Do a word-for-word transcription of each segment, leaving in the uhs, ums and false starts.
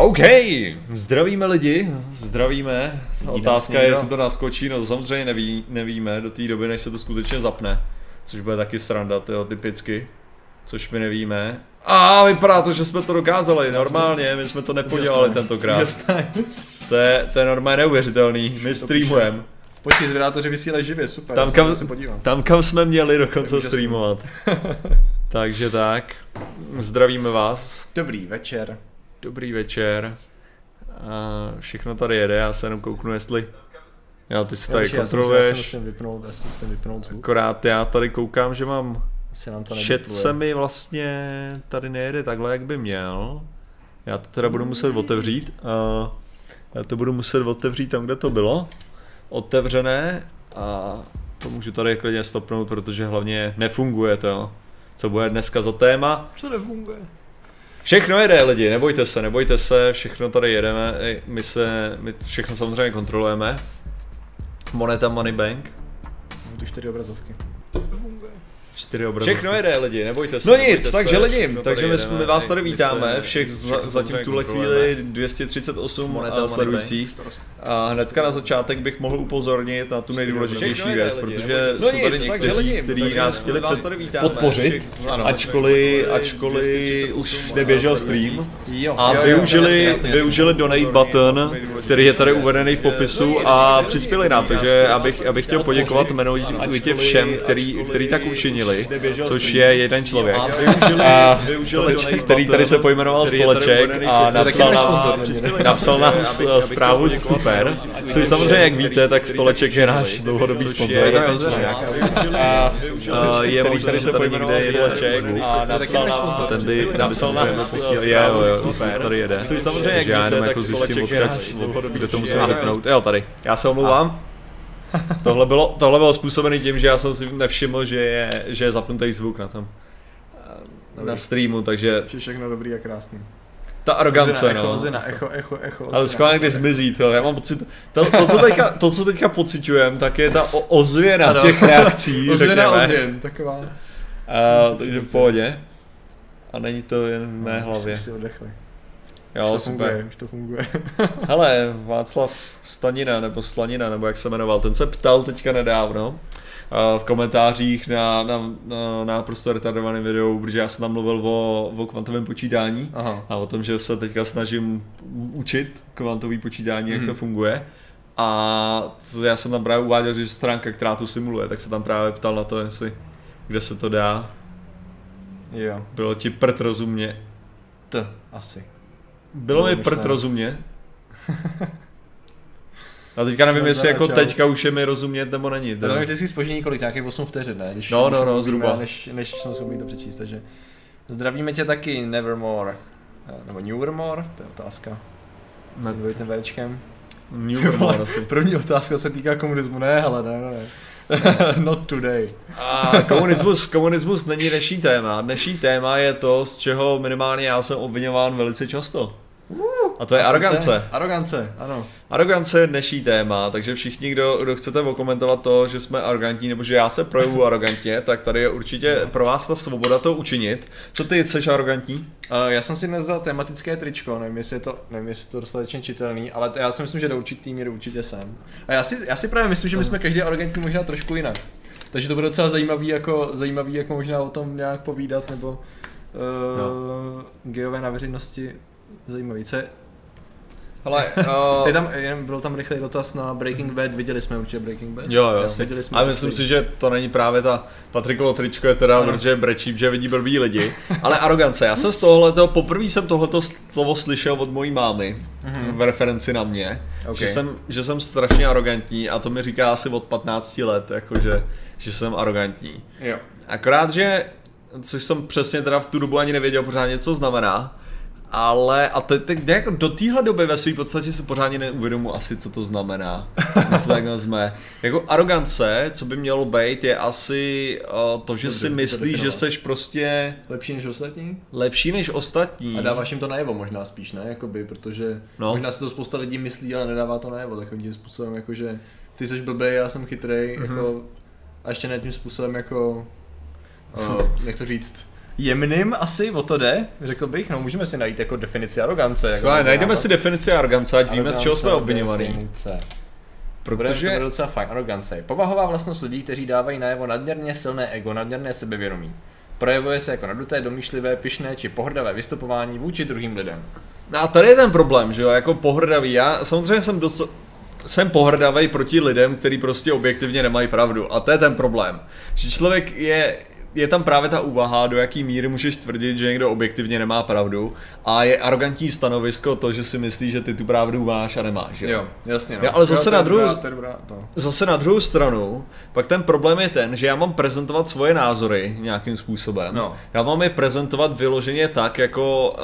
OK, zdravíme lidi, zdravíme. Otázka je, jestli to naskočí, no to samozřejmě neví, nevíme do té doby, než se to skutečně zapne. Což bude taky sranda, tyjo, typicky. Což my nevíme. A vypadá to, že jsme to dokázali, normálně, my jsme to nepodělali tentokrát. To je, to je normálně neuvěřitelný, my streamujeme. Počkej, zvědá to, že vysílají živě, super. Tam kam, tam, kam jsme měli dokonce streamovat. Takže tak, zdravíme vás. Dobrý večer. Dobrý večer. A všechno tady jede, já se jenom kouknu, jestli... Já, ty si tady kontroluješ. Akorát já tady koukám, že mám... Chat se mi vlastně tady nejede takhle, jak by měl. Já to teda budu muset otevřít. A já to budu muset otevřít tam, kde to bylo. Otevřené. A to můžu tady klidně stopnout, protože hlavně nefunguje to. Co bude dneska za téma? Co nefunguje? Všechno jede, lidi, nebojte se, nebojte se, všechno tady jedeme, my se, my všechno samozřejmě kontrolujeme. Moneta Money Bank. Mám tu čtyři obrazovky. Čtyři obrazovky. Všechno jede, lidi, nebojte se. No nebojte nic, se, takže lidi, takže my, jedeme, my vás tady vítáme, se, všech zatím v tuhle chvíli dvě stě třicet osm sledujících. A hnedka na začátek bych mohl upozornit na tu nejdůležitější věc, protože jsou tady někteří, kteří nás chtěli podpořit, ačkoliv už neběžel stream a využili donate button, který je tady uvedený v popisu a přispěli nám, takže abych chtěl poděkovat jmenovitě všem, kteří tak učinili, což je jeden člověk, který tady se pojmenoval Stoleček a napsal nám zprávu super, což samozřejmě jak víte, tak Stoleček je náš dlouhodobý sponzor. Je možný se tady někde Stoleček a napsal nám super, tady jede. Což samozřejmě jak víte, tak Stoleček je náš dlouhodobý sponzor. To musím vypnout, jo tady, já se omlouvám. Tohle bylo, tohle bylo způsobené tím, že já jsem si nevšiml, že je, že je zapnutý zvuk na tom, na streamu, takže... Všechno dobrý a krásný. Ta arogance, no. Ozvěna, echo, echo, echo. Ale schválně kdy zmizí, to, já mám pocit, to, to, co teďka, to, co teďka pociťujem, tak je ta o, ozvěna těch reakcí. Ozvěna ozvěn, taková. A, takže v pohodě. A není to jen v mé hlavě. Už si oddechli. Jo, už to super. Funguje, už to funguje. Hele, Václav Stanina, nebo Slanina, nebo jak se jmenoval, ten se ptal teďka nedávno v komentářích na, na, na, na prostě retardovaném videu, protože já jsem tam mluvil o, o kvantovém počítání. Aha. A o tom, že se teďka snažím učit kvantový počítání, jak mm-hmm. to funguje. A já jsem tam právě uváděl, že stránka, která to simuluje, tak se tam právě ptal na to, jestli kde se to dá. Jo. Bylo ti prd rozumně. T, asi. Bylo no, mi prd rozumět. A teďka nevím, no, jestli jako teďka už je mi rozumět nebo není. No, no vždycky spoždění kolik, nějakých osm vteřin, ne? Když no, no, no, zhruba. Než, než jsme schopni to přečíst, takže... Zdravíme tě taky, Nevermore. Nebo Nevermore, to je otázka. S tím dvojitým véčkem. Nevermore asi. První otázka se týká komunismu, ne, ale ne, ne, ne. Not today. A komunismus, komunismus není dnešní téma. Dnešní téma je to, z čeho minimálně já jsem obviňován velice často. A to je arogance. Arogance, ano. Arogance je dnešní téma, takže všichni, kdo, kdo chcete okomentovat to, že jsme arrogantní, nebo že já se projevuju arrogantně, tak tady je určitě pro vás ta svoboda to učinit. Co ty, seš arrogantní? Uh, já jsem si nazval tematické tričko, nevím, jestli je to, nevím, jestli je to dostatečně čitelný, ale já si myslím, že do určitý míry určitě jsem. A já si, já si právě myslím, že my jsme každý arrogantní možná trošku jinak. Takže to bude docela zajímavý, jako, zajímavý, jak možná o tom nějak povídat, nebo uh, no. Gejové na veřejnosti. Zajímavý, co je? Hele, uh... tam, jen byl tam rychlý dotaz na Breaking Bad, viděli jsme určitě Breaking Bad. Jo, jo, viděli jsme. A myslím si, že to není právě ta Patrikovo tričko, je teda, ano. Protože brečím, že vidí blbý lidi. Ale arogance, já jsem z tohleto, poprvé jsem tohleto slovo slyšel od mojí mámy, uh-huh. v referenci na mě, okay. že, jsem, že jsem strašně arogantní a to mi říká asi od patnácti let, jakože, že jsem arogantní. Jo. Akorát, že, což jsem přesně teda v tu dobu ani nevěděl pořádně, co znamená. Ale a te, te, jako do téhle doby ve své podstatě si pořádně neuvědomu asi, co to znamená. Myslím, jsme. Jako arogance, co by mělo být, je asi uh, to, že Dobře, si myslíš, že jsi prostě... Lepší než ostatní? Lepší než ostatní. A dáváš jim to najevo možná spíš, ne? Jakoby, protože no. možná si to spousta lidí myslí, ale nedává to najevo takovým způsobem, jakože ty jsi blbej, já jsem chytrej, mm-hmm. jako, a ještě ne tím způsobem jako, uh, jak to říct. jemným asi, o to jde, řekl bych, no můžeme si najít jako definici arogance. Jako najdeme si definici arogance, ať víme, z čeho jsme obviněvaní. Protože to bude docela fajn, arogance je povahová vlastnost lidí, kteří dávají najevo nadměrně silné ego, nadměrné sebevědomí. Projevuje se jako naduté, domýšlivé, pyšné či pohrdavé vystupování vůči druhým lidem. No a tady je ten problém, že jo, jako pohrdavý, já samozřejmě jsem dost... jsem pohrdavý proti lidem, kteří prostě objektivně nemají pravdu, a to je ten problém. Že člověk je, je tam právě ta úvaha, do jaký míry můžeš tvrdit, že někdo objektivně nemá pravdu, a je arrogantní stanovisko to, že si myslí, že ty tu pravdu máš a nemáš, jo. Jo, jasně, no. Já, ale zase, jo, na druhou, dobrá, dobrá, zase na druhou stranu, pak ten problém je ten, že já mám prezentovat svoje názory nějakým způsobem. No. Já mám je prezentovat vyloženě tak, jako,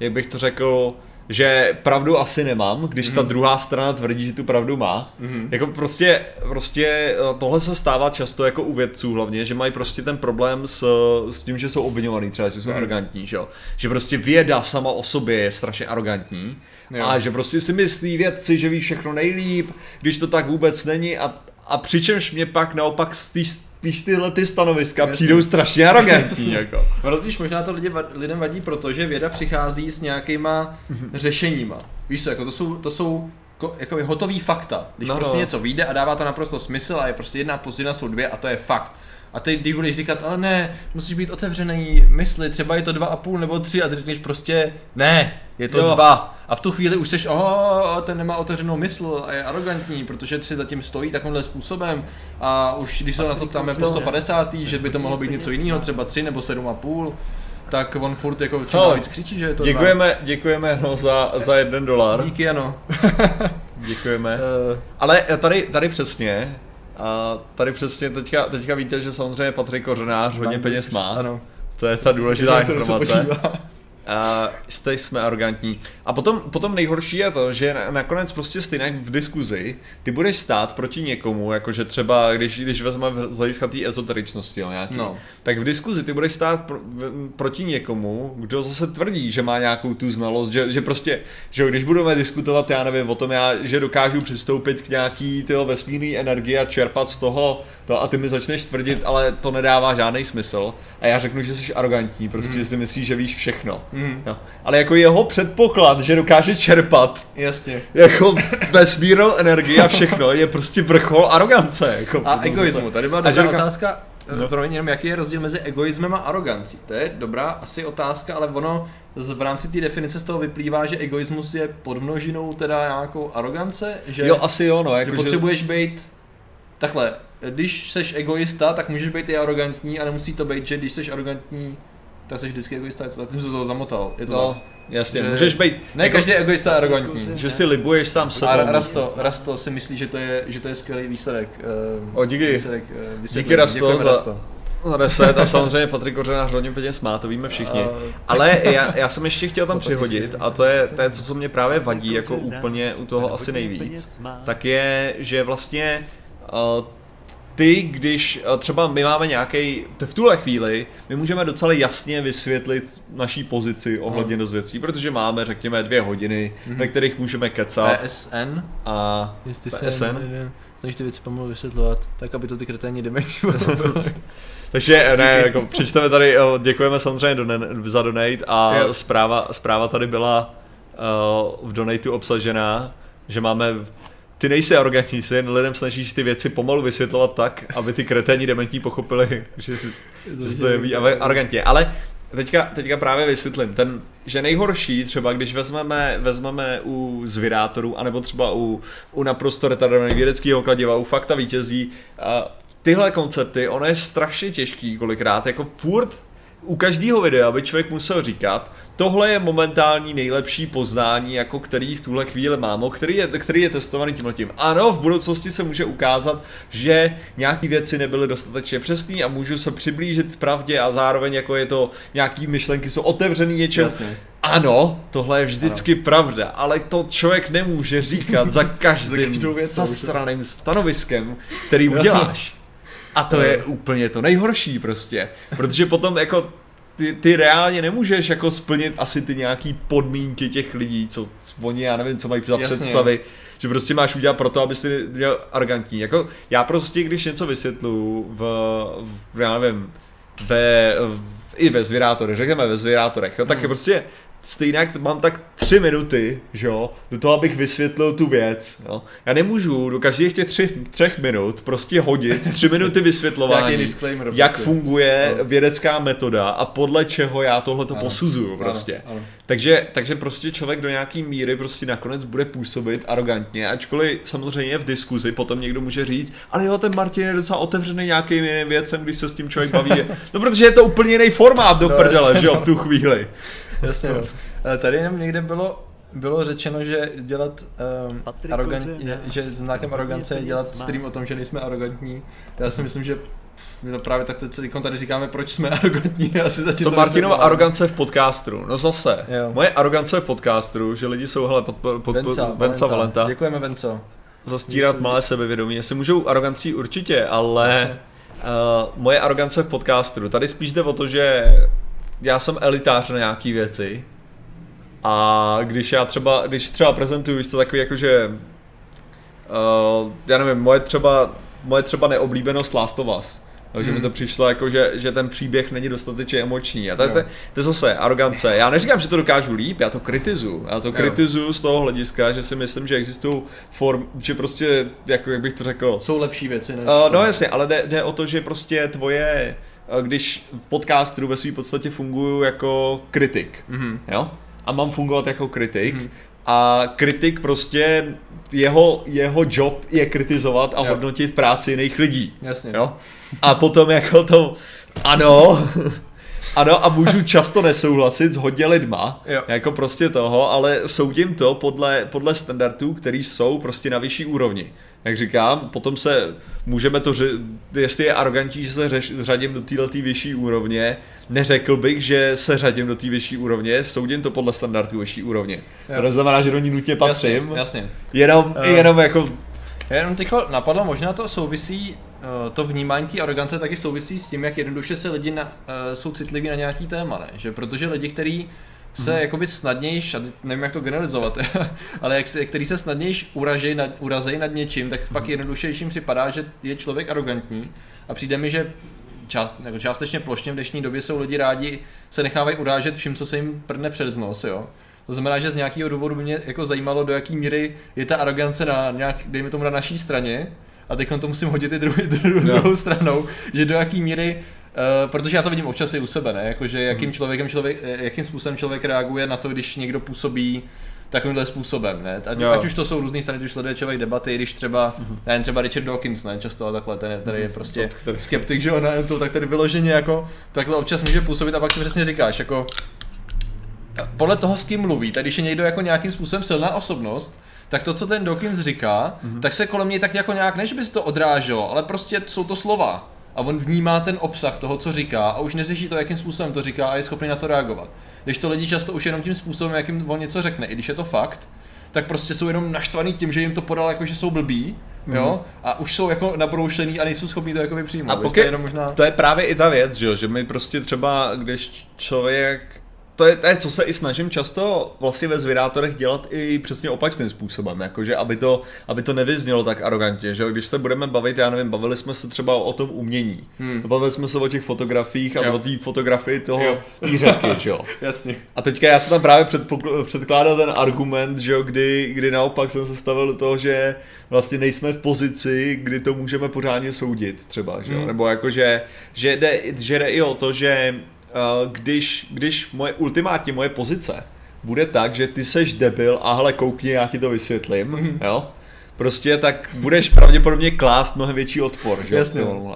jak bych to řekl, že pravdu asi nemám, když mm-hmm. ta druhá strana tvrdí, že tu pravdu má. Mm-hmm. Jako prostě, prostě tohle se stává často jako u vědců hlavně, že mají prostě ten problém s, s tím, že jsou obviňovaní třeba, že jsou mm-hmm. arrogantní, že jo. Že prostě věda sama o sobě je strašně arrogantní. Jo. A že prostě si myslí vědci, že ví všechno nejlíp, když to tak vůbec není, a, a přičemž mě pak naopak z té spíš tyhle ty stanoviska Jasný. přijdou strašně arrogantní. Jako. Protože možná to lidi, lidem vadí, protože věda přichází s nějakýma řešeníma. Víš co, jako to jsou, to jsou jako hotový fakta. Když no, prostě no. něco vyjde a dává to naprosto smysl a je prostě jedna plus jedna jsou dvě a to je fakt. A ty, když budeš říkat, ale ne, musíš být otevřený mysli, třeba je to dva a půl nebo tři, a ty řekneš prostě ne, je to jo. dva. A v tu chvíli už seš, oho, ten nemá otevřenou mysl a je arrogantní, protože tři zatím stojí takovýmhle způsobem, a už když se na to ptáme po sto padesát, že by to mohlo být něco jiného, třeba tři nebo sedm a půl, tak on furt jako čím no, víc křičí, že je to děkujeme, dva. Děkujeme no, za, za jeden dolar. Díky, ano. Děkujeme. Uh, ale tady, tady přesně, a tady přesně teďka, teďka víte, že samozřejmě Patrik Kořenář hodně peněz má, ano. To je ta důležitá informace. A jste, jsme arrogantní. A potom, potom nejhorší je to, že nakonec prostě stejně v diskuzi ty budeš stát proti někomu, jakože třeba, když, když vezmeme z hlediska té ezoteričnosti jo, nějaký, no. tak v diskuzi ty budeš stát pro, v, proti někomu, kdo zase tvrdí, že má nějakou tu znalost, že, že prostě, že když budeme diskutovat, já nevím, o tom, já, že dokážu přistoupit k nějaký tyho vesmírný energii a čerpat z toho, to, a ty mi začneš tvrdit, ale to nedává žádný smysl, a já řeknu, že jsi arrogantní, prostě mm. si myslíš, že víš všechno. Mm. No, ale jako jeho předpoklad, že dokáže čerpat jasně. jako vesmírnou energii a všechno, je prostě vrchol arogance. Jako a egoismu, tady byla dobrá otázka, no. pro mě jenom, jaký je rozdíl mezi egoismem a arogancí. To je dobrá asi otázka, ale ono z, v rámci té definice z toho vyplývá, že egoismus je podmnožinou teda nějakou arogance, že, jo, asi jo, no, jako že potřebuješ že... být takhle, když seš egoista, tak můžeš být i arogantní, a nemusí to být, že když seš arogantní, tak jsi vždycky egoista, tak jsem se toho zamotal. Je to no, tak, jasně, že... můžeš být... Ne, jako... každý je egoista arrogantní. Že si libuješ sám sebou. A Rasto, Rasto si myslí, že to je, že to je skvělý výsledek. O, díky. Výsledek, výsledek, díky Rasto. Děkujeme, za... Rasto. Reset, a samozřejmě Patrik Kořenář hodně peněz má, to víme všichni. Ale já, já jsem ještě chtěl tam přihodit, a to je, to je to, co mě právě vadí, jako úplně u toho asi nejvíc. Tak je, že vlastně... Uh, ty, když třeba my máme nějaký, v tuhle chvíli, my můžeme docela jasně vysvětlit naší pozici ohledně dost věcí, protože máme, řekněme, dvě hodiny, mm-hmm. ve kterých můžeme kecat. P S N A P S N Snažíš ty věci pomalu vysvětlovat, tak aby to ty kreténi dementí. Takže ne, jako přečteme tady, děkujeme samozřejmě donen, za donate, a zpráva, zpráva tady byla uh, v donatu obsažená, že máme... Ty nejsi arrogantní, se jen lidem snažíš ty věci pomalu vysvětlovat tak, aby ty kreténi dementní pochopili, že si to jeví arrogantně. Ale teďka, teďka právě vysvětlím, ten, že nejhorší třeba, když vezmeme, vezmeme u zvědátorů, anebo třeba u, u naprosto retardovaného vědeckého kladiva, u fakta vítězí, tyhle koncepty, ono je strašně těžký kolikrát, jako furt u každého videa by člověk musel říkat, tohle je momentální nejlepší poznání, jako který v tuhle chvíli mám, který je, který je testovaný tímhletím. Ano, v budoucnosti se může ukázat, že nějaké věci nebyly dostatečně přesné a můžu se přiblížit pravdě, a zároveň jako je to, nějaký myšlenky jsou otevřený něčem. Jasně. Ano, tohle je vždycky ano. pravda, ale to člověk nemůže říkat za každým zasraným stanoviskem, který uděláš. A to je úplně to nejhorší prostě, protože potom jako ty, ty reálně nemůžeš jako splnit asi ty nějaký podmínky těch lidí, co oni, já nevím, co mají za představy, že prostě máš udělat pro to, aby jsi byl arrogantní. Jako já prostě, když něco vysvětluju v, v, já nevím, ve, i ve zvěrátorech, řekneme ve zvěrátorech, jo, tak hmm. je prostě stejně mám tak tři minuty, že jo, do toho, abych vysvětlil tu věc, jo. Já nemůžu do každých těch tři, třech minut prostě hodit tři minuty vysvětlování, jak funguje no. vědecká metoda a podle čeho já tohleto ano. posuzuju prostě. Ano. Ano. Takže, takže prostě člověk do nějaký míry prostě nakonec bude působit arrogantně, ačkoliv samozřejmě v diskuzi potom někdo může říct, ale jo, ten Martin je docela otevřený nějakým jiným věcem, když se s tím člověk baví. No protože je to úplně jiný formát do prdele, že jo, v tu chvíli. Jasně. Tady jenom někde bylo, bylo řečeno, že dělat um, arrogantně, že znakem arogance je dělat stream o tom, že nejsme arrogantní. Já si myslím, že my to právě tak tady říkáme, proč jsme arrogantní. Co Martinova arogance v podcastu? No zase, jo. Moje arogance v podcastu, že lidi jsou, hele, pod, pod, pod, Venca, Venca, Valenta. Valenta. Děkujeme, Venco. Zastírat Děkujeme. malé sebevědomí, jestli můžou arogancí určitě, ale uh, moje arogance v podcastu, tady spíš jde o to, že já jsem elitář na nějaký věci a když já třeba, když třeba prezentuju to takový jakože, uh, já nevím, moje třeba, moje třeba neoblíbenost Last of Us, takže hmm. mi to přišlo jako, že, že ten příběh není dostatečně emoční a to je zase arogance. Já neříkám, že to dokážu líp, já to kritizuju, já to jo. kritizuju z toho hlediska, že si myslím, že existují form, že prostě, jako jak bych to řekl. Jsou lepší věci. Než uh, no jasně, ale jde, jde o to, že prostě tvoje, když v podcastu ve své podstatě funguju jako kritik, mm-hmm. jo? A mám fungovat jako kritik mm-hmm. a kritik prostě, jeho, jeho job je kritizovat a jo. hodnotit práci jiných lidí. Jasně. Jo? A potom jako to, ano, ano a můžu často nesouhlasit s hodně lidma, jo. jako prostě toho, ale soudím to podle, podle standardů, které jsou prostě na vyšší úrovni. Jak říkám, potom se můžeme to, ři- jestli je arrogantní, že se řeš- řadím do této vyšší úrovně, neřekl bych, že se řadím do té vyšší úrovně, soudím to podle standardů vyšší úrovně. Jo. To znamená, že do ní nutně patřím, jasně, jasně. jenom, uh, jenom jako... Jenom teďko napadlo, možná to souvisí, uh, to vnímání té arogance taky souvisí s tím, jak jednoduše se lidi na, uh, jsou citliví na nějaký téma, ne? Že protože lidi, kteří se hmm. jakoby snadnějš, a nevím jak to generalizovat, ale jak se, který se snadnějš uražej nad, urazej nad něčím, tak hmm. pak jednodušejším připadá, že je člověk arrogantní a přijde mi, že část, jako částečně plošně v dnešní době jsou lidi rádi, se nechávají urážet vším, co se jim prdne přes nos, jo. To znamená, že z nějakého důvodu mě jako zajímalo, do jaký míry je ta arogance na nějak, dejme tomu na naší straně, a teď to musím hodit i druhou, druhou stranou, že do jaký míry Uh, protože já to vidím občas i u sebe, ne? Jakože jakým člověkem člověk, jakým způsobem člověk reaguje na to, když někdo působí takovýmhle způsobem, ne? Ať, ať už to jsou různý strany, když sleduje člověk debaty, když třeba, já jen třeba Richard Dawkins, ne? Často a takhle, ten je, tady je prostě skeptik, že on na to tak tady vyloženě jako takhle občas může působit a pak si přesně říkáš, jako podle toho, s kým mluví, tak když je někdo jako nějakým způsobem silná osobnost, tak to, co ten Dawkins říká, mm-hmm. tak se kolem něj tak jako nějak, než by se to odráželo, ale prostě jsou to slova. A on vnímá ten obsah toho, co říká, a už neřeší to, jakým způsobem to říká, a je schopný na to reagovat. Když to lidi často už jenom tím způsobem, jakým on něco řekne, i když je to fakt, tak prostě jsou jenom naštvaný tím, že jim to podal jako, že jsou blbí, mm-hmm. jo, a už jsou jako nabroušlený a nejsou schopní to jako vypříjmout. A pokud to je, jenom možná... to je právě i ta věc, že jo, že my prostě třeba, když člověk... To je, to je, co se i snažím často vlastně ve zvědátorech dělat i přesně opačným způsobem, jakože aby to, aby to nevyznělo tak arogantně, že když se budeme bavit, já nevím, bavili jsme se třeba o tom umění, hmm. bavili jsme se o těch fotografiích a jo. o té fotografii toho té řeky, že jo. Jasně. A teďka já jsem tam právě předpokl- předkládal ten argument, že jo, kdy, kdy naopak jsem se stavil do toho, že vlastně nejsme v pozici, kdy to můžeme pořádně soudit třeba, že jo, hmm. nebo jakože, že jde, že jde i o to, že Když, když moje ultimátní moje pozice bude tak, že ty seš debil a hele koukni, já ti to vysvětlím, mm-hmm. jo, prostě tak budeš pravděpodobně klást mnohem větší odpor, že jasně. jo?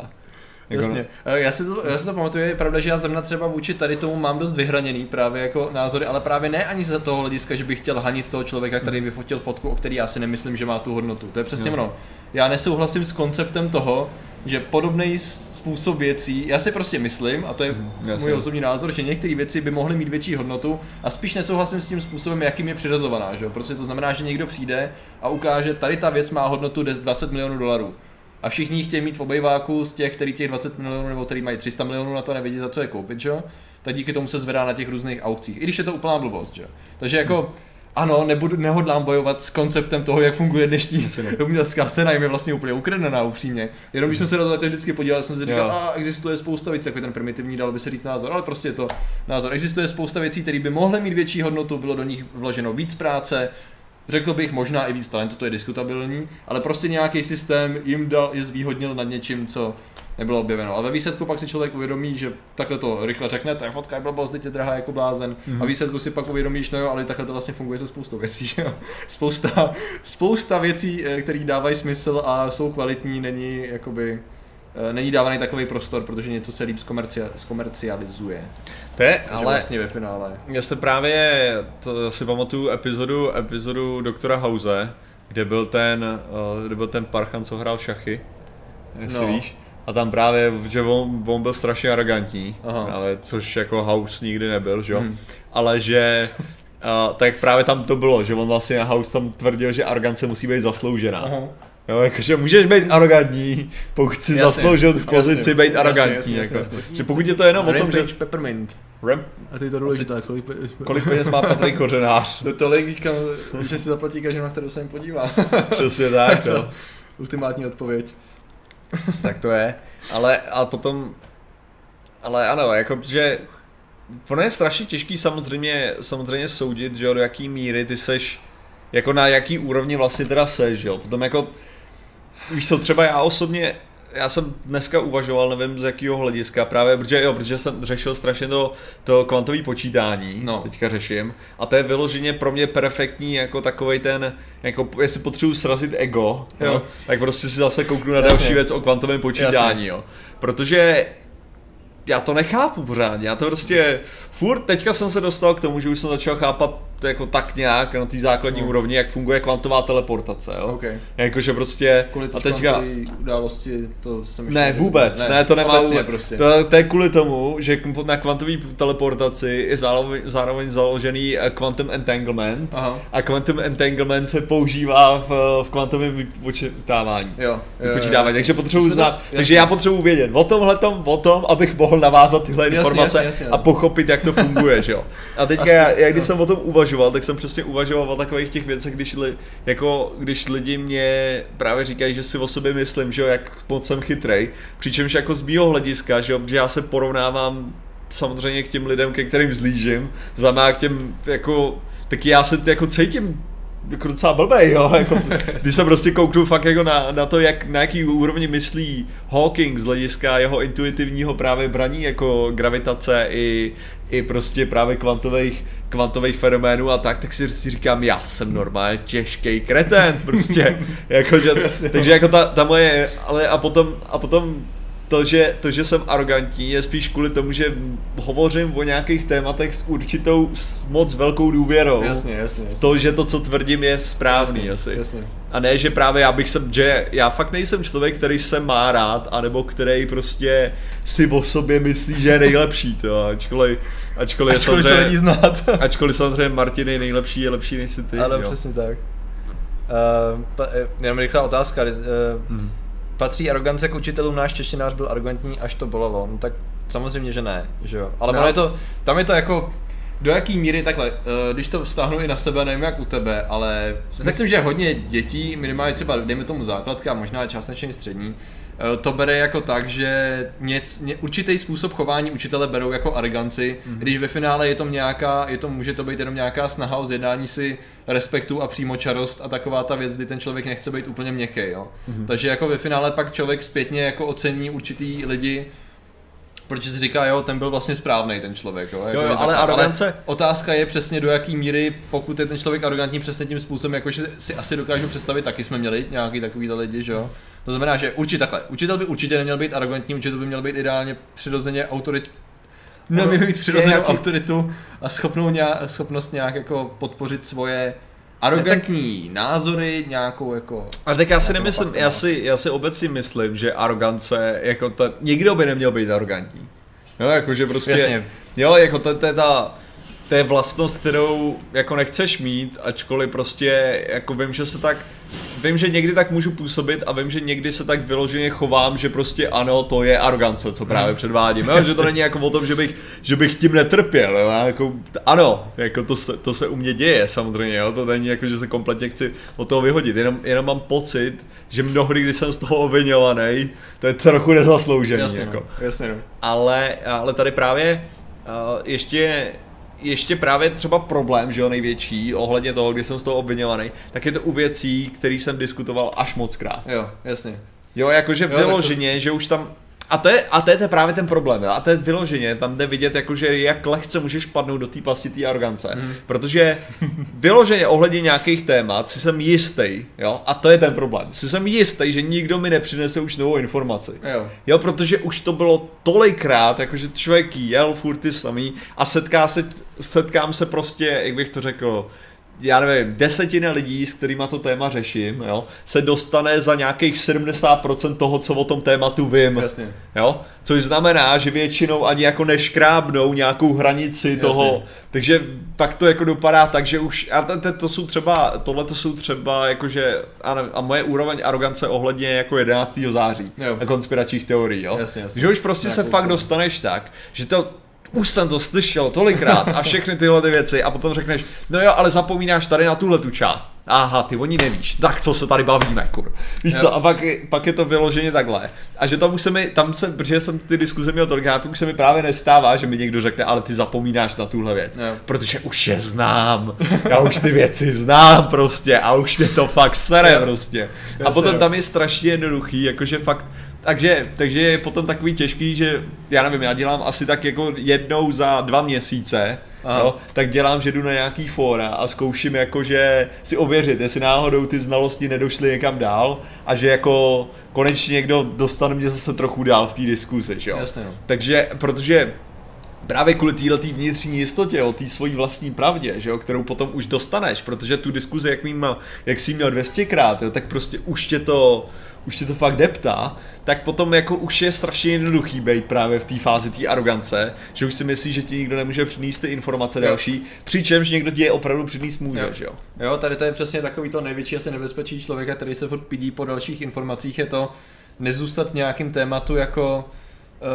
Jasně, já si, to, já si to pamatuju, je pravda, že já zrovna třeba vůči tady tomu mám dost vyhraněný právě jako názory, ale právě ne ani z toho hlediska, že bych chtěl hanit toho člověka, který vyfotil fotku, o který já si nemyslím, že má tu hodnotu, to je přesně ono. Já nesouhlasím s konceptem toho, že podobnej způsob věcí, já si prostě myslím, a to je mm, můj osobní názor, že některé věci by mohly mít větší hodnotu a spíš nesouhlasím s tím způsobem, jakým je přirazovaná, že jo, prostě to znamená, že někdo přijde a ukáže, tady ta věc má hodnotu dvacet milionů dolarů. A všichni chtějí mít v obejváku z těch, který těch dvacet milionů nebo který mají tři sta milionů na to nevědí, za co je koupit, že jo, tak díky tomu se zvedá na těch různých aukcích, i když je to úplná blbost, že jo. Takže jako ano, nebudu, nehodlám bojovat s konceptem toho, jak funguje dnešní umělecká scéna, jim je vlastně úplně ukradená upřímně. Jenom když jsme se na to takhle vždycky podívali, jsem si říkal, a existuje spousta věcí, jako ten primitivní, dalo by se říct názor, ale prostě je to názor. Existuje spousta věcí, které by mohly mít větší hodnotu, bylo do nich vloženo víc práce, řekl bych možná i víc talentu, to je diskutabilní, ale prostě nějaký systém jim dal, je zvýhodnil nad něčím, co nebylo objeveno. A ve výsledku pak si člověk uvědomí, že takhle to rychle řekne, ta fotka je blbost, teď je drahá jako blázen. Mm-hmm. A výsledku si pak uvědomíš, no jo, ale takhle to vlastně funguje se spoustou věcí, že jo. Spousta, spousta věcí, které dávají smysl a jsou kvalitní, není jakoby, není dávaný takový prostor, protože něco se líp zkomercializuje. To je, ale vlastně ve finále. Já se právě, to si pamatuju epizodu, epizodu doktora House, kde byl ten, kde byl ten parchan, co hrál šachy, jestli no. víš. A tam právě, že on, on byl strašně arrogantní, ale což jako House nikdy nebyl, že jo, hmm. ale že, a, tak právě tam to bylo, že on vlastně na House tam tvrdil, že arogance musí být zasloužená. Aha. Jo, jakože můžeš být arrogantní, pokud si jasně, zasloužil tu pozici jasně, být arrogantní, jasně, jasně, jako. Jasně. Že pokud je to jenom Rampage o tom, že... Peppermint. Ramp... A teď to důležité, kolik peněz má... Kolik peněz má Patrik Kořenář. To tolik víš, že si zaplatí každý, na kterou se jim podívá. Přesně tak, jo. Ultimátní odpověď. Tak to je, ale a potom, ale ano, jako, že ono je strašně těžký samozřejmě, samozřejmě soudit, že jo, do jaký míry ty seš, jako na jaký úrovni vlastně teda seš, že jo, potom jako, víš co, třeba já osobně, já jsem dneska uvažoval, nevím z jakého hlediska právě, protože jo, protože jsem řešil strašně to, to kvantové počítání, no. teďka řeším, a to je vyloženě pro mě perfektní jako takovej ten, jako jestli potřebuji srazit ego, no, tak prostě si zase kouknu na další jasně. věc o kvantovém počítání, jo. Protože já to nechápu pořádně, já to prostě furt, teďka jsem se dostal k tomu, že už jsem začal chápat jako tak nějak na té základní no. úrovni, jak funguje kvantová teleportace, jo? Okay. Jakože prostě, kvůli a teďka... události to jsem ještě... Ne, vůbec, ne, ne to nemá vůbec, prostě. to, to je kvůli tomu, že na kvantové teleportaci je zároveň, zároveň založený quantum entanglement. Aha. A quantum entanglement se používá v, v kvantovém vypočítávání, jo, jo, vypočítávání. Jo, takže potřebuji znát, jasný. takže já potřebuji vědět o tomhletom, o tom, abych mohl navázat tyhle jasný, informace jasný, jasný, a pochopit, jak to funguje, že jo. A teďka, já, já když jsem o tom uvažoval, tak jsem přesně uvažoval o takových těch věcech, když, li, jako, když lidi mě právě říkají, že si o sobě myslím, že jo, jak moc jsem chytrej, přičemž jako z mýho hlediska, že jo, že já se porovnávám samozřejmě k těm lidem, ke kterým vzlížím, znamená k těm, jako, taky já se jako cítím jako docela blbej, jo, jako, když se prostě kouknu fakt jako na, na to, jak, na jaký úrovni myslí Hawking z hlediska jeho intuitivního právě braní jako gravitace i, i prostě právě kvantových kvantových fenoménů a tak, tak si, si říkám, já jsem normálně těžký kretén, prostě, jakože, takže jako ta, ta moje, ale a potom, a potom to, že, to, že jsem arrogantní, je spíš kvůli tomu, že hovořím o nějakých tématech s určitou, s moc velkou důvěrou. Jasně, jasně, jasně. To, že to, co tvrdím, je správný, jasně, asi. Jasně. A ne, že právě já bych jsem, že já fakt nejsem člověk, který se má rád, anebo který prostě si o sobě myslí, že je nejlepší, to, ačkoliv, ačkoliv, ačkoliv to není znát. Ačkoliv samozřejmě Martin je nejlepší, je lepší než si ty. Ale jo. Přesně tak. Uh, pa, jenom rychlá otázka. Uh, hmm. Patří arogance k učitelům, náš češtinář byl arrogantní, až to bolelo. No tak samozřejmě, že ne, že jo. Ale no. je to, tam je to jako, do jaký míry takhle, když to vztáhnu i na sebe, nevím jak u tebe, ale myslím, že hodně dětí, minimálně třeba dejme tomu základka, možná částečně střední, to bere jako tak, že něc, ně, určitý způsob chování učitele berou jako aroganci, mm-hmm. když ve finále je to nějaká, je to, může to být jenom nějaká snaha o zjednání si respektu a přímočarost a taková ta věc, kdy ten člověk nechce být úplně měkký, jo. Mm-hmm. Takže jako ve finále pak člověk zpětně jako ocení určitý lidi, protože si říká, jo, ten byl vlastně správnej ten člověk, jo. Jako jo, jo ale arogance... Ale otázka je přesně do jaký míry, pokud je ten člověk arrogantní přesně tím způsobem, jakože si asi dokážu představit, taky jsme měli nějaký takovýhle lidi, že jo. To znamená, že určitě takhle, učitel by určitě neměl být arrogantní, učitel by měl být ideálně přirozeně autorit... Měl by mít přirozenou nějaký... autoritu a schopnou nějak, schopnost nějak jako podpořit svoje arrogantní tak... názory, nějakou jako... Ale tak já si nemyslím, já si, já si obecně myslím, že arogance, jako ta... Nikdo by neměl být arrogantní. No, jakože prostě... Jasně. Jo, jako to, to je ta... To je vlastnost, kterou jako nechceš mít, ačkoliv prostě, jako vím, že se tak... vím, že někdy tak můžu působit a vím, že někdy se tak vyloženě chovám, že prostě ano, to je arogance, co právě hmm. předvádím, jo? Že to není jako o tom, že bych, že bych tím netrpěl, jo? Jako, ano, jako to, se, to se u mě děje samozřejmě, jo? To není jako, že se kompletně chci od toho vyhodit, jenom, jenom mám pocit, že mnohdy, když jsem z toho oviňovaný, to je trochu nezasloužený, jasně, jako. No, jasně, no. Ale, ale tady právě uh, ještě... Ještě právě třeba problém, že jo, největší, ohledně toho, kdy jsem z toho obviněvaný, tak je to u věcí, které jsem diskutoval až moc krát. Jo, jasně. Jo, jakože jo, vyloženě, to... že už tam... A to, je, a to je právě ten problém, a to je vyloženě, tam jde vidět, jakože jak lehce můžeš padnout do té pasti té arogance, hmm. protože vyloženě ohledně nějakých témat si jsem jistý, jo, a to je ten problém, si jsem jistý, že nikdo mi nepřinese už novou informaci, jo, jo, protože už to bylo tolikrát, jakože člověk jel furt ty samý a setká se, setkám se prostě, jak bych to řekl, já nevím, desetina lidí, s kterýma to téma řeším, jo, se dostane za nějakých sedmdesát procent toho, co o tom tématu vím. Jasně. Jo? Což znamená, že většinou ani jako neškrábnou nějakou hranici. Jasně. Toho, takže pak to jako dopadá tak, že už, a to, to jsou třeba, tohle to jsou třeba jakože, a, nevím, a moje úroveň arogance ohledně jako jedenáctého září jo. a konspiračních teorií, jo. Jasně, jasně. Že už prostě nějakou se fakt dostaneš tak, že to už jsem to slyšel tolikrát a všechny tyhle ty věci a potom řekneš, no jo, ale zapomínáš tady na tuhle tu část. Aha, ty oni nevíš, tak co se tady bavíme, kur. Víš co, a pak, pak je to vyloženě takhle. A že tam už se mi, tam se, protože jsem ty diskuze měl tolikrát, už se mi právě nestává, že mi někdo řekne, ale ty zapomínáš na tuhle věc. Jo. Protože už je znám, já už ty věci znám prostě a už mě to fakt sere prostě. A potom tam je strašně jednoduchý, jakože fakt. Takže, takže je potom takový těžký, že já nevím, já dělám asi tak jako jednou za dva měsíce, no, tak dělám, že jdu na nějaký fóra a zkouším jakože si ověřit, jestli náhodou ty znalosti nedošly někam dál a že jako konečně někdo dostane mě zase trochu dál v té diskuzi, jo. Jasně, no. Takže, protože právě kvůli této vnitřní jistotě, o té svojí vlastní pravdě, že jo, kterou potom už dostaneš, protože tu diskuzi, jak, mým, jak jsi měl dvě stě krát, jo, tak prostě už tě to... už tě to fakt deptá, tak potom jako už je strašně jednoduchý být právě v té fázi té arogance, že už si myslíš, že ti nikdo nemůže přinést ty informace jo. další, přičemž někdo ti je opravdu přinést může, jo. že jo? Jo, tady to je přesně takový to největší asi nebezpečí člověka, který se furt pídí po dalších informacích, je to nezůstat v nějakým tématu jako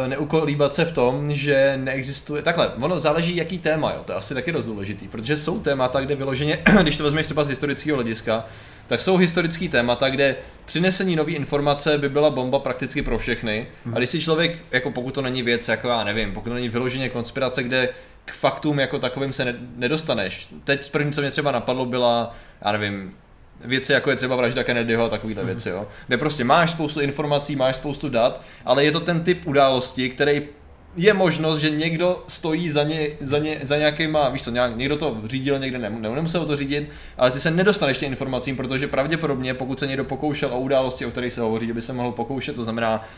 neukolíbat se v tom, že neexistuje, takhle, ono záleží jaký téma, jo, to je asi taky dost důležitý, protože jsou témata, kde vyloženě, když to vezmeš třeba z historického hlediska, tak jsou historický témata, kde přinesení nový informace by byla bomba prakticky pro všechny. A když si člověk, jako pokud to není věc, jako já nevím, pokud to není vyloženě konspirace, kde k faktům jako takovým se nedostaneš. Teď první, co mě třeba napadlo, byla, já nevím, věci jako je třeba vražda Kennedyho a takovýhle věci, jo. Kde prostě máš spoustu informací, máš spoustu dat, ale je to ten typ události, který je možnost, že někdo stojí za, ně, za, ně, za nějakýma, víš co, někdo to řídil, někde ne, ne, nemusel to řídit, ale ty se nedostaneš těm informacím, protože pravděpodobně, pokud se někdo pokoušel o události, o kterých se hovoří, že by se mohl pokoušet, to znamená,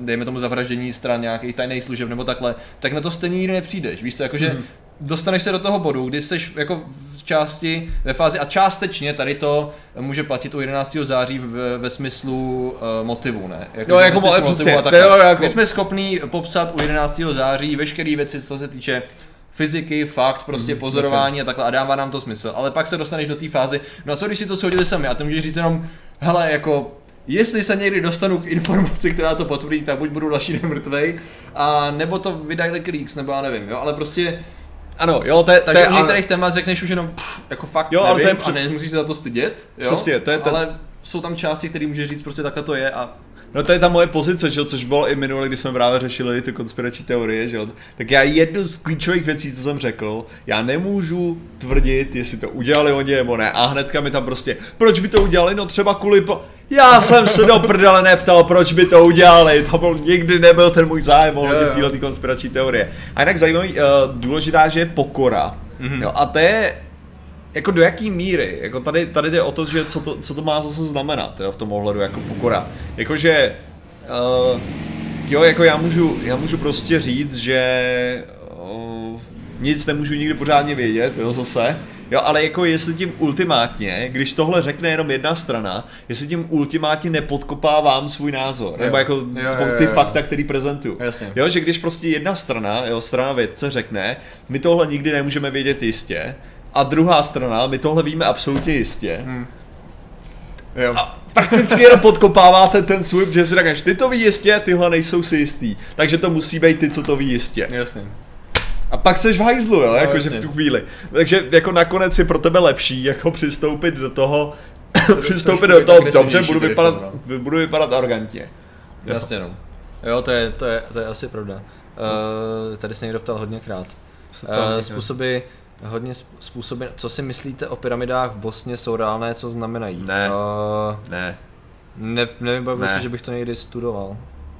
dejme tomu zavraždění stran nějakých tajných služeb nebo takhle, tak na to stejně nikdy nepřijdeš, víš co, jakože hmm. dostaneš se do toho bodu, kdy jsi jako v části, ve fázi a částečně tady to může platit u jedenáctého září v, ve smyslu uh, motivu, ne? Jako, no, jako motivu přesně, a jo, jako... My jsme schopni popsat u jedenáctého září veškeré věci, co se týče fyziky, fakt, prostě mm, pozorování myslím. A takhle a dává nám to smysl, ale pak se dostaneš do té fázy, no a co když si to shodili sami a ty můžeš říct jenom, hele, jako jestli se někdy dostanu k informaci, která to potvrdí, tak buď budu další den mrtvej, a nebo to vydají Leaks, nebo já nevím, jo, ale prostě ano, jo, to je, takže u některých témat řekneš už jenom pff, jako fakt jo, nevím, ale to je, a nemusíš se za to stydět, jo? Přesně, to je ten... ale jsou tam části, které můžeš říct prostě takhle to je a... No to je ta moje pozice, že jo, což bylo i minule, když jsme právě řešili ty konspirační teorie, že jo, tak já jednu z klíčových věcí, co jsem řekl, já nemůžu tvrdit, jestli to udělali oni nebo ne a hnedka mi tam prostě, proč by to udělali, no třeba kvůli po... Já jsem se do prdele neptal, proč by to udělali, to byl, nikdy nebyl ten můj zájem ohledně téhle ty konspirační teorie. A jinak zajímavý, uh, důležitá, že je pokora, mm-hmm. jo, a to je... Jako do jaký míry, jako tady, tady jde o to, že co to, co to má zase znamenat, jo, v tom ohledu, jako pokora. Jakože, uh, jo, jako já můžu, já můžu prostě říct, že uh, nic nemůžu nikdy pořádně vědět, jo, zase. Jo, ale jako jestli tím ultimátně, když tohle řekne jenom jedna strana, jestli tím ultimátně nepodkopávám svůj názor, jo. nebo jako jo, jo, jo, ty jo, jo. fakta, který prezentuju. Jasně. Jo, že když prostě jedna strana, jo, strana vědce řekne, my tohle nikdy nemůžeme vědět jistě, a druhá strana, my tohle víme absolutně jistě, hmm. Jo. A prakticky jenom podkopáváte ten svůj, že si řekneš, ty to ví jistě, tyhle nejsou si jistý. Takže to musí být ty, co to ví jistě. Jasně. A pak seš v hajzlu, jo, no, jakože v tu chvíli. Takže jako nakonec je pro tebe lepší jako přistoupit do toho, to přistoupit do toho, dobře, budu vypadat, no. budu vypadat arrogantně. Jasně no. Jo, to je, to je, to je asi pravda. Uh, tady se někdo ptal hodněkrát. Uh, způsoby, hodně způsoby, co si myslíte o pyramidách v Bosně, jsou reálné, co znamenají? Ne, uh, ne. ne nevím, bavím ne. si, že bych to někdy studoval.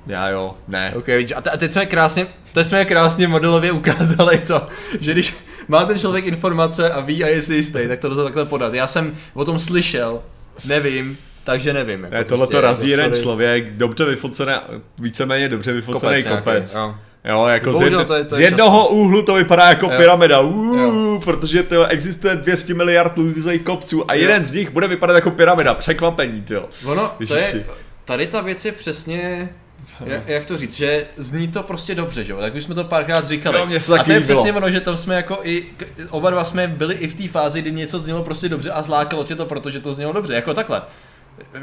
Já jo, ne. Okay, a, te, a teď jsme krásně, teď jsme krásně modelově ukázali to, že když má ten člověk informace a ví a je si jistý, tak to lze takhle podat. Já jsem o tom slyšel, nevím, takže nevím. Jako ne, tohle prostě, to razí jeden člověk, dobře vyfocený, víceméně dobře vyfocený kopec. kopec. Nějaký, jo, jako Bohužel, z, jedno, to je, to je z jednoho čas. úhlu to vypadá jako jo. pyramida, Uuu, protože tyjo, existuje dvě stě miliard různých kopců a jo. jeden z nich bude vypadat jako pyramida, překvapení, tyjo. Ono, to je, tady ta věc je přesně... Jak, jak to říct, že zní to prostě dobře, že jo, tak už jsme to párkrát říkali. No, a to je přesně ono, že tam jsme jako i, oba dva jsme byli i v té fázi, kdy něco znělo prostě dobře a zlákalo tě to, protože to znělo dobře, jako takhle.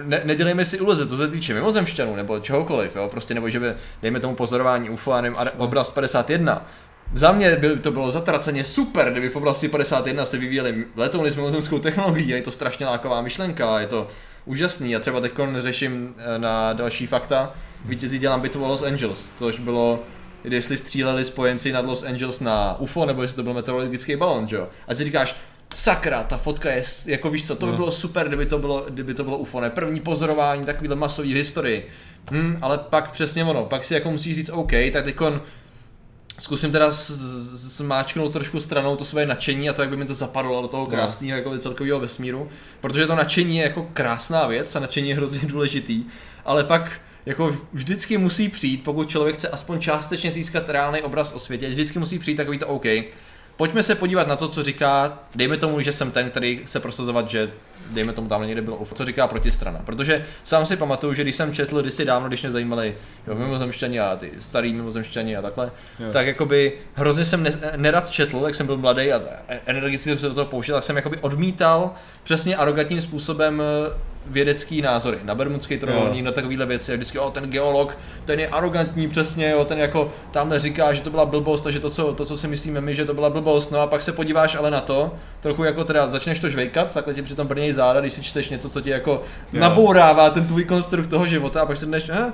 Ne, nedělejme si iluze, co se týče mimozemšťanů nebo čehokoliv, jo, prostě nebo že by, dejme tomu pozorování U F O a nevím, oblast padesát jedna. Za mě by to bylo zatraceně super, kdyby v oblasti padesát jedna se vyvíjeli letouny s mimozemskou technologií, je to strašně láková myšlenka, je to úžasný. Já třeba teď řeším na další fakta, vítězí dělám bitvu o Los Angeles, což bylo, jestli stříleli spojenci nad Los Angeles na U F O, nebo jestli to byl meteorologický balon, že jo? A ty říkáš, sakra, ta fotka je, jako víš co, to by bylo super, kdyby to bylo, kdyby to bylo U F O, ne? První pozorování takovýhle masový historii. Hm, ale pak přesně ono, pak si jako musíš říct, OK, tak teďkon zkusím teda smáčknout trošku stranou to své nadšení a to, jak by mi to zapadlo do toho krásného jako celkového vesmíru, protože to nadšení je jako krásná věc a nadšení je hrozně důležitý, ale pak jako vždycky musí přijít, pokud člověk chce aspoň částečně získat reálný obraz o světě, vždycky musí přijít takový to OK. Pojďme se podívat na to, co říká, dejme tomu, že jsem ten, který chce prosazovat, že dejme tomu tam někde bylo U F O, co říká protistrana. Protože sám si pamatuju, že když jsem četl kdysi dávno, když mě zajímali jo, mimozemšťani a ty starý mimozemšťani a takhle, jo. tak jakoby hrozně jsem ne, nerad četl, jak jsem byl mladý a energicky jsem se do toho pouštěl, tak jsem jakoby odmítal přesně arrogantním způsobem vědecký názory na Bermudský trojúhelník, na takovýhle věci, a vždycky, o ten geolog, ten je arrogantní přesně, jo, ten jako tamhle říká, že to byla blbost a že to co, to, co si myslíme my, že to byla blbost, no a pak se podíváš ale na to, trochu jako teda začneš to žvejkat, takhle ti přitom brněj záda, když si čteš něco, co ti jako jo. nabourává ten tvůj konstrukt toho života a pak si dneš, eh,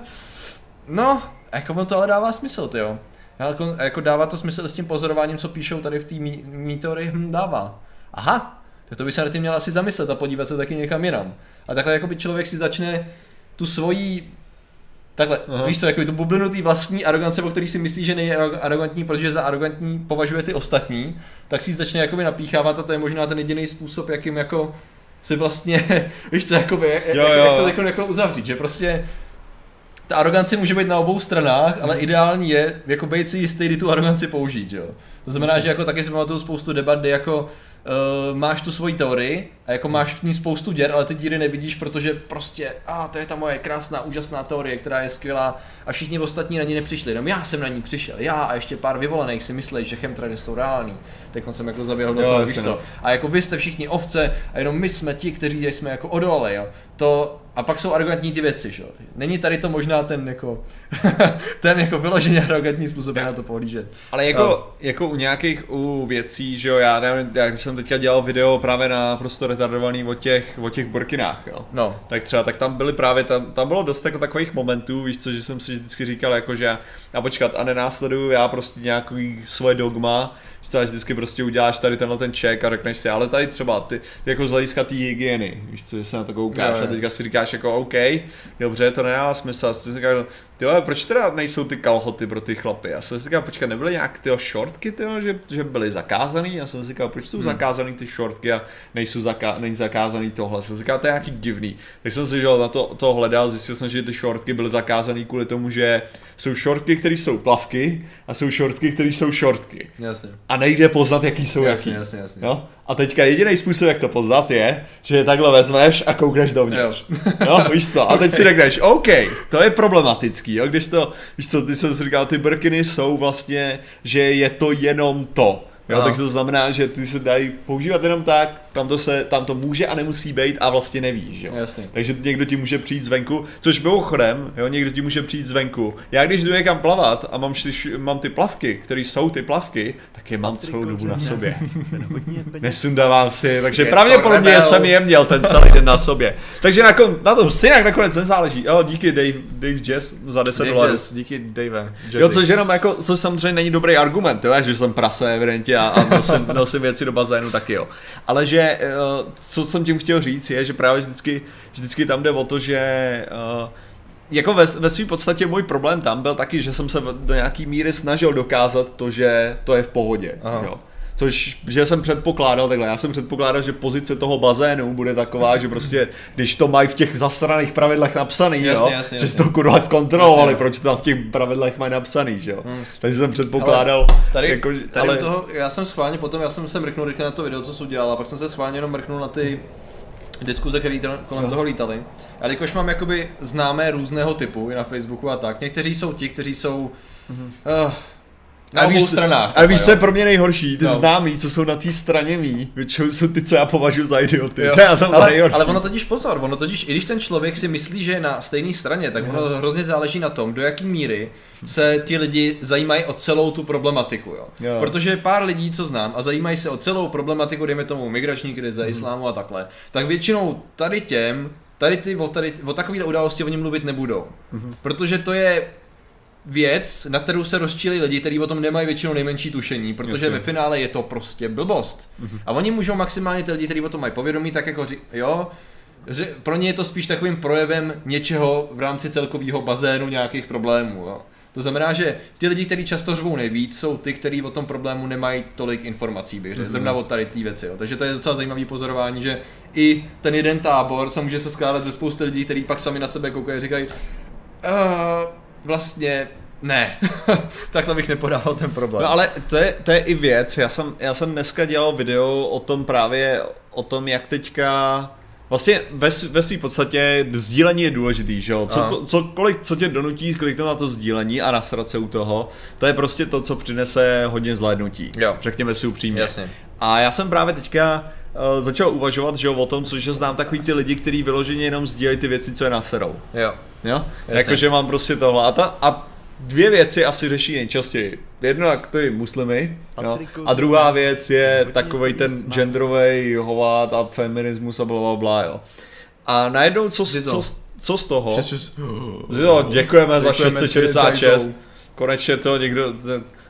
no, jako on to ale dává smysl, tyjo, jako, jako dává to smysl s tím pozorováním, co píšou tady v té mýtory, hm, dává, aha. Tak to by se na tím měl asi zamyslet a podívat se taky někam jinam. A takhle jakoby člověk si začne tu svoji, takhle, Aha. víš co, jakoby tu bublinu té vlastní arogance, o který si myslí, že není arogantní, protože za arogantní považuje ty ostatní, tak si začne jakoby napíchávat a to je možná ten jediný způsob, jakým jako si vlastně, víš co, jakoby, jak, jo, jo. jak to jako, jako uzavřít, že prostě ta arogance může být na obou stranách, ale ideální je jako být si jistý, kdy tu aroganci použít, jo. To znamená, Myslím. že jako taky si pamatuju spoustu debat, kde jako Uh, máš tu svoji teorii a jako máš v ní spoustu děr, ale ty díry nevidíš, protože prostě, a ah, to je ta moje krásná, úžasná teorie, která je skvělá a všichni ostatní na ní nepřišli, jenom já jsem na ní přišel, já a ještě pár vyvolených si myslej, že chemtrady jsou reální, teď jsem jako zaběhl do toho, víš co, a jako vy jste všichni ovce a jenom my jsme ti, kteří jsme jako odolali, jo, to, a pak jsou arrogantní ty věci, jo, není tady to možná ten jako, ten jako vyloženě arrogantní způsob já. na to pohlížet. Ale jako, no. jako u nějakých u věcí, že jo, já nevím, já jsem teďka dělal video právě na prosto retardovaný o těch, o těch Burkinách, jo. No. Tak třeba, tak tam byly právě, tam, tam bylo dost jako takových momentů, víš co, že jsem si vždycky říkal jako, že a počkat, a nenásleduju já prostě nějaký svoje dogma, že vždycky prostě uděláš tady tenhle ten check a řekneš si, ale tady třeba ty, jako z hlediska té hygieny, víš co, že se na to koukáš no, a teďka si říkáš jako OK, dobře, to nemá smysl, ty vole, proč teda nejsou ty kalhoty pro ty chlapy, já jsem si říkal, počkat, nebyly nějak ty šortky, tyho, že, že byly zakázaný, já jsem si říkal, proč jsou hmm. zakázaný ty šortky a nejsou zaká- není zakázaný tohle, jsem si říkal, to je nějaký divný, tak jsem si že, na to, to hledal, zjistil jsem, že ty šortky byly zakázaný kvůli tomu, že jsou šortky, které jsou plavky a jsou šortky, které jsou šortky. Jasně. A nejde poznat, jaký jsou jasně, jaký. Jasně, jasně. No? A teďka jediný způsob, jak to poznat, je, že je takhle vezmeš a koukneš dovnitř. No, víš co? A teď si řekneš, OK, to je problematický, jo? Když to, víš co, ty jsem si říkal, ty Birkiny jsou vlastně, že je to jenom to. Jo? Takže to znamená, že ty se dají používat jenom tak, tam to, se, tam to může a nemusí být a vlastně nevíš, jo. Jasně. Takže někdo ti může přijít zvenku, což mimochodem, jo, někdo ti může přijít zvenku. Já když jdu někam plavat a mám, mám ty plavky, které jsou ty plavky, tak je mám celou dobu na sobě. Nesundávám si je, takže pravděpodobně jsem je měl ten celý den na sobě. Takže na, kon, na tom synak nakonec nezáleží. Jo, díky Dave, Dave Jazz za deset dolarů. Díky Dave. Jo, což jenom jako, což samozřejmě není dobrý argument, jo, že jsem prase evidentně a, a nosím, nosím věci do bazénu taky, jo. Ale že, co jsem tím chtěl říct, je, že právě vždycky, vždycky tam jde o to, že jako ve, ve své podstatě můj problém tam byl taky, že jsem se do nějaký míry snažil dokázat to, že to je v pohodě, jo. Což, že jsem předpokládal takhle, já jsem předpokládal, že pozice toho bazénu bude taková, že prostě, když to mají v těch zasraných pravidlech napsaný, jasně, jo, jasně, že si to kurva zkontrolovali, proč to tam v těch pravidlech mají napsaný, že jo. Hmm. Takže jsem předpokládal, ale tady, jako, tady ale... toho, já jsem schválně potom, já jsem se mrknul rychle na to video, co jsi udělal, a pak jsem se schválně jenom mrknul na ty diskuze, které kolem toho lítaly. A jakož mám jakoby známé různého typu, i na Facebooku a tak, někteří jsou ti, kteří jsou... Hmm. Uh, Na a víš, stranách, a víš, co je pro mě nejhorší? Ty no. známí, co jsou na té straně mý, většinou jsou ty, co já považuji za idioty. To já tam ale, nejhorší. Ale ono totiž pozor, ono totiž, i když ten člověk si myslí, že je na stejné straně, tak no. ono hrozně záleží na tom, do jaký míry se ti lidi zajímají o celou tu problematiku. Jo? Jo. Protože pár lidí, co znám, a zajímají se o celou problematiku, dejme tomu migrační krize, hmm. islámu a takhle, tak většinou tady těm, tady ty, o, tady, o takovýhle události oni mluvit nebudou. Hmm. Protože to je věc, na kterou se rozčílí lidi, kteří o tom nemají většinou nejmenší tušení, protože yes. ve finále je to prostě blbost. Mm-hmm. A oni můžou maximálně ty lidi, kteří o tom mají povědomí, tak jako říct, jo, že pro ně je to spíš takovým projevem něčeho v rámci celkového bazénu nějakých problémů. Jo. To znamená, že ty lidi, kteří často řvou nejvíc, jsou ty, kteří o tom problému nemají tolik informací, bych řekl, mm-hmm. zrovna od tady té věci. Jo. Takže to je docela zajímavé pozorování, že i ten jeden tábor se může skládat ze spousty lidí, kteří pak sami na sebe koukají a říkají, uh, vlastně ne, takhle bych nepodával ten problém. No ale to je, to je i věc, já jsem, já jsem dneska dělal video o tom právě, o tom jak teďka, vlastně ve, ve své podstatě sdílení je důležitý, že jo, co, co, co, kolik, co tě donutí kliknout na to sdílení a nasrat se u toho, to je prostě to, co přinese hodně zhlédnutí, jo. Řekněme si upřímně. Jasně. A já jsem právě teďka uh, začal uvažovat, že jo, o tom, což znám takový ty lidi, kteří vyloženě jenom sdílejí ty věci, co je naserou. Jo. Jo? Jakože mám prostě tohle a, ta, a dvě věci asi řeší nejčastěji. Jedno jak to je muslimy, jo? A druhá věc je takovej ten genderovej hovát a feminismus a blablabla, jo. A najednou co, co, co z toho? Jo, děkujeme za šest set šedesát šest, konečně to někdo...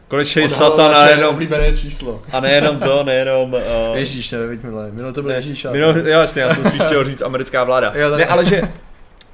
Konečně satan a jenom oblíbené číslo. A nejenom to, nejenom... Uh... Ježíš, nevěď milé, minul to byl Ježíš. Jo jasně, já jsem spíš chtěl říct americká vláda. Jo, ne, ale že...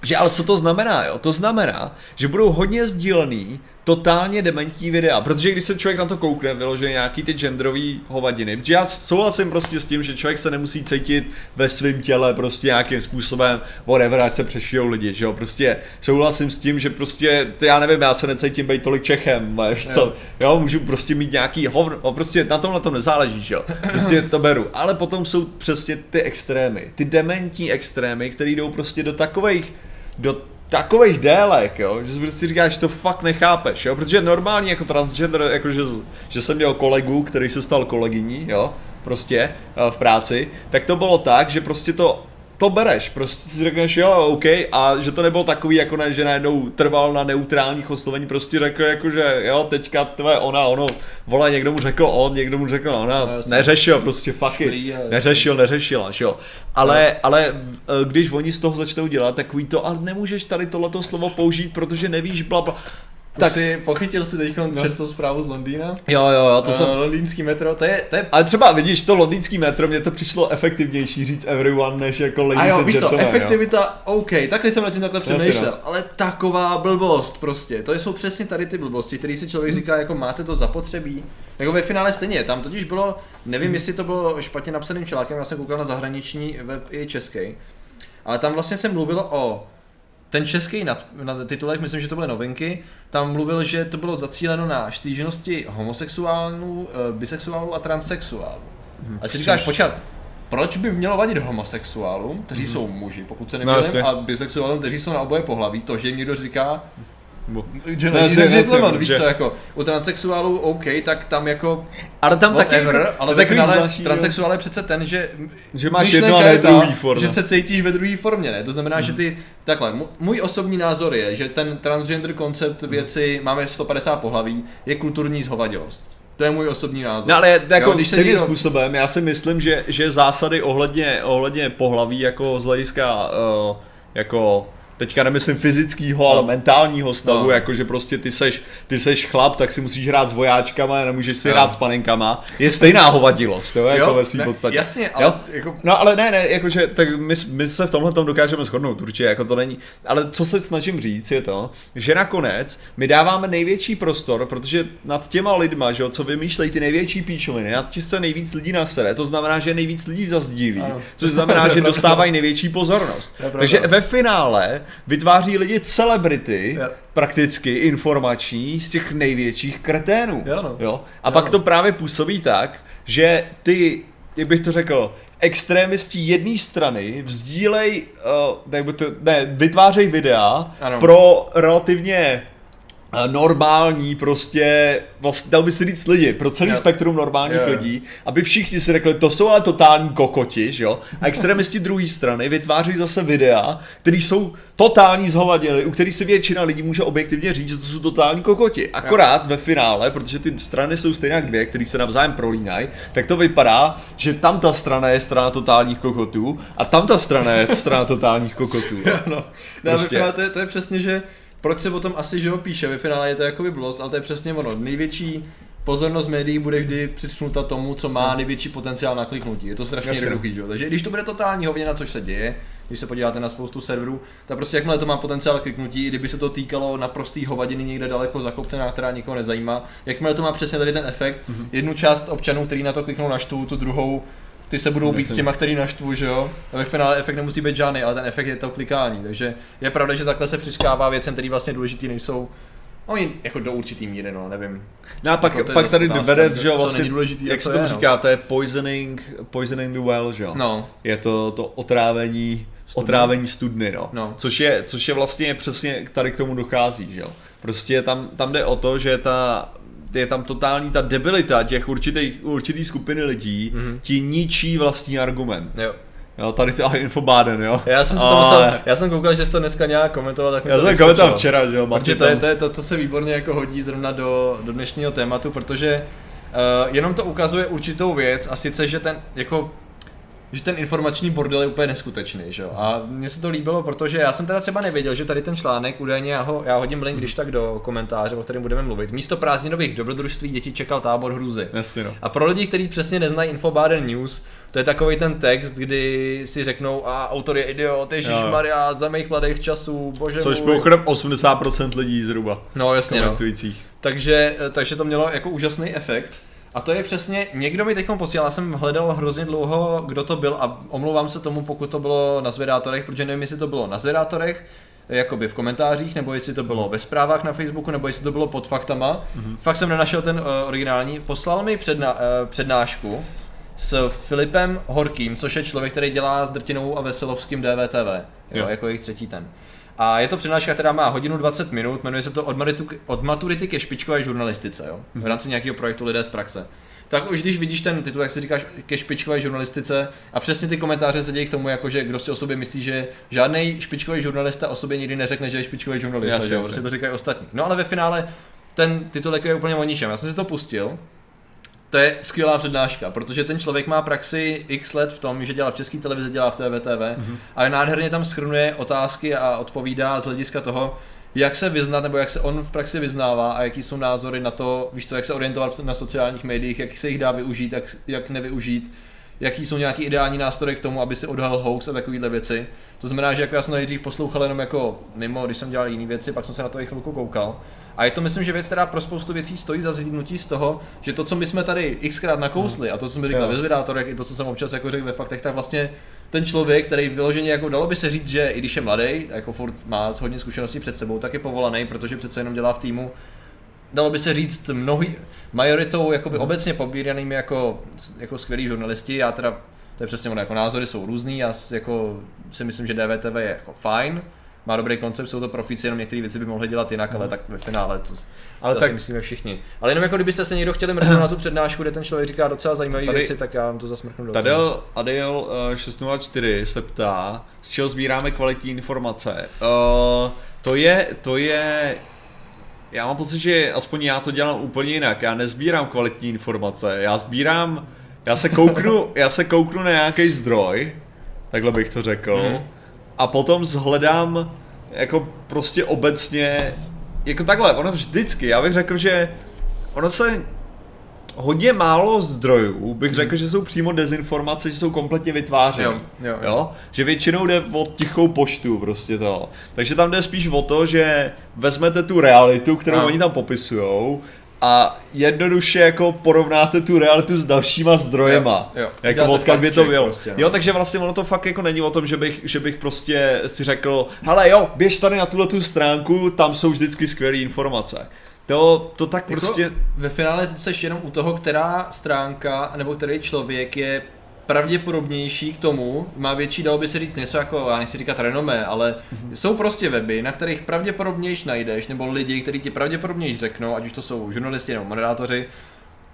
Že ale co to znamená, jo? To znamená, že budou hodně sdílený totálně dementní videa, protože když se člověk na to koukne, vyloží nějaký ty genderový hovadiny, protože já souhlasím prostě s tím, že člověk se nemusí cítit ve svém těle prostě nějakým způsobem, whatever, ať se přešijou lidi, že jo, prostě souhlasím s tím, že prostě, já nevím, já se necítím být tolik Čechem, víš co, jo, můžu prostě mít nějaký hovno, prostě na tom na tom nezáleží, že jo, prostě to beru, ale potom jsou přesně ty extrémy, ty dementní extrémy, které jdou prostě do takových, do takových délek, jo, že si prostě říkáš, že to fakt nechápeš, jo, protože normálně jako transgender, jakože že jsem měl kolegu, který se stal kolegyní, jo, prostě v práci, tak to bylo tak, že prostě to to bereš, prostě si řekneš jo, OK, a že to nebylo takový, jako ne, že najednou trval na neutrálních oslovení, prostě řekl jako, že jo, teďka tvé ona, ono, vole, někdo mu řekl on, někdo mu řekl ona, no, neřešil prostě, fuck it, neřešil, neřešila, že jo, ale, no. ale když oni z toho začnou dělat takový to, ale nemůžeš tady tohleto slovo použít, protože nevíš blabla. Tak si pochytil si teďka no. čerstvou zprávu z Londýna? Jo, jo, jo, to jsem... Uh, londýnský metro, to je, to je... Ale třeba vidíš, to londýnský metro, mně to přišlo efektivnější říct everyone, než jako ladies and gentlemen, jo. A jo, víš co, efektivita, jo. OK, takhle jsem na tím takhle přemýšlel, no. ale taková blbost prostě, to jsou přesně tady ty blbosti, který si člověk říká, jako máte to zapotřebí, jako ve finále stejně, tam totiž bylo, nevím, hmm. jestli to bylo špatně napsaným článkem, já jsem koukal na zahraniční web i český, ale tam vlastně se mluvilo o... Ten český nad, na titulech, myslím, že to byly Novinky, tam mluvil, že to bylo zacíleno na štížnosti homosexuálů, bisexuálů a transsexuálů. Hmm, a si říkáš, počkat, proč by mělo vadit homosexuálům, kteří hmm. jsou muži, pokud se nemýlím, no, a bisexuálům, kteří jsou na oboje pohlaví, to, že jim někdo říká Bo. Že není zjednovat, víš co, jako, u transsexuálů OK, tak tam jako ale tam whatever, taky, ale takový zvláštní. Transsexuál je přece ten, že, že máš jedno a ne druhý formě. Že se cítíš ve druhé formě, ne? To znamená, hmm. že ty, takhle, můj osobní názor je, že ten transgender koncept věci, máme sto padesát pohlaví, je kulturní zhovadilost. To je můj osobní názor. No ale jako jo, když se někdo... způsobem, já si myslím, že, že zásady ohledně, ohledně pohlaví jako z hlediska uh, jako... Teďka nemyslím fyzického, no. ale mentálního stavu, no. jakože prostě ty seš, ty seš chlap, tak si musíš hrát s vojáčkama, nemůžeš si no. hrát s panenkama. Je stejná hovadilost, jo, jako jo, ve svým podstatě. Jasně, ale jako... No ale ne, ne, jakože tak my, my se v tomhle tom dokážeme shodnout, určitě, jako to není. Ale co se snažím říct je to, že nakonec my dáváme největší prostor, protože nad těma lidma, že jo, co vymýšlejí ty největší píčoviny, nad tím se nejvíc lidí nasere, to znamená, že nejvíc lidí zazdílí, ano. což znamená, že dostávají největší pozornost. Takže ve finále vytváří lidi celebrity, yeah. prakticky informační, z těch největších kreténů. Yeah, no. jo? A yeah, pak no. to právě působí tak, že ty, jak bych to řekl, extrémisti jedné strany vzdílej, uh, ne, vytvářejí videa ano. pro relativně normální prostě, vlastně dal by si říct lidi, pro celý yeah. spektrum normálních yeah. lidí, aby všichni si řekli, to jsou ale totální kokoti, že jo, a extremisti druhé strany vytváří zase videa, které jsou totální zhovadily, u kterých si většina lidí může objektivně říct, že to jsou totální kokoti, akorát yeah. ve finále, protože ty strany jsou stejně dvě, které se navzájem prolínají, tak to vypadá, že tam ta strana je strana totálních kokotů a tam ta strana je strana totálních kokotů. No. Prostě. No, to, je, to je přesně, že proč se o tom asi, že ho píše, ve finále je to jakoby blost, ale to je přesně ono, největší pozornost médií bude vždy přičnuta tomu, co má největší potenciál na kliknutí, je to strašně jednoduchý, že jo, takže když to bude totální hovněna, což se děje, když se podíváte na spoustu serverů, tak prostě jakmile to má potenciál kliknutí, i kdyby se to týkalo naprostý hovadiny někde daleko za kopcem, která nikoho nezajímá, jakmile to má přesně tady ten efekt, mm-hmm. jednu část občanů, kteří na to kliknou, naštvou, tu druhou, ty se budou být s těma, který naštvu, že jo? A ve finále efekt nemusí být žádný, ale ten efekt je to klikání, takže je pravda, že takhle se přičkává věcem, který vlastně důležitý nejsou. Oni jako do určitý míry, no, nevím. No a pak, jako pak tady vede, že jo, vlastně, jak se tomu říká, to je poisoning, poisoning the well, že jo? No. Je to to otrávení, studny. otrávení studny, no. no. Což je, což je vlastně přesně, tady k tomu dochází, že jo? Prostě tam, tam jde o to, že ta... je tam totální ta debilita těch určitých, určitý skupiny lidí, mm-hmm. ti ničí vlastní argument. Jo. Jo, tady to je infobáden, jo. Já jsem, a... musel, já jsem koukal, že jsi to dneska nějak komentoval, tak mi já to jsem komentoval včera, že jo. Protože to, je, to, je, to, to se výborně jako hodí zrovna do, do dnešního tématu, protože uh, jenom to ukazuje určitou věc, a sice, že ten jako že ten informační bordel je úplně neskutečný, že jo. A mně se to líbilo, protože já jsem teda třeba nevěděl, že tady ten článek údajně, já ho, já hodím link když tak do komentáře, o kterém budeme mluvit. Místo prázdninových dobrodružství děti čekal tábor hrůzy. Jasně, no. A pro lidi, kteří přesně neznají Infobaden News, to je takový ten text, kdy si řeknou, a autor je idiot, ježišmarja, za mých mladých časů, bože což můj. Což byl osmdesát procent lidí zhruba. No jasně, no. Takže, takže to mělo jako úžasný efekt. A to je přesně, někdo mi teďkom posílal, já jsem hledal hrozně dlouho, kdo to byl a omlouvám se tomu, pokud to bylo na Zvedátorech, protože nevím, jestli to bylo na Zvedátorech, jakoby v komentářích, nebo jestli to bylo ve zprávách na Facebooku, nebo jestli to bylo pod faktama. Mm-hmm. Fakt jsem nenašel ten uh, originální, poslal mi předna, uh, přednášku s Filipem Horkým, což je člověk, který dělá s Drtinovou a Veselovským D V T V, jo, jo. jako jejich třetí ten. A je to přednáška, která má hodinu dvacet minut, jmenuje se to Od, maritu, od maturity ke špičkové žurnalistice, jo? V rámci nějakého projektu Lidé z praxe. Tak už když vidíš ten titul, jak si říkáš, ke špičkové žurnalistice a přesně ty komentáře se dějí k tomu, jakože kdo si o sobě myslí, že žádnej špičkový žurnalista o sobě nikdy neřekne, že je špičkový žurnalista, že jo, protože to říkají ostatní. No ale ve finále ten titulek je úplně o ničem, já jsem si to pustil. To je skvělá přednáška, protože ten člověk má praxi x let v tom, že dělá v České televizi, dělá v T V T V mm-hmm. a nádherně tam shrnuje otázky a odpovídá z hlediska toho, jak se vyznat nebo jak se on v praxi vyznává a jaký jsou názory na to, víš co, jak se orientovat na sociálních médiích, jak se jich dá využít, jak, jak nevyužít, jaký jsou nějaký ideální nástroje k tomu, aby si odhalil hoax a takovýhle věci. To znamená, že jako já jsem to nejdřív poslouchal jenom jako mimo, když jsem dělal jiné věci, pak jsem se na to i chvilku koukal. A je to, myslím, že věc, která pro spoustu věcí stojí za zhlídnutí z toho, že to, co my jsme tady xkrát nakousli, a to, co jsem říkal ve Zvědátorech, i to, co jsem občas jako řekl ve faktech, tak vlastně ten člověk, který vyloženě, jako dalo by se říct, že i když je mladý, jako furt má hodně zkušeností před sebou, tak je povolaný, protože přece jenom dělá v týmu, dalo by se říct mnohý, majoritou jakoby obecně pobíranými jako, jako skvělí žurnalisti, já teda, to je přesně ono, jako názory jsou různý, já jako si myslím, že D V T V je jako fajn, má dobrý koncept, jsou to profíci, jenom některé věci by mohly dělat jinak, ale tak ve finále to ale tak... asi myslíme všichni. Ale jenom jako kdybyste se někdo chtěli mrknout na tu přednášku, kde ten člověk říká docela zajímavé věci, tak já vám to zasmrknu. Tadel Adel šest nula čtyři se ptá, z čeho sbíráme kvalitní informace. Uh, to je, to je... Já mám pocit, že aspoň já to dělám úplně jinak, já nezbírám kvalitní informace, já sbírám, já se kouknu, já se kouknu na nějaký zdroj, takhle bych to řekl, hmm. a potom zhledám jako prostě obecně, jako takhle, ono vždycky, já bych řekl, že ono se hodně málo zdrojů, bych řekl, hmm. že jsou přímo dezinformace, že jsou kompletně vytvářeny, jo, jo, jo. Jo? Že většinou jde o tichou poštu prostě to, takže tam jde spíš o to, že vezmete tu realitu, kterou a. oni tam popisujou, a jednoduše jako porovnáte tu realitu s dalšíma zdrojema, jo, jo. jako odkud by to bylo. Prostě, jo, takže vlastně ono to fakt jako není o tom, že bych, že bych prostě si řekl, hele jo, běž tady na tuhle tu stránku, tam jsou vždycky skvělé informace. To, to tak jako prostě... Ve finále jsi jenom u toho, která stránka nebo který člověk je pravděpodobnější k tomu, má větší, dalo by se říct něco jako, já nechci říkat renomé, ale jsou prostě weby, na kterých pravděpodobnější najdeš, nebo lidi, kteří ti pravděpodobnější řeknou, ať už to jsou žurnalisti nebo moderátoři,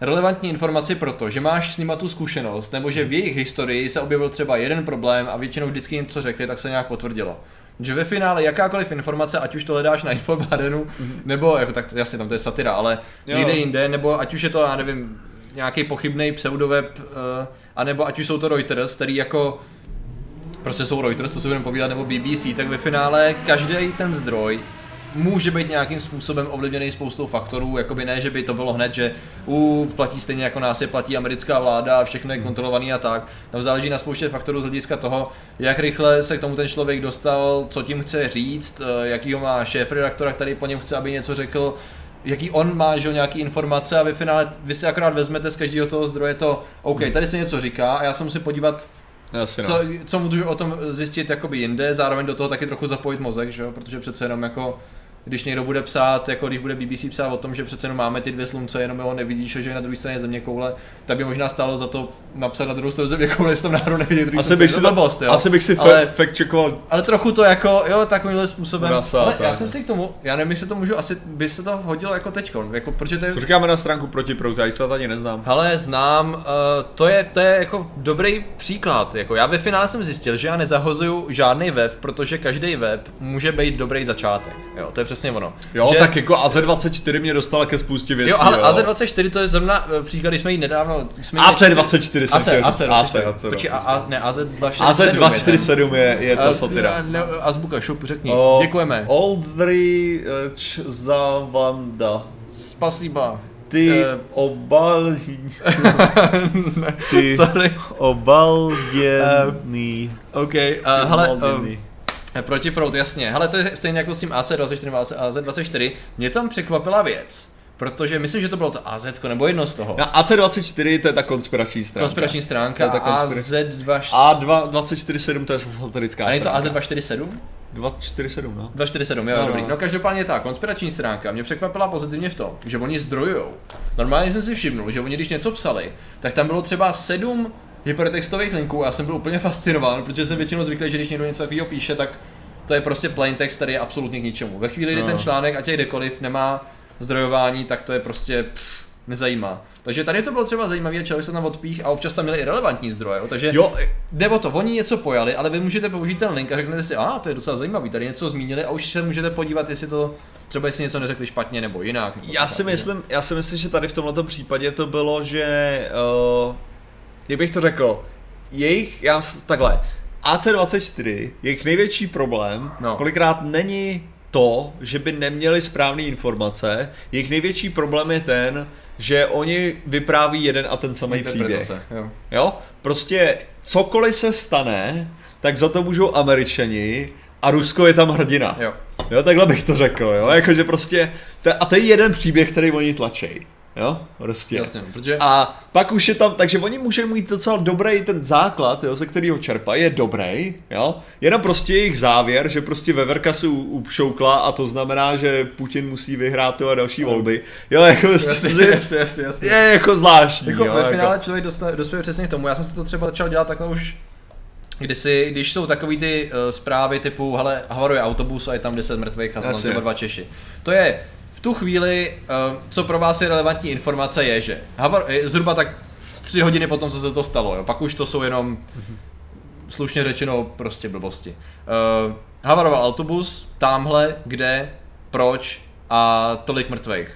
relevantní informaci proto, že máš s nima tu zkušenost, nebo že v jejich historii se objevil třeba jeden problém a většinou vždycky jim co řekli, tak se nějak potvrdilo. Že ve finále jakákoliv informace, ať už to hledáš na Infobadenu, nebo, jako tak jasně, tam to je satira, ale jo. někde jinde, nebo ať už je to, já nevím, nějaký pochybný pseudoweb, uh, anebo ať už jsou to Reuters, který jako prostě jsou Reuters, to se budeme povídat, nebo B B C, tak ve finále každý ten zdroj může být nějakým způsobem ovlivněný spoustou faktorů, jakoby ne, že by to bylo hned, že u platí stejně jako nás je platí americká vláda a všechno je kontrolovaný a tak. Tam záleží na spoustě faktorů z hlediska toho, jak rychle se k tomu ten člověk dostal, co tím chce říct, jakýho má šéfredaktora, který po něm chce, aby něco řekl, jaký on má, že nějaký informace a ve finále vy si akorát vezmete z každého toho zdroje to, OK, tady se něco říká a já se musím podívat, co, co můžu o tom zjistit jakoby jinde, zároveň do toho taky trochu zapojit mozek, že? Protože přece jenom jako když někdo bude psát, jako když bude B B C psát o tom, že přece jenom máme ty dvě slunce, jenom ho nevidíš, že je na druhé straně zeměkoule, tak by možná stálo za to napsat na druhou stranu zeměkoule, jestli tam náhodou nevidět druhý slunce, to blbost, jo. Asi bych si fact checkoval. Ale trochu to jako, jo, takovýmhle způsobem. Nasát, já jsem si k tomu, já nevím, jestli to můžu, asi by se to hodilo jako teďkon, jako protože to je... Co říkáme na stránku Protiprout, já se tady neznám. Hele, znám, uh, to, je, to je jako dobrý příklad, jako já ve finále jsem zjistil, že já nezahozuju žádný web, protože každý web může být dobrý začátek, jo, to je přesně ono. Jo, že... tak jako A Z dvacet čtyři mě dostala ke spoustě věcí. Jo, ale jo. A Z dvacet čtyři to je zrovna příklad, když jsme ji nedávno... A C dvacet čtyři jsem chtěl. A C dvacet čtyři. Ne, A Z dvacet čtyři sedm je, je ta satira. Azbuka, šup, řekni. O, děkujeme. Oldry Zavanda. Spasiba. Ty uh, obalí... Ty obalděný. Uh, OK, uh, hele... Um, Protiprout, jasně. Hele, to je stejně jako s tím A C dvacet čtyři, A Z dvacet čtyři. Mě tam překvapila věc, protože myslím, že to bylo to A Z nebo jedno z toho. No, A C dvacet čtyři to je ta konspirační stránka. Konspirační stránka to je ta konspirační... A dvacet čtyři sedm to je satirická stránka. A je to A Z dvacet čtyři sedm? dvacet čtyři sedm, no. dvacet čtyři sedm, jo, no, dobrý. No každopádně ta konspirační stránka mě překvapila pozitivně v tom, že oni zdrojujou. Normálně jsem si všimnul, že oni když něco psali, tak tam bylo třeba sedm hypertextových linků a já jsem byl úplně fascinován, protože jsem většinou zvyklý, že když někdo něco takového píše, tak to je prostě plain text, který je absolutně k ničemu. Ve chvíli, kdy no. ten článek, ať je kdekoliv, nemá zdrojování, tak to je prostě pff, nezajímá. Takže tady to bylo třeba zajímavé, člověk se tam odpích a občas tam měli i relevantní zdroje, takže jo. jde o to, oni něco pojali, ale vy můžete použít ten link a řeknete si, a ah, to je docela zajímavý, tady něco zmínili a už se můžete podívat, jestli to třeba jestli něco neřekli špatně nebo jinak. Nebo já, si myslím, já si myslím, že tady v tomto případě to bylo, že uh... jak bych to řekl, jejich, já takhle, A C dvacet čtyři, jejich největší problém, no. kolikrát není to, že by neměli správné informace, jejich největší problém je ten, že oni vypráví jeden a ten samý příběh. Jo. jo? Prostě cokoliv se stane, tak za to můžou Američani a Rusko je tam hrdina. Jo. jo takhle bych to řekl, jo, jakože prostě, a to je jeden příběh, který oni tlačí. Jo, prostě. Jasně, protože... A pak už je tam, takže oni můžou mít docela dobrý ten základ, jo, ze kterého čerpají, je dobrý, jo. Jenom prostě jejich závěr, že prostě veverka se upšoukla a to znamená, že Putin musí vyhrát to a další volby. Jo, jako jasně, si, jasně, jasně, jasně. Je jako zvláštní. Jako jo, ve finále jako... člověk dospěl přesně k tomu, já jsem si to třeba začal dělat takhle už Kdy si, když jsou takový ty uh, zprávy typu, hele, havaruje autobus a je tam deset mrtvých a jsou tam třeba dva Češi. To je v tu chvíli, uh, co pro vás je relevantní informace je, že havar, zhruba tak tři hodiny potom, co se to stalo, jo. Pak už to jsou jenom, slušně řečeno, prostě blbosti. Uh, havaroval autobus, tamhle, kde, proč a tolik mrtvých.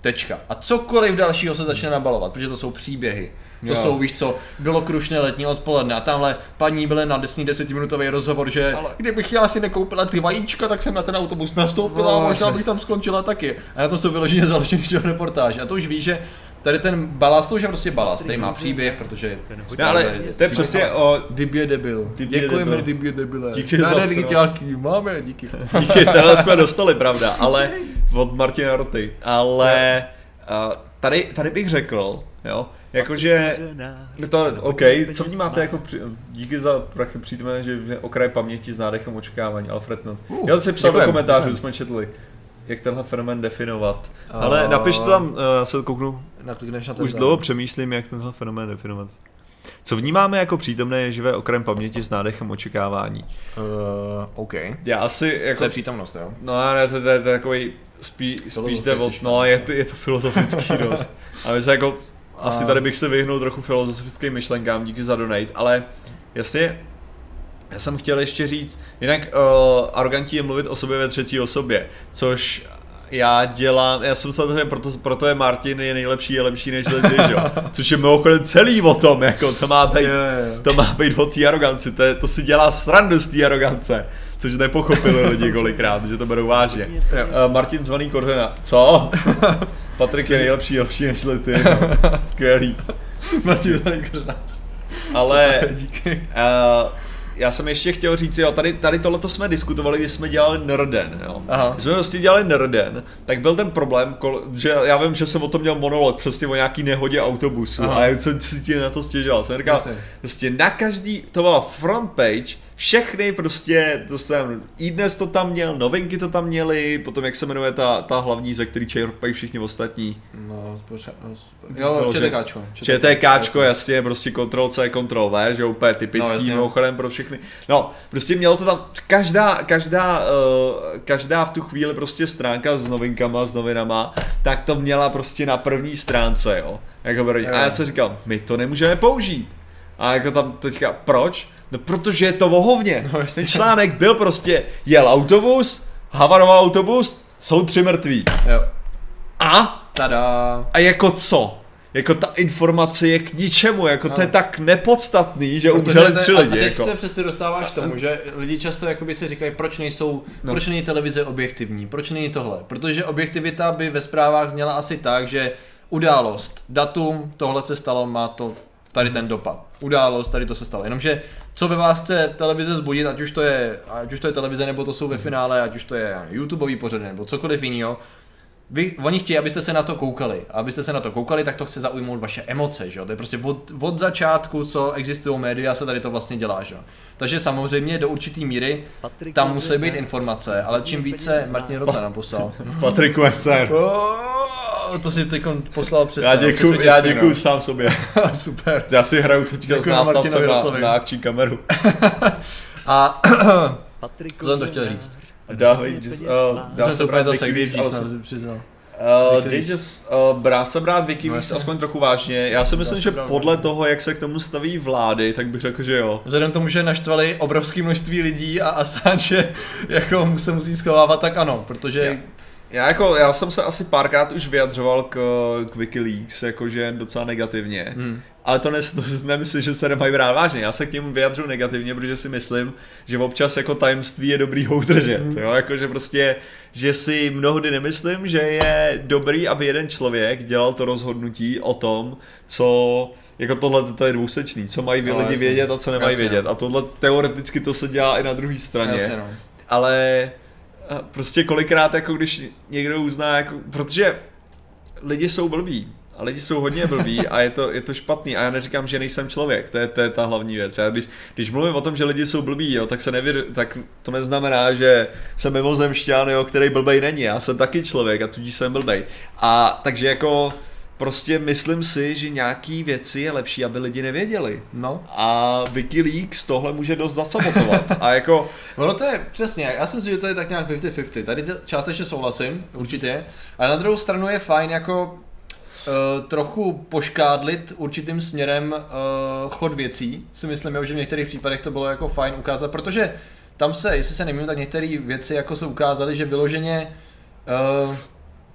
Tečka. A cokoliv dalšího se začne nabalovat, protože to jsou příběhy. To jo. Jsou, víš co, bylo krušné letní odpoledne a tamhle paní byly na desný desetiminutový rozhovor, že ale kdybych já si nekoupila ty vajíčka, tak jsem na ten autobus nastoupila no, a možná bych tam skončila taky. A na tom jsou vyloženě založený reportáž. A to už víš, že tady ten balast, to už je prostě balast, tady má příběh, protože no, ale to je přesně o Dibě debil. Děkujeme Dibě debile. Díky za dělky, máme, díky. Díky, tenhle jsme dostali, pravda, ale od Martina Roty. Ale tady, tady bych řekl, jo, jakože, to, ok, co vnímáte jako, při, díky za přítomné, že okraj paměti s nádechem očekávání, Alfred Nott. Uh, Já jsem psal do komentářů, jsme četli, jak tenhle fenomén definovat. Uh, Ale napiš to tam, uh, se kouknu, už dlouho přemýšlím, jak tenhle fenomén definovat. Co vnímáme jako přítomné je živé okrajem paměti s nádechem očekávání. Uh, OK. Já asi jako to je přítomnost, jo? No, ne, to, to, to, to je takový spí, spíš devot, no, je to, je to filozofický dost. A my se jako, asi tady bych se vyhnul trochu filozofickým myšlenkám, díky za donate, ale jasně, já jsem chtěl ještě říct, jinak uh, arrogantní je mluvit o sobě ve třetí osobě, což já dělám, já jsem samozřejmě, proto, proto je Martin je nejlepší, je lepší než ty, že jo, což je mimochodem celý o tom, jako to má být, to má být o té aroganci, to, je, to si dělá srandu z té arogance, což nepochopili lidi kolikrát, že to berou vážně. Uh, Martin zvaný Kořena, co? Patrik je nejlepší, lepší než ty, no. Skvělý. Martin zvaný Kořena. Ale, díky. Uh, Já jsem ještě chtěl říct, jo, tady, tady tohleto jsme diskutovali, když jsme dělali Nerden, jo. Aha. Když jsme vlastně dělali Nerden, tak byl ten problém, že já vím, že jsem o tom měl monolog, přesně o nějaký nehodě autobusu. Aha. A já jsem si ti na to stěžoval, jsem říkal, vlastně. Vlastně na každý, to byla front page, všechny prostě, to jsem, iDnes to tam měl, novinky to tam měli, potom jak se jmenuje ta, ta hlavní, ze který čerpají všichni ostatní. No, zpočat, no, jo, čtkáčko. Čtkáčko, jasně, prostě Ctrl-C, Ctrl-V, že úplně typický no, mimochodem pro všechny. No, prostě mělo to tam, každá, každá, uh, každá v tu chvíli prostě stránka s novinkama, s novinama, tak to měla prostě na první stránce, jo. Jako a já jsem říkal, my to nemůžeme použít. A jako tam teďka, proč? No protože je to vohovně, no, ten článek byl prostě, jel autobus, havaroval autobus, jsou tři mrtví. Jo. A? Tada. A jako co? Jako ta informace je k ničemu, jako no. To je tak nepodstatný, že umřeli tři lidi. A teď jako. Se přesně dostáváš k tomu, že lidi často jakoby si říkají, proč nejsou, no. Proč není televize objektivní, proč není tohle. Protože objektivita by ve zprávách zněla asi tak, že událost, datum, tohle se stalo, má to tady ten dopad. Událost, tady to se stalo. Jenomže co ve vás chce televize zbudit, ať už to je, ať už to je televize, nebo to jsou ve finále, ať už to je YouTubeový pořad, nebo cokoliv jiného. Vy, oni chtějí, abyste se na to koukali. A abyste se na to koukali, tak to chce zaujmout vaše emoce, že jo? To je prostě od, od začátku, co existují média, se tady to vlastně dělá, že jo? Takže samozřejmě do určitý míry tam musí být informace, ale čím více Martin Rota nám poslal. Patrik Weser. To si teď poslal přes. Já děkuju, já děkuju sám sobě. Super. Já si hraju teďka s nástavcem na, na akční kameru. A co jsem to chtěl říct? Dávej, just, uh, dá se brát Wikileaks, brá se brát Wikileaks aspoň trochu vážně, já si myslím, že podle toho, jak se k tomu staví vlády, tak bych řekl, že jo. Vzhledem tomu, že naštvali obrovské množství lidí a Assange jako se musí schovávat, tak ano, protože já, já, jako, já jsem se asi párkrát už vyjadřoval k, k Wikileaks, jakože docela negativně. Hmm. Ale to, ne, to nemyslím, že se nemají brát vážně, já se k němu vyjadřu negativně, protože si myslím, že občas jako tajemství je dobrý ho udržet, mm. jo, jakože prostě, že si mnohdy nemyslím, že je dobrý, aby jeden člověk dělal to rozhodnutí o tom, co, jako tohle to je dvousečný, co mají no, lidi jasný. Vědět a co nemají jasný, vědět, no. A tohle teoreticky to se dělá i na druhé straně, jasný, no. Ale prostě kolikrát, jako když někdo uzná, jako, protože lidi jsou blbí. A lidi jsou hodně blbí a je to, je to špatný a já neříkám, že nejsem člověk, to je, to je ta hlavní věc. Já když, když mluvím o tom, že lidi jsou blbí, jo, tak, se nevěr, tak to neznamená, že jsem mimozemšťan, jo, který blbej není, já jsem taky člověk a tudíž jsem blbej. A takže jako Prostě myslím si, že nějaký věci je lepší, aby lidi nevěděli. No. A WikiLeaks tohle může dost zasabotovat. A jako... Ono to je přesně, já si myslím, že to je tak nějak padesát na padesát. Tady částečně souhlasím, určitě. Ale na druhou stranu je fajn jako uh, trochu poškádlit určitým směrem uh, chod věcí. Si myslím, že v některých případech to bylo jako fajn ukázat, protože tam se, jestli se nemýlím, tak některé věci jako se ukázaly, že vyloženě uh,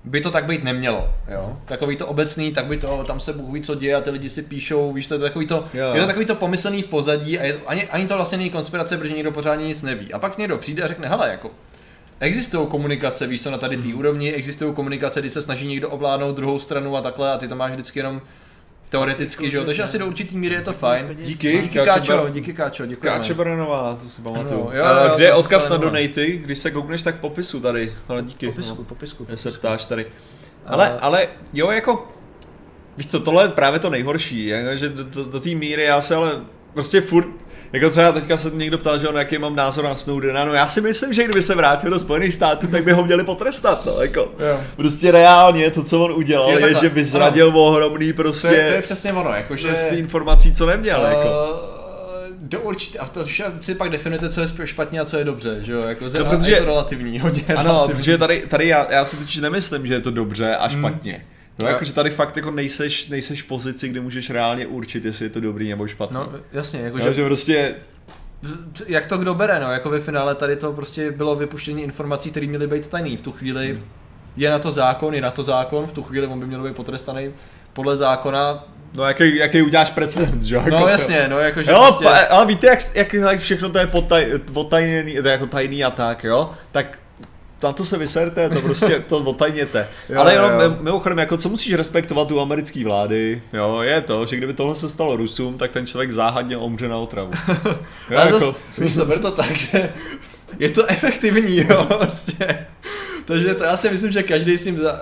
by to tak být nemělo, jo. Takový to obecný, tak by to, tam se Bůh ví co děje a ty lidi si píšou, víš, to je to takový to, yeah. je to takový to pomyslný v pozadí a je to, ani, ani to vlastně není konspirace, protože nikdo pořádně nic neví. A pak někdo přijde a řekne, hele, jako, existují komunikace, víš co, na tady té úrovni, existují komunikace, kdy se snaží někdo ovládnout druhou stranu a takhle a ty to máš vždycky jenom teoreticky, že jo, takže asi do určitý míry je to fajn. Díky, díky Káčo, díky Káčo, děkujeme. Káčo Branová, to si pamatuju. No, jo, jo, kde je odkaz na donaty, když se koukneš, tak popisu tady, ale díky. Popisku, no. popisku, popisku. Se ptáš tady. Ale, ale, ale jo, jako, víš co, tohle je právě to nejhorší, jako, že do, do, do té míry já se ale prostě furt, jako třeba teďka se někdo ptal, že on jaký mám názor na Snowdena, no já si myslím, že kdyby se vrátil do Spojených států, tak by ho měli potrestat, no jako. Jo. Prostě reálně to, co on udělal, jo, je, že by zradil ano. ohromný prostě... To je, to je přesně ono, jakože... Prostě informací, co neměl, uh... jako. Do určitě, a to si pak definujete, co je špatně a co je dobře, že jo, jako ze, no, protože, je to relativní, hodně relativní. Ano, protože tady, tady já, já si totiž nemyslím, že je to dobře a špatně. Hmm. No, jakože tady fakt jako nejseš, nejseš v pozici, kde můžeš reálně určit, jestli je to dobrý nebo špatný. No, jasně, jakože... No, že prostě... Jak to kdo bere, no, jako ve finále tady to prostě bylo vypuštění informací, které měly být tajný. V tu chvíli hmm. je na to zákon, je na to zákon, v tu chvíli on by měl být potrestaný podle zákona. No, jaký, jaký uděláš precedent, že jo? No jasně, no, jakože jo, prostě... pa, ale víte, jak, jak, jak všechno to je potajný, jako tajný a tak, jo? Tak... Na to se vyserte, to prostě to otajněte. Jo, ale jenom jo. mimochodem, jako co musíš respektovat u americké vlády, jo, je to, že kdyby tohle se stalo Rusům, tak ten člověk záhadně omře na otravu. Jo, ale jako... zase, víš, to tak, že je to efektivní, jo, prostě. Takže to já si myslím, že každý s ním za, uh,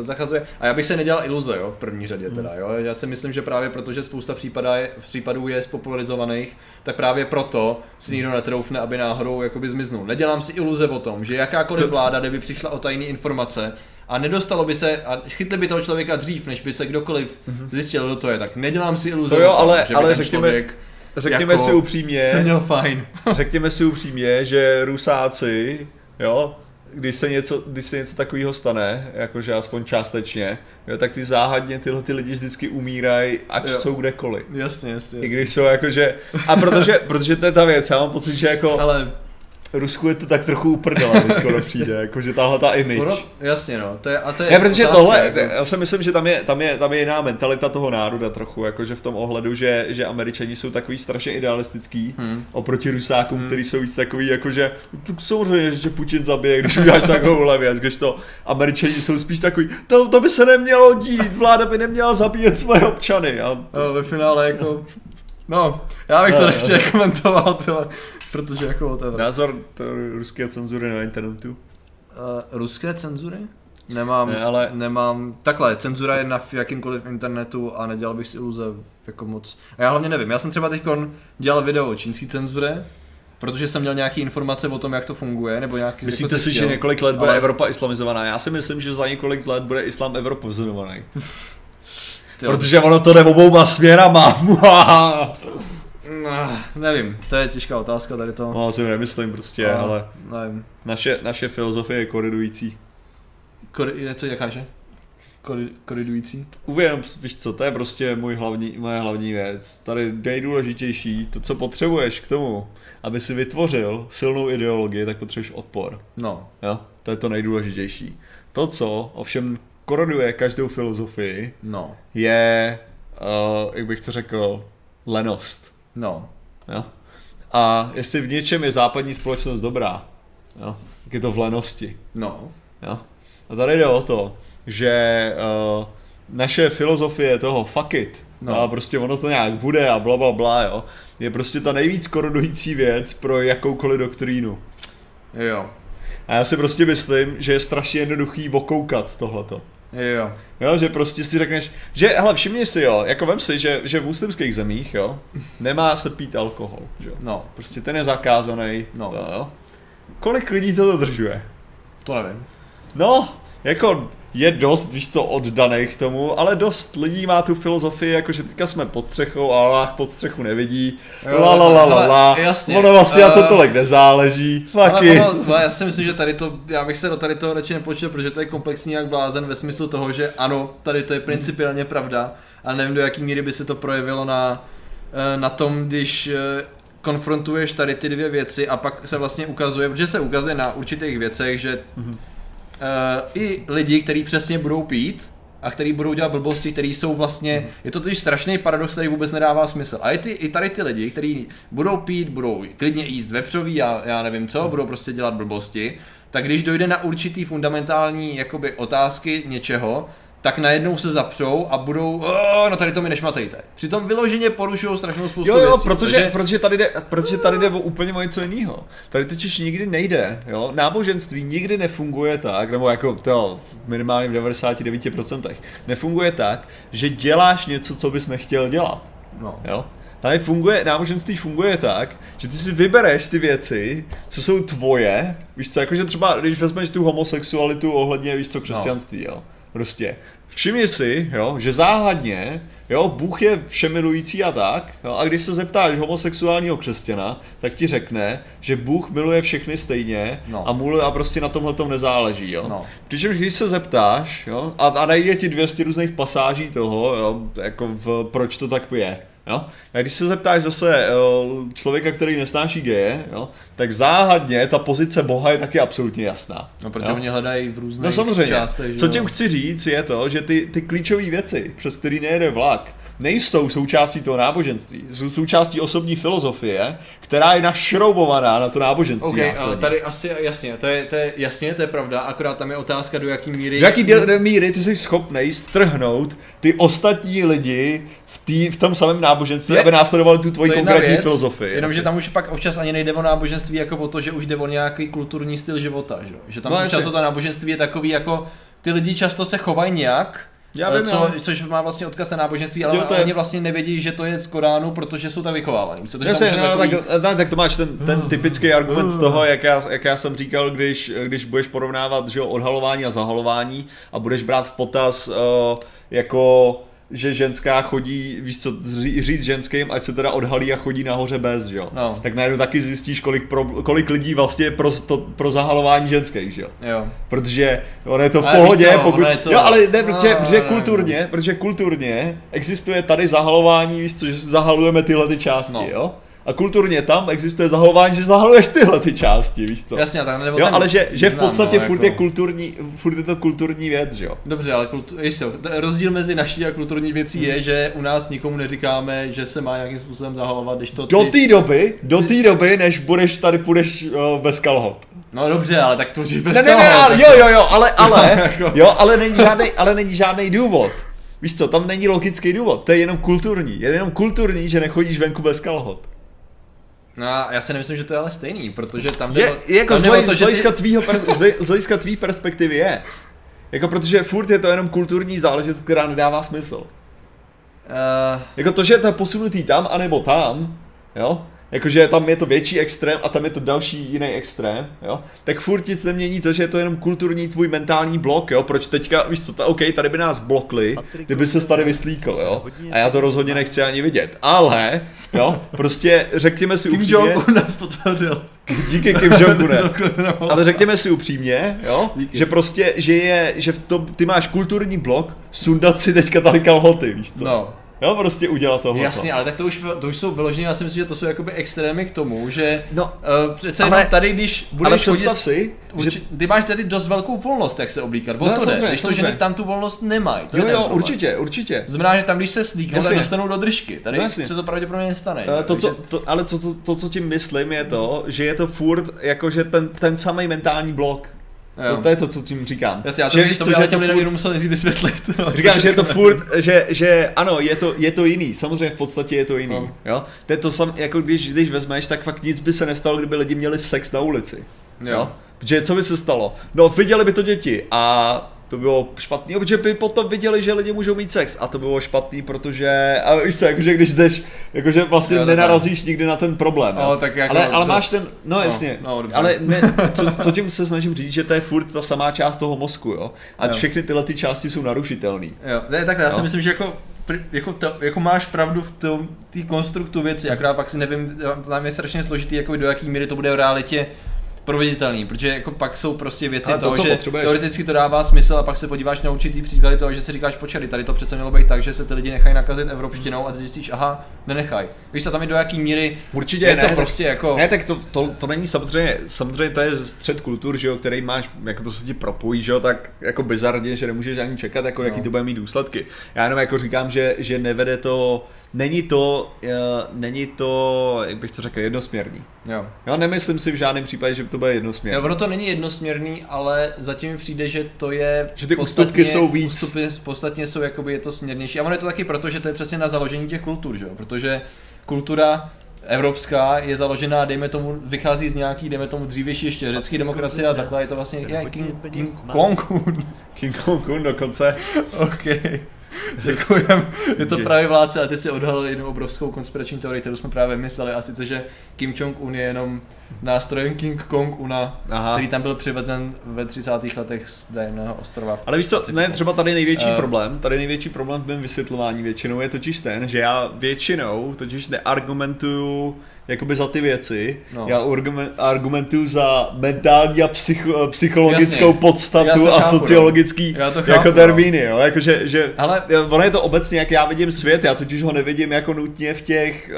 zachazuje. A já bych se nedělal iluze, jo, v první řadě teda, jo. Já si myslím, že právě protože spousta je, případů je spopularizovaných, tak právě proto si nikdo netroufne, aby náhodou jakoby zmiznul. Nedělám si iluze o tom, že jakákoliv vláda, kdyby přišla o tajné informace a nedostalo by se, a chytli by toho člověka dřív, než by se kdokoliv zjistil, kdo to je, tak nedělám si iluze to jo, o tom, ale, že by ale ten člověk... Mě... Řekněme jako si upřímně, jsem měl fajn. Řekněme si upřímně, že Rusáci, jo, když se něco, když se něco takového stane, jakože aspoň částečně, jo, tak ty záhadně tyhle ty lidi vždycky umírají, ať jo. jsou kdekoliv. Jasně, jasně, jasně. I když jsou jakože, a protože, protože to je ta věc, já mám pocit, že jako... Ale... Rusku je to tak trochu uprdala, když skoro přijde, jakože tahle ta image. No, jasně no, to je, a to je já, protože otázka, tohle, jako... já si myslím, že tam je, tam, je, tam je jiná mentalita toho národa trochu, jakože v tom ohledu, že, že Američani jsou takový strašně idealistický hmm. oproti Rusákům, hmm. který jsou víc takový, jakože tak samozřejmě, že Putin zabije, když uděláš takovouhle věc, když to Američani jsou spíš takový, to, to by se nemělo dít, vláda by neměla zabíjet svoje občany. A to... no, ve finále jako... No, já bych to nechtěl komentoval, tyhle, protože jako otevřel. Názor ruské cenzury na internetu? Uh, ruské cenzury? Nemám, ne, ale... nemám, takhle, cenzura je na jakýmkoliv internetu a nedělal bych si iluze jako moc. A já hlavně nevím, já jsem třeba teďkon dělal video o čínský cenzuře, protože jsem měl nějaké informace o tom, jak to funguje, nebo nějaký... Myslíte si, že několik let bude ale... Evropa islamizovaná? Já si myslím, že za několik let bude islám evropizovaný. Tyjo. Protože ono to jde obouma směrama. No, nevím, to je těžká otázka tady to. No, si nemyslím prostě, no, ale nevím. Naše, naše filozofie je koridující. Kor, je to jaká, že? Kori, koridující? Uvědom, víš co, to je prostě můj hlavní, moje hlavní věc. Tady nejdůležitější, to co potřebuješ k tomu, aby si vytvořil silnou ideologii, tak potřebuješ odpor. No. Jo? To je to nejdůležitější. To co, ovšem koroduje každou filozofii, no. je, uh, jak bych to řekl, lenost. No. Jo? A jestli v něčem je západní společnost dobrá, jo? Tak je to v lenosti. No. Jo? A tady jde o to, že uh, naše filozofie toho fuck it, no. a prostě ono to nějak bude a bla, bla, bla, jo? Je prostě ta nejvíc korodující věc pro jakoukoliv doktrínu. Jo. A já si prostě myslím, že je strašně jednoduchý okoukat tohleto. Jo. Jo, že prostě si řekneš, že hele, všimni si jo, jako vem si, že, že v muslimských zemích jo, nemá se pít alkohol, že jo. No. Prostě ten je zakázaný, no. To, jo. Kolik lidí to dodržuje? To nevím. No, jako je dost, víš co, oddaných tomu, ale dost lidí má tu filozofii, jakože teďka jsme pod střechou a lách pod střechu nevidí, jo, la la la la la, jasně, ono vlastně uh, na to tolik nezáleží, fucky. Já si myslím, že tady to, já bych se do tady toho radši nepočil, protože to je komplexní jak blázen ve smyslu toho, že ano, tady to je principiálně pravda, ale nevím, do jaký míry by se to projevilo na, na tom, když konfrontuješ tady ty dvě věci a pak se vlastně ukazuje, protože se ukazuje na určitých věcech, že mm-hmm. Uh, i lidi, kteří přesně budou pít a kteří budou dělat blbosti, kteří jsou vlastně, mm. je to totiž strašný paradox, který vůbec nedává smysl. A i, ty, i tady ty lidi, kteří budou pít, budou klidně jíst vepřový a já nevím co, mm. budou prostě dělat blbosti, tak když dojde na určitý fundamentální jakoby otázky něčeho, tak najednou se zapřou a budou, no tady to mi nešmatejte. Přitom vyloženě porušují strašnou spoustu věcí. Jo, jo, věcí, protože, takže... protože, tady jde, protože tady jde o úplně o něco jiného. Tady totiž nikdy nejde, jo. Náboženství nikdy nefunguje tak, nebo jako to minimálně v devadesát devět procent nefunguje tak, že děláš něco, co bys nechtěl dělat, no. Jo. Tady funguje, náboženství funguje tak, že ty si vybereš ty věci, co jsou tvoje, víš co, jakože třeba, když vezmeš tu homosexualitu ohledně, víš co, křesťanství, jo. Prostě. Všimni si, jo, že záhadně, jo, Bůh je všemilující a tak, jo, a když se zeptáš homosexuálního křesťana, tak ti řekne, že Bůh miluje všechny stejně, no. a, mluví, a prostě na tomhletom nezáleží, jo. No. Přičemž když se zeptáš, jo, a, a najde ti dvě stě různých pasáží toho, jo, jako v, proč to tak je. Jo? A když se zeptáš zase člověka, který nesnáší geje, jo? Tak záhadně ta pozice Boha je taky absolutně jasná. No, protože jo? Oni hledají v různých, no, samozřejmě. Částech. Že... Co tím chci říct je to, že ty, ty klíčové věci, přes který nejede vlak, nejsou součástí toho náboženství, jsou součástí osobní filozofie, která je našroubovaná na to náboženství. Okay, ale tady asi jasně, to je, to je jasně, to je pravda, akorát tam je otázka, do jaký míry... Do jaký d- míry ty jsi schopnej strhnout ty ostatní lidi v, tý, v tom samém náboženství, je, aby následovali tu tvoji konkrétní věc, filozofii. Jenomže tam už pak občas ani nejde o náboženství jako o to, že už jde o nějaký kulturní styl života, že, že tam no, občas to náboženství je takový jako, ty lidi často se chovají nějak, Já vím, Co, což má vlastně odkaz na náboženství, ale oni je... vlastně nevědí, že to je z Koránu, protože jsou tam vychovávaný. Jasně, no, takový... tak, tak, tak to máš ten, ten typický argument uh, uh, toho, jak já, jak já jsem říkal, když, když budeš porovnávat, že jo, odhalování a zahalování a budeš brát v potaz uh, jako... že ženská chodí, víš co, říct ženským, ať se teda odhalí a chodí nahoře bez, že jo. No. Tak najednou taky zjistíš, kolik, pro, kolik lidí vlastně je pro, to, pro zahalování ženských, že jo. jo. Protože ono je to v ale pohodě, co, pokud... To... Jo, ale ne, protože, no, protože, no, kulturně, no. protože kulturně existuje tady zahalování, víš co, že zahalujeme tyhle ty části, no. jo. A kulturně tam existuje zahalování, že zahaluješ tyhle ty části, víš co? Jasně, tak nebo jo, ale že, že v podstatě no, furt, jako... je kulturní, furt je to kulturní věc, že jo? Dobře, ale kultu... Ještě, rozdíl mezi naší a kulturní věcí hmm. je, že u nás nikomu neříkáme, že se má nějakým způsobem zahalovat, když to ty... Do té doby, do té doby, než budeš tady půjdeš uh, bez kalhot. No dobře, ale tak to říkáš bez kalhot. Ne, ne, ne, ale, jo, jo, jo, ale, ale, jo, ale není žádnej, ale není žádnej důvod. Víš co, tam není logický důvod, to je jenom kulturní, je jenom kulturní, že nechodíš venku bez kalhot. No, já si nemyslím, že to je ale stejný, protože tam jde o, jako tam jde zlej, o to, že... Jako z hlediska tvý perspektivy je. Jako protože furt je to jenom kulturní záležitost, která nedává smysl. Uh... Jako to, že je to posunutý tam, anebo tam, jo? Jakože tam je to větší extrém a tam je to další jiný extrém, jo? Tak furt nic nemění to, že je to jenom kulturní tvůj mentální blok, jo? Proč teďka, víš co, ta, OK, tady by nás blokli, kdyby ses tady vyslíkal, jo? A já to rozhodně nechci ani vidět, ale, jo? Prostě řekněme si upřímně... Kim Jong-un nás potvořil. Díky Kim Jong-une. Ale řekněme si upřímně, jo? Že prostě, že je, že v tom, ty máš kulturní blok, sundat si teďka tady kalhoty, víš co? No. Jo, prostě udělat tohle. Jasně, ale tak to už, to už jsou vyložené, já si myslím, že to jsou jakoby extrémy k tomu, že no, uh, přece ale, tady, když budeš chodit... Ale si, urči, že... Ty máš tady dost velkou volnost, jak se oblíkat, bo no, to ne, když to ženy tam tu volnost nemají. Jo, jo, určitě, určitě. Znamená, že tam, když se slíknou, tak dostanou do držky, tady no, se to pravděpodobně nestane. Uh, to, takže... co, to, ale co, to, to, co tím myslím, je to, že je to furt jakože ten, ten samý mentální blok. To, to je to, co tím říkám. Jasně, já to že, víš, to by ale těm lidem jenom musel nejdřív vysvětlit. No, říkám, že je to furt, že, že ano, je to, je to jiný, samozřejmě v podstatě je to jiný. No. Jo? To je to sam, jako když, když vezmeš, tak fakt nic by se nestalo, kdyby lidi měli sex na ulici. Jo. Jo? Protože co by se stalo? No, viděli by to děti a To bylo špatný, protože by potom viděli, že lidi můžou mít sex a to bylo špatný, protože, a víš co, jakože když jdeš, jakože vlastně jo, nenarazíš tak nikdy na ten problém, no, tak jako ale, ale zas... máš ten, no jasně, no, no, ale ne, co, co tím se snažím říct, že to je furt ta samá část toho mozku, jo, a jo. všechny tyhle ty části jsou narušitelné. Jo, ne, takhle, jo? Já si myslím, že jako, jako, to, jako máš pravdu v tom, tý konstruktu věci, akorát pak si nevím, tam je strašně složitý, jako do jaký míry to bude v realitě proveditelný, protože jako pak jsou prostě věci to, toho, že teoreticky to dává smysl a pak se podíváš na určitý příklady toho, že si říkáš počkej, tady to přece mělo být tak, že se ty lidi nechají nakazit evropštinou a zjistíš, aha, nenechaj. Víš co, tam je do jaký míry určitě je ne, to ne, prostě jako... Ne, tak to, to, to není samozřejmě, samozřejmě to je střed kultur, že jo, který máš, jak to se ti propojí, že jo, tak jako bizarně, že nemůžeš ani čekat, jako no. jaký to bude mít důsledky. Já jenom jako říkám, že, že nevede to... Není to, uh, není to, jak bych to řekl, jednosměrný. Jo. Já nemyslím si v žádném případě, že to bude jednosměrný. Jo, ono to není jednosměrný, ale zatím mi přijde, že to je... Že ty ústupky jsou víc. Ústupy podstatně jsou, jakoby je to směrnější. A ono je to taky proto, že to je přesně na založení těch kultur, že jo? Protože kultura evropská je založená, dejme tomu, vychází z nějaký, dejme tomu, dřívější ještě řecké demokracie a takhle je to vlastně... Je, King, King Kong King Kong dokonce. Okay. Děkujem, je to právě vládce a ty si odhalil jednu obrovskou konspirační teorii, kterou jsme právě mysleli a sice, že Kim Jong-un je jenom nástrojem King Kong-una, který tam byl přivezen ve třicátých letech z dajemného ostrova. Ale víš co, ne, třeba tady největší uh, problém, tady největší problém v mém vysvětlování většinou je totiž ten, že já většinou totiž neargumentuju jakoby za ty věci, no. já argumentuju za mentální a psycho, psychologickou Jasně. podstatu a chápu, sociologický chápu, jako termíny, jo, jakože, že, ale... ono je to obecně, jak já vidím svět, já totiž ho nevidím jako nutně v těch,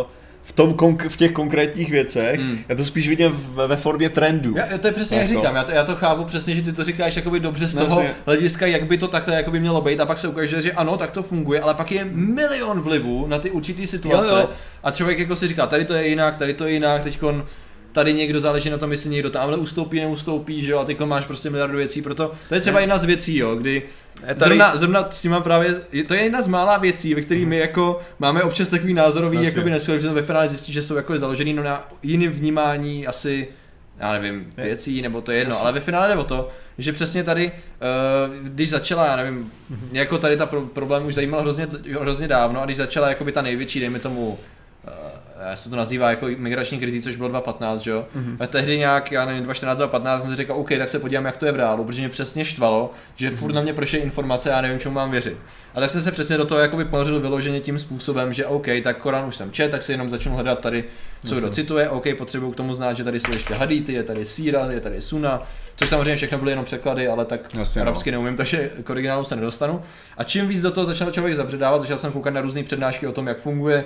uh, v, tom konk- v těch konkrétních věcech, mm. já to spíš vidím ve, ve formě trendů. Já, to je přesně jak říkám, já to, já to chápu přesně, že ty to říkáš jakoby dobře z toho hlediska, jak by to takhle jakoby mělo být a pak se ukáže, že ano, tak to funguje, ale pak je milion vlivů na ty určitý situace jo, jo. a člověk jako si říká, tady to je jinak, tady to je jinak, teďkon tady někdo záleží na tom, jestli někdo tamhle ustoupí, neustoupí, že jo, a teďkon máš prostě miliardu věcí, proto to je třeba jedna z věcí, jo, kdy Tady... Zrovna, zrovna s tím právě, to je jedna z mála věcí, ve kterých my jako máme občas takový názorový jakoby neschodu, že ve finále zjistí, že jsou jako založený na jiném vnímání asi, já nevím, věcí nebo to je jedno, ale ve finále jde o to, že přesně tady, když začala, já nevím, jako tady ta problém už zajímala hrozně, hrozně dávno a když začala jakoby ta největší, dejme tomu, se to nazývá jako migrační krizí, což bylo dva tisíce patnáct, jo. Mm-hmm. A tehdy nějak, já nevím, dva tisíce čtrnáct, dva tisíce patnáct jsem říkal, OK, tak se podívám, jak to je v reálu, protože mě přesně štvalo, že mm-hmm. furt na mě prošly informace a já nevím, čemu mám věřit. A tak jsem se přesně do toho jakoby ponořil vyloženě tím způsobem, že OK, tak Korán už jsem čet, tak si jenom začnu hledat tady, co kdo cituje, OK, potřebuju k tomu znát, že tady jsou ještě hadíty, je tady síra, je tady suna, což samozřejmě všechno byly jenom překlady, ale tak Jasně, arabsky no. neumím, takže k originálu se nedostanu. A čím víc do toho začal člověk zabředávat, začal jsem koukat na různé přednášky o tom, jak funguje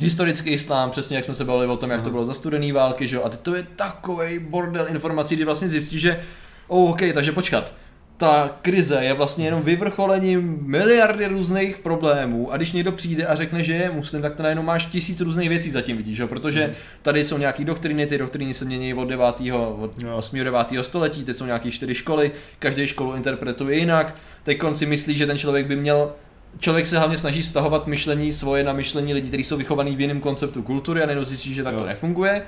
historický islám, přesně jak jsme se bavili o tom, jak to bylo za studený války, že jo, a teď to je takovej bordel informací, kdy vlastně zjistí, že oh, OK, takže počkat, ta krize je vlastně jenom vyvrcholením miliardy různých problémů a když někdo přijde a řekne, že je muslim, tak to najednou máš tisíc různých věcí zatím vidíš, jo, protože tady jsou nějaký doktriny, ty doktriny se mění od devátého, od osmého, devátého století, teď jsou nějaký čtyři školy, každý školu interpretuje jinak, teď konci myslí, že ten člověk by měl Člověk se hlavně snaží vztahovat myšlení svoje na myšlení lidí, kteří jsou vychovaní v jiném konceptu kultury a najednou zjistí, že tak to nefunguje.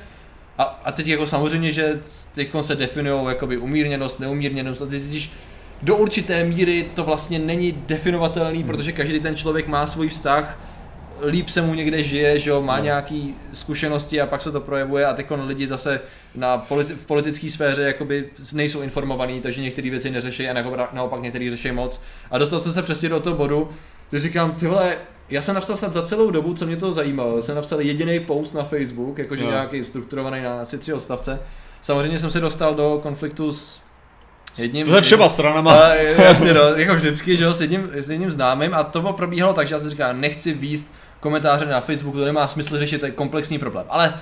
A, a teď jako samozřejmě, že teď se definují jakoby umírněnost, neumírněnost a ty zjistíš, do určité míry to vlastně není definovatelný, hmm. protože každý ten člověk má svůj vztah, líp se mu někde žije, že jo, má no. nějaký zkušenosti a pak se to projevuje a teďkon lidi zase na politi- v politické sféře jakoby nejsou informovaní, takže některé věci neřeší a naopak některé řeší moc. A dostal jsem se přesně do toho bodu, kdy říkám, ty vole, já jsem napsal snad za celou dobu, co mě to zajímalo, jsem napsal jediný post na Facebook, jakože no. nějaký strukturovaný na asi tři odstavce. Samozřejmě jsem se dostal do konfliktu s jedním, se všema stranama. A, jasně, no, jako vždycky, že jo, s jedním, s jedním známým a to probíhalo tak, že já jsem říkal, nechci víst komentáře na Facebooku, to nemá smysl řešit, to je komplexní problém, ale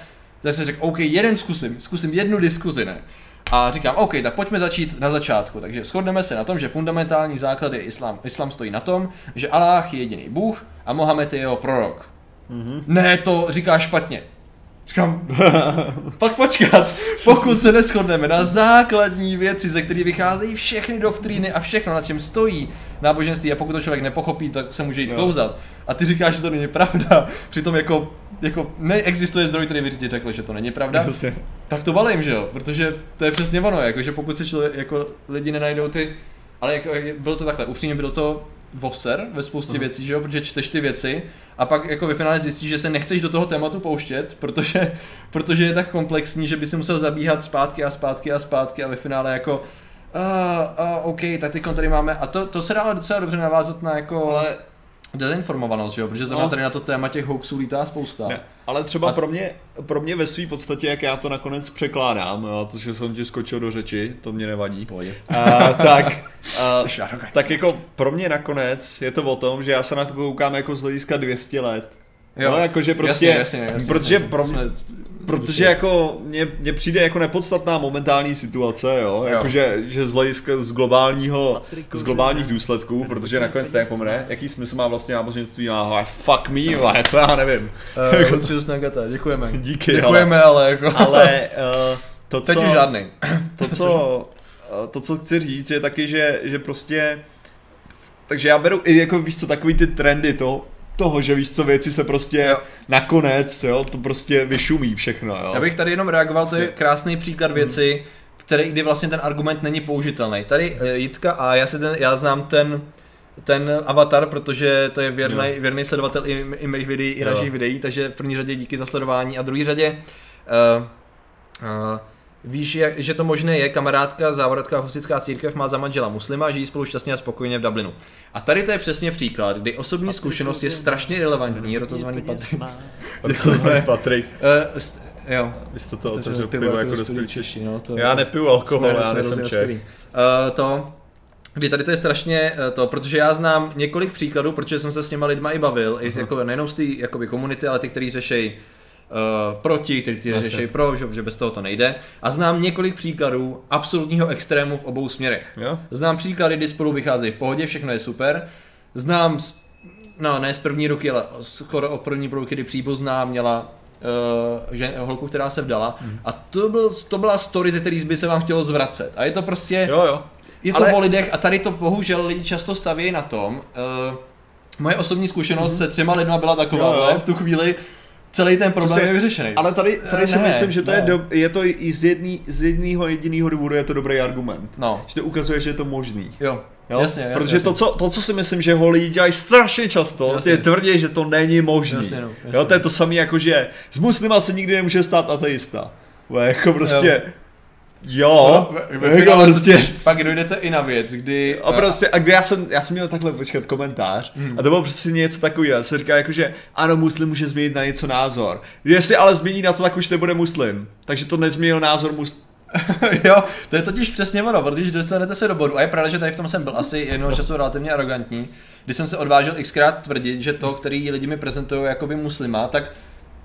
tak jsem řekl, OK, jeden zkusím, zkusím jednu diskuzi, ne? A říkám, OK, tak pojďme začít na začátku, takže shodneme se na tom, že fundamentální základ je islám, islám stojí na tom, že Alláh je jediný Bůh a Mohamed je jeho prorok. Mm-hmm. Ne, to říká špatně. Říkám, pak počkat, pokud se neshodneme na základní věci, ze kterých vycházejí všechny doktríny a všechno, na čem stojí náboženství a pokud to člověk nepochopí, tak se může jít klouzat. A ty říkáš, že to není pravda, přitom jako, jako neexistuje zdroj, který by ti řekl, že to není pravda, Jasně. tak to balím, že jo, protože to je přesně ono, jakože pokud se člověk, jako lidi nenajdou ty ale jako, bylo to takhle, upřímně bylo to voser ve spoustě mm. věcí, že jo, protože čteš ty věci a pak jako ve finále zjistíš, že se nechceš do toho tématu pouštět, protože, protože je tak komplexní, že by si musel zabíhat zpátky a zpátky a zpátky a ve finále jako uh, uh, OK, tak teď tady máme a to, to se dá ale docela dobře navázat na jako... Ale... dezinformovanost, že jo, protože zrovna no. tady na to téma těch hoaxů lítá spousta. Ne, ale třeba a... pro, mě, pro mě ve svý podstatě, jak já to nakonec překládám, a to, že jsem ti skočil do řeči, to mě nevadí. A, tak, a, tak jako pro mě nakonec je to o tom, že já se na to koukám jako z hlediska dvě stě let. Jo, no, jakože prostě, jasně, jasně, jasně, protože, jasně, pro mě, jasně, protože jako mě, mě přijde jako nepodstatná momentální situace, jo, jakože že z hlediska z globálního, z globálních důsledků, protože nakonec to nepomene, jaký smysl má vlastně náboženství, ah, fuck me, ale to já nevím. Lucius Nagata, děkujeme. Díky, děkujeme, ale jako. Ale uh, to, co, teď už žádný. To, co, to, co chci říct, je taky, že, že prostě, takže já beru i jako, víš co, takový ty trendy to, toho, že víš co, věci se prostě jo. nakonec, jo, to prostě vyšumí všechno, jo. Já bych tady jenom reagoval, to je krásný příklad věci, který, kdy vlastně ten argument není použitelný. Tady Jitka a já, si ten, já znám ten, ten avatar, protože to je věrný, věrný sledovatel i, i mých videí, i jo. našich videí, takže v první řadě díky za sledování a v druhý řadě uh, uh, víš, že to možné je, kamarádka, závodatka, husitská církev má za manžela muslima a žijí spolu šťastně a spokojeně v Dublinu. A tady to je přesně příklad, kdy osobní zkušenost je strašně relevantní, rotozvaný Patrik. Děkujeme, Patrik. Uh, st- jo. Vy jste to otevřel pivo jako dospělí Češi. No, to... Já nepiju alkohol, já nejsem Čech. Uh, to, kdy tady to je strašně to, protože já znám několik příkladů, protože jsem se s těma lidma i bavil, uh-huh. jako, nejenom z té komunity, ale ty, který řešejí Uh, proti, který ty řešejí pro, že, že bez toho to nejde. A znám několik příkladů absolutního extrému v obou směrech. Jo? Znám příklady, kdy spolu vycházejí v pohodě, všechno je super. Znám, z, no ne z první ruky, ale skoro od první ruky, kdy příbuzná měla uh, žen, holku, která se vdala. Mm. A to, byl, to byla story, ze který by se vám chtělo zvracet. A je to prostě, jo, jo. je to ale... o lidech a tady to bohužel lidi často staví na tom. Uh, moje osobní zkušenost mm. se třema lidma byla taková, jo, jo. v tu chvíli celý ten problém se, je vyřešený. Ale tady, tady ne, si myslím, že to ne. je, do, je to i z, jedný, z jednýho jedinýho důvodu je to dobrý argument. No. Že to ukazuje, že je to možný. Jo, jo? Jasně, jasně. Protože jasně. To, co, to, co si myslím, že ho lidi dělají strašně často, jasně. je tvrdě, že to není možný. Jasně, no, jasně. Jo, to je to samé jako, že s muslima se nikdy nemůže stát ateista. Jako prostě... Jo. Jo, no, jako prostě. Pak dojdete i na věc, kdy... A prostě, a kdy já jsem, já jsem měl takhle počkat komentář mm. a to bylo přesně něco takového, já jsem říkal jako, že ano, muslim může změnit na něco názor, jestli ale změní na to, tak už nebude muslim, takže to nezměnil názor muslim. Jo, to je totiž přesně ono, protože dostanete se do bodu a je pravda, že tady v tom jsem byl asi jednoho času relativně arrogantní, když jsem se odvážil xkrát tvrdit, že to, který lidi mi prezentují jakoby muslima, tak...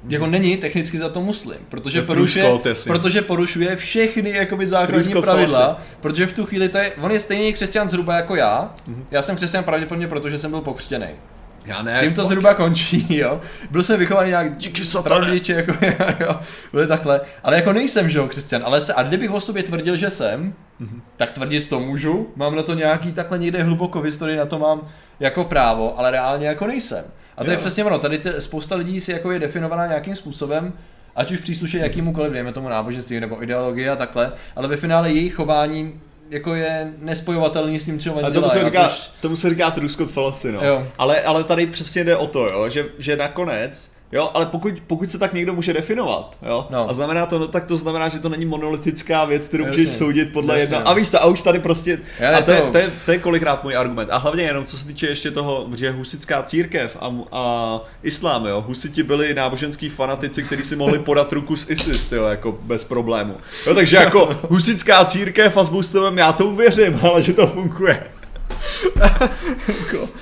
Jako není technicky za to muslim, protože to porušuje, protože porušuje všechny jakoby základní Trusko pravidla, flasy. Protože v tu chvíli to je, on je stejný křesťan zhruba jako já, mm-hmm. já jsem křesťan pravděpodobně proto, že jsem byl pokřtěný. Já ne. Tím to fakt. Zhruba končí, jo. Byl jsem vychovaný nějak díky satane, jako jo, bylo takhle, ale jako nejsem, že jo, křesťan, ale se, a kdybych o sobě tvrdil, že jsem, mm-hmm. tak tvrdit to můžu, mám na to nějaký takhle někde hluboko v historii, na to mám jako právo, ale reálně jako nejsem. A to je přesně ono, tady te, spousta lidí si jako je definovaná nějakým způsobem, ať už přísluší jakýmukoliv, dejme tomu náboženství nebo ideologie a takhle, ale ve finále jejich chování jako je nespojovatelný s tím, co oni dělají. Tomu se říká truskot falasy, no. Jo. Ale, ale tady přesně jde o to, jo, že, že nakonec, jo, ale pokud, pokud se tak někdo může definovat, jo, no. a znamená to, no tak to znamená, že to není monolitická věc, kterou jasně, můžeš soudit podle jasně, jedna, a víš to, a už tady prostě, a to, to, je, to, je, to je kolikrát můj argument, a hlavně jenom co se týče ještě toho, že husitská církev a, a islám, jo, husiti byli náboženský fanatici, kteří si mohli podat ruku s ISIS, jo, jako bez problému, jo, takže jako husitská církev a s muslimem, já tomu věřím, ale že to funguje.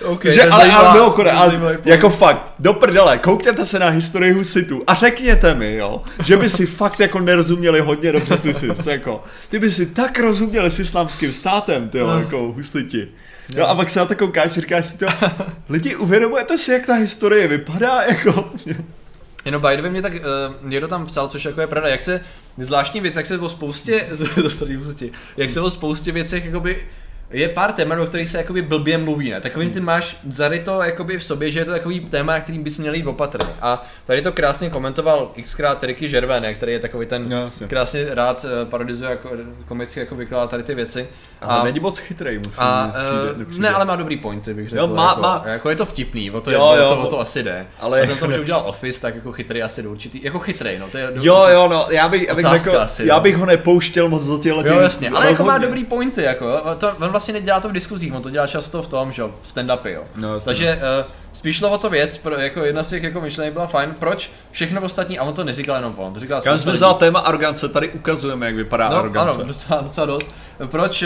Okay, že, ale zajímavá, ale mimochodem, ale jako fakt, do prdele, koukněte se na historii husitů a řekněte mi, jo, že by si fakt jako nerozuměli hodně dobře s jako, ty by si tak rozuměli s islámským státem, ty jo, jako husiti. Jo, a pak se na to koukáš a říkáš si to, lidi, uvědomujete si, jak ta historie vypadá, jako... Jenom by the way, mě tak uh, někdo tam psal, což jako je pravda, jak se, zvláštní věc, jak se o spoustě, jak se o spoustě věcech, jakoby, je pár témat, o kterých se jakoby blbě mluví, ne? Takovým ty máš zaryto jakoby v sobě, že je to takový téma, kterým bys měl jít opatrně. A tady to krásně komentoval xkrát Ricky Gervais, ne? Který je takový ten, no, krásně rád parodizuje jako komicky, jako vykládá tady ty věci. A, a není moc chytrej, musím a, přijde, přijde. Ne, ale má dobrý pointy, bych řekl. Jo, má, jako, má. Jako je to vtipný, o to, jo, je, jo, o, to o to asi jde. Ale za to, že udělal Office, tak jako chytrej asi do určitý, jako chytrej, no to je do, jo, jo, no, já bych, abych řekl, asi, já bych ho nepouštěl moc do těchto. Jo, jasně, ale jako má dobrý pointy, jako, to vlastně nedělá to v diskuzích, on to dělá často v tom, že v stand-upy, jo. No, takže uh, spíš šlo o to věc, pro, jako jedna z těch jako myšlenek byla fajn, proč všechno ostatní, a on to neříkal jenom on, to říkal. Já jsme vzal téma arogance, tady ukazujeme, jak vypadá no, arogance. Ano, docela, docela dost. Proč,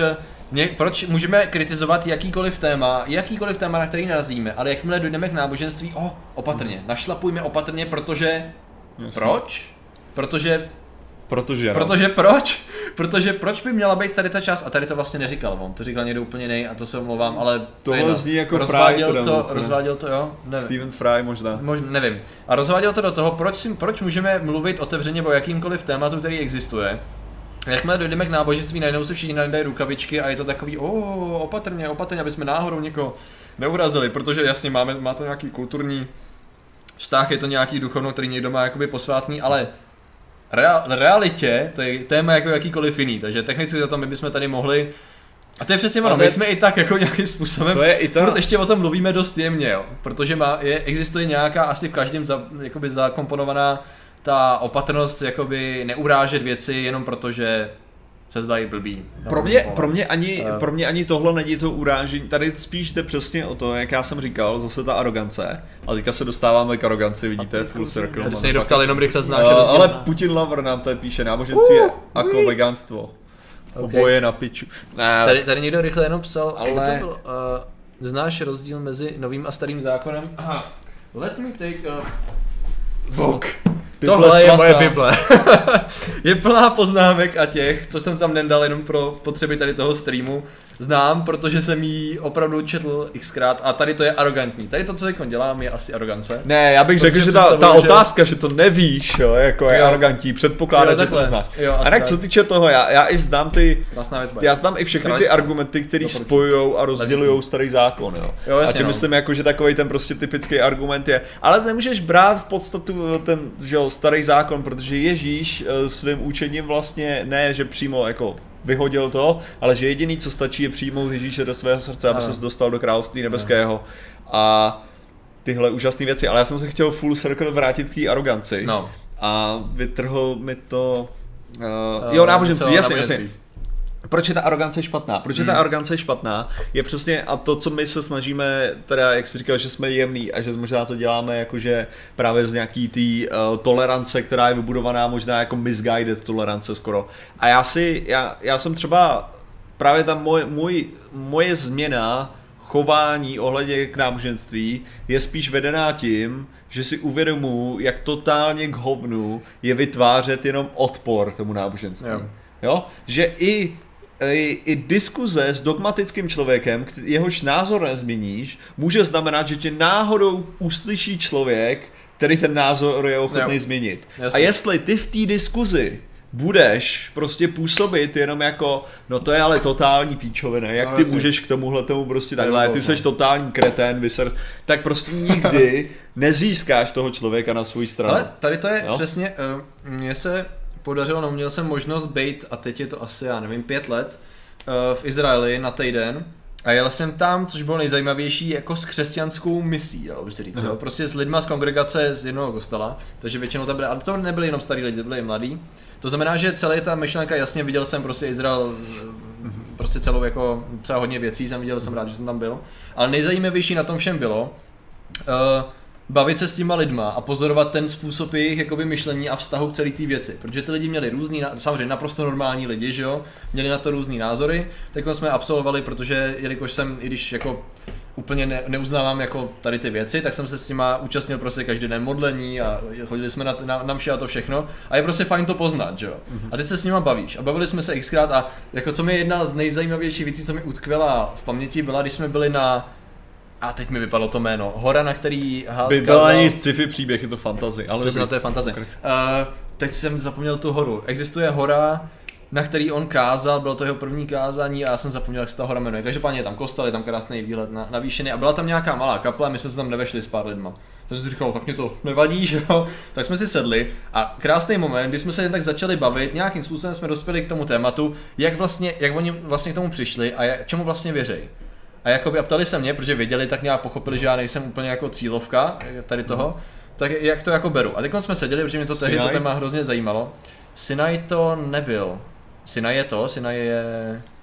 ně, proč můžeme kritizovat jakýkoliv téma, jakýkoliv téma, na který narazíme, ale jakmile dojdeme k náboženství, oh, opatrně, hmm. našlapujme opatrně, protože, jasně. Proč? Protože Protože, Protože proč? Protože proč by měla být tady ta část? A tady to vlastně neříkal on, to říkal někdo úplně nej, a to se omlouvám, ale tohle zní jako rozváděl Fry, to, to rozváděl to, jo? Nevím. Stephen Fry možná. Mož, nevím. A rozváděl to do toho, proč, si, proč můžeme mluvit otevřeně o jakýmkoliv tématu, který existuje. Jakmile dojdeme k náboženství, najednou se všichni najdají rukavičky a je to takový, oh, opatrně, opatrně, aby jsme náhodou někoho neurazili, protože jasně máme, má to nějaký kulturní vztah, je to nějaký duchovno, který někdo má jakoby posvátný, ale Real, realitě, to je téma jako jakýkoliv jiný, takže technicky za to my bychom tady mohli. A to je přesně ono, my je, jsme i tak jako nějakým způsobem, to je i ta... ještě o tom mluvíme dost jemně, jo, protože má, je, existuje nějaká asi v každém za, jakoby zakomponovaná ta opatrnost, jakoby neurážet věci jenom protože se zdají blbý. Pro mě, pro, mě ani, pro mě ani tohle není to urážení, tady spíš jde přesně o to, jak já jsem říkal, zase ta arogance. A teďka se dostáváme k aroganci, vidíte, full circle. Tady se dotkal jenom rychle znáš. No, ale Putin Lover nám tady píše, náboženství je jako veganstvo. Okay. Oboje na piču. Ne, tady, tady někdo rychle jenom psal, ale to bylo, uh, znáš rozdíl mezi novým a starým zákonem? Aha. Let me take a... Bok. Bible, tohle je moje Bible. Je plná poznámek a těch, co jsem tam nedal jenom pro potřeby tady toho streamu. Znám, protože jsem ji opravdu četl xkrát a tady to je arrogantní. Tady to, co teď dělám, je asi arogance. Ne, já bych řekl, že ta, ta otázka, že... že to nevíš, jo, jako je jo. arrogantní, předpokládat, jo, že to neznáš. Jo, a tak co týče toho, já, já i znám ty, já znám i všechny ty argumenty, které spojujou a rozdělujou starý zákon. Jo. Jo, jasně, a tím no. myslím, jako, že takový ten prostě typický argument je, ale nemůžeš brát v podstatu ten, že jo, starý zákon, protože Ježíš svým učením vlastně ne, že přímo jako vyhodil to, ale že jediný, co stačí, je přijmout Ježíše do svého srdce, aby se dostal do království nebeského. A tyhle úžasné věci. Ale já jsem se chtěl full circle vrátit k té aroganci. No. A vytrhl mi to... Uh, jo, náboženství, jasně, jasně. Proč je ta arogance špatná? Proč je hmm. ta arogance špatná? Je přesně a to, co my se snažíme, teda jak jsi říkal, že jsme jemný a že možná to děláme jakože právě z nějaký tý uh, tolerance, která je vybudovaná možná jako misguided tolerance skoro. A já si, já, já jsem třeba právě ta moj, můj, moje změna chování ohledně k náboženství je spíš vedená tím, že si uvědomuji, jak totálně k hovnu je vytvářet jenom odpor tomu náboženství. Jo. Jo? Že i I, I diskuze s dogmatickým člověkem, jehož názor nezměníš, může znamenat, že tě náhodou uslyší člověk, který ten názor je ochotný jo. změnit. Jasně. A jestli ty v té diskuzi budeš prostě působit jenom jako, no to je ale totální píčovina, jak no, ty jasný. Můžeš k tomuhle tomu prostě takhle, ty seš totální kretén, vysr, tak prostě nikdy nezískáš toho člověka na svou stranu. Ale tady to je jo? přesně, uh, mně se... podařilo, no měl jsem možnost být a teď je to asi, já nevím, pět let v Izraeli na týden a jel jsem tam, což bylo nejzajímavější, jako s křesťanskou misí, dalo by se říct, jo? Prostě s lidma z kongregace z jednoho kostela, takže většinou tam byly, ale to nebyli jenom starý lidi, to byli i mladí. To znamená, že celá ta myšlenka, jasně viděl jsem prostě Izrael, prostě celou jako, celá hodně věcí jsem viděl, jsem rád, že jsem tam byl, ale nejzajímavější na tom všem bylo, uh, bavit se s těma lidma a pozorovat ten způsob jejich jakoby myšlení a vztahu k celé té věci. Protože ty lidi měli různý, samozřejmě naprosto normální lidi, že jo, měli na to různý názory, tak jsme absolvovali, protože jelikož jsem, i když jako úplně ne, neuznávám jako tady ty věci, tak jsem se s nima účastnil prostě každý den modlení a chodili jsme na, na, na mši a to všechno a je prostě fajn to poznat, že jo. A teď se s nima bavíš a bavili jsme se xkrát a jako co mi jedna z nejzajímavějších věcí, co mi utkvěla v paměti, byla, když jsme byli na a teď mi vypadlo to jméno. Hora, na který Hulk by byla ani sci-fi příběh, je to fantasy. Ale to, by... to je fantasy. Uh, teď jsem zapomněl tu horu. Existuje hora na který on kázal, bylo to jeho první kázání a já jsem zapomněl, jak se ta hora jmenuje. Každopádně je tam kostel, je tam krásný výlet na, na výšiny a byla tam nějaká malá kaple a my jsme se tam nevešli s pár lidma. Takže jsem si říkal, tak mě to nevadí, že jo? Tak jsme si sedli a krásný moment, kdy jsme se jen tak začali bavit, nějakým způsobem jsme dospěli k tomu tématu, jak vlastně, jak oni vlastně k tomu přišli a jak, čemu vlastně věří. A jakoby, a ptali se mě, protože věděli, tak nějak pochopili, že já nejsem úplně jako cílovka tady toho, tak jak to jako beru. A teď jsme seděli, protože mě to tehdy to téma hrozně zajímalo. Sinaj to nebyl. Sinaj je to, Sinaj je...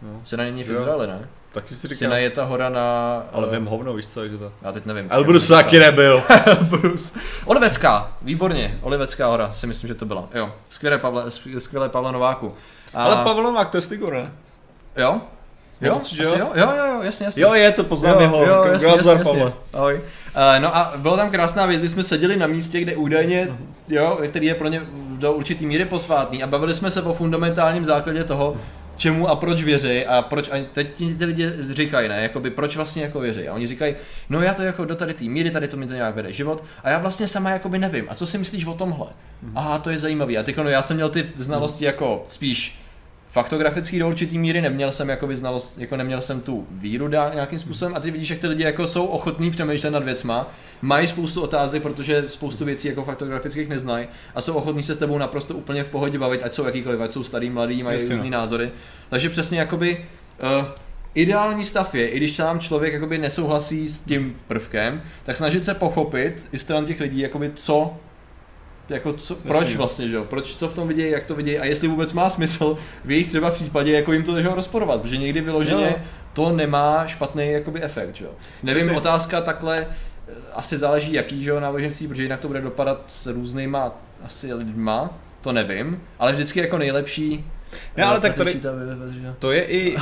No. Sinaj není v Izraeli, ne? Taky si říkám. Sinaj je ta hora na... Ale vím hovno, víš co, jak to? Já teď nevím. Elbrus taky nebyl. Elbrus. Olivecká, výborně. Olivecká hora, si myslím, že to byla. Jo, skvělé Pavle, skvělé Pavle Nováku. A... Ale Pavle Novák, to je Stigur, ne? Jo? Jo? Jo? Jo, jo, jo, jasně, jasně. Jo, je to, poznám jeho. Jo, jasně, jasně, jasně. Ahoj. Uh, no a byla tam krásná věc, kdy jsme seděli na místě, kde údajně, jo, který je pro ně do určitý míry posvátný a bavili jsme se o fundamentálním základě toho, čemu a proč věří a proč, a teď ti lidi říkají, ne, jakoby proč vlastně jako věří a oni říkají, no já to jako do tady té míry, tady to mi to nějak vede život a já vlastně sama jakoby nevím a co si myslíš o tomhle? Aha, to je zajímavý a tyko, no já jsem měl ty znalosti jako spíš faktografický do určitý míry, neměl jsem jako znalost, jako neměl jsem tu víru dát nějakým způsobem a ty vidíš, jak ty lidi jako jsou ochotní přemýšlet nad věcma, mají spoustu otázek, protože spoustu věcí jako faktografických neznají a jsou ochotní se s tebou naprosto úplně v pohodě bavit, ať jsou jakýkoliv, ať jsou starý, mladý, mají různý názory. Takže přesně jakoby uh, ideální stav je, i když tam člověk jakoby nesouhlasí s tím prvkem, tak snažit se pochopit i stran těch lidí, jakoby co jako co, proč vlastně, že jo, proč, co v tom vidějí, jak to vidějí a jestli vůbec má smysl v jejich třeba případě jako jim to jeho rozporovat, protože někdy vyloženě no. To nemá špatný jakoby efekt, že jo. Nevím, myslím. Otázka takhle asi záleží jaký, že jo, náboženství, protože jinak to bude dopadat s různýma asi lidma, to nevím, ale vždycky jako nejlepší. Ne, ale tak tady, to je i,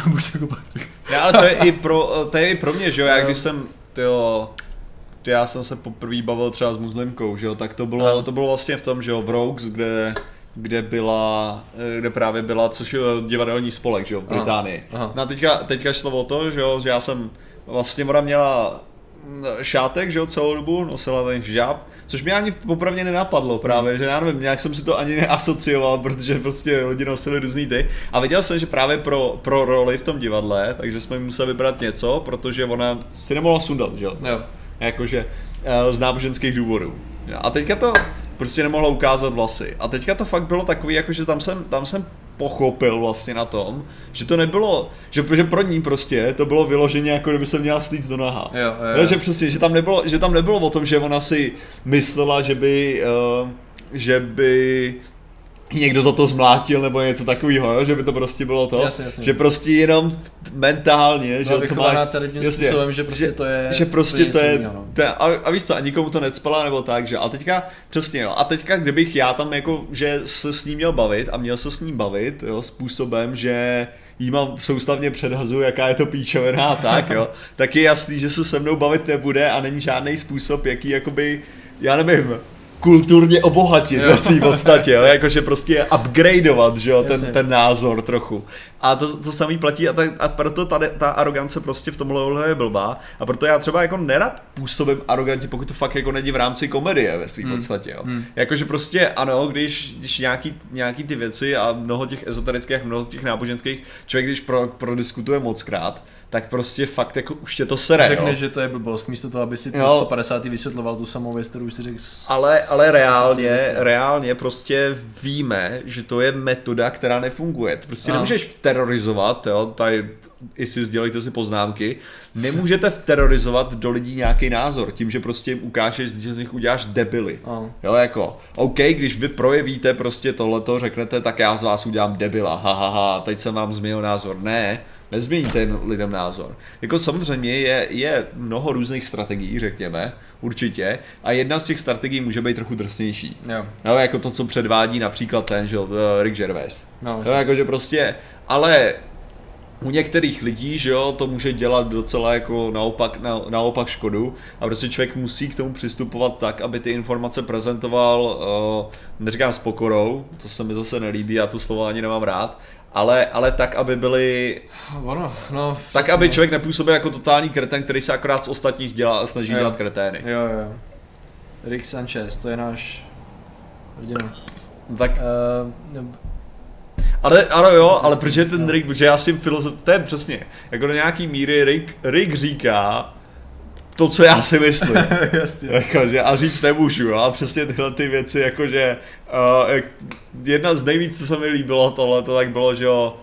ne, ale to je i pro, to je i pro mě, že jo, já když jsem, tyjo, já jsem se poprvé bavil třeba s muslimkou, že jo, tak to bylo, to bylo vlastně v tom, že jo, v Rogues, kde, kde byla, kde právě byla, což je divadelní spolek, že jo, v Británii. Aha. Aha. No a teďka, teďka šlo o to, že jo, že já jsem, vlastně ona měla šátek, že jo, celou dobu, nosila ten žáb, což mě ani popravdě nenapadlo právě, hmm. že já nevím, nějak jsem si to ani neasocioval, protože prostě lidi nosili různý ty. A viděl jsem, že právě pro, pro roli v tom divadle, takže jsme museli vybrat něco, protože ona si nemohla sundat, že jo. Jo. Jakože z náboženských důvodů. A teďka to prostě nemohla ukázat vlasy. A teďka to fakt bylo takový, jakože tam jsem, tam jsem pochopil vlastně na tom, že to nebylo, že, že pro ní prostě to bylo vyloženě, jako kdyby se měla slíct do naha. Jo, jo. No, že přesně, že tam nebylo, že tam nebylo o tom, že ona si myslela, že by, uh, že by někdo za to zmlátil nebo něco takového, že by to prostě bylo to, jasně, jasně. Že prostě jenom mentálně, že to má, jasně, způsobem, že prostě že, to je, že prostě to je, jiného, no. To je a, a víš to, a nikomu to necpala nebo tak, že a teďka, přesně jo, a teďka kdybych já tam jako, že se s ním měl bavit a měl se s ním bavit, jo, způsobem, že jí mám soustavně předhazu, jaká je to píčovina a tak, jo, tak je jasný, že se se mnou bavit nebude a není žádný způsob, jaký jakoby, já nevím, kulturně obohatit ve svým podstatě, jo? Jakože prostě upgradeovat, že jo? Ten, ten názor trochu. A to, to samý platí a, ta, a proto tady, ta arogance prostě v tomhle je blbá a proto já třeba jako nerad působím arogantně, pokud to fakt jako není v rámci komedie ve svým hmm. podstatě. Jo? Hmm. Jakože prostě ano, když, když nějaký, nějaký ty věci a mnoho těch ezoterických, mnoho těch náboženských člověk, když pro, prodiskutuje mockrát, tak prostě fakt jako už tě to sere. Řekneš, že to je blbost, místo toho, aby si tu sto padesát vysvětloval tu samou věc, kterou si řekl. Ale, ale reálně, reálně prostě víme, že to je metoda, která nefunguje. Prostě a. nemůžeš terorizovat, jo, tady jestli sdělejte si poznámky, nemůžete terorizovat do lidí nějaký názor, tím, že prostě jim ukážeš, že z nich uděláš debily. A. Jo, jako, OK, když vy projevíte prostě tohleto, řeknete, tak já z vás udělám debila, ha, ha, ha, teď jsem vám změnil názor, ne. Nezmění ten lidem názor. Jako samozřejmě je, je mnoho různých strategií, řekněme, určitě, a jedna z těch strategií může být trochu drsnější. Jo. No, jako to, co předvádí například ten, že Rick Gervais. No, no, jakože prostě, ale u některých lidí, že jo, to může dělat docela jako naopak, na, naopak škodu a prostě člověk musí k tomu přistupovat tak, aby ty informace prezentoval, uh, neříkám s pokorou, to se mi zase nelíbí, já to slovo ani nemám rád, Ale, ale tak, aby byli, ono, no, tak, aby člověk nepůsobil jako totální kretén, který se akorát z ostatních dělá, snaží jo. dělat kretény. Jo, jo. Rick Sanchez, to je náš rodina. Tak. Uh, Ale ano jo, ale protože ten Rick, protože já si filozof, to je přesně, jako do nějaký míry Rick, Rick říká to, co já si myslím. Jasně. Jakože, a říct nemůžu, jo? A přesně tyhle ty věci, jakože uh, jak, jedna z nejvíc, co se mi líbilo tohle, to tak bylo, že jo,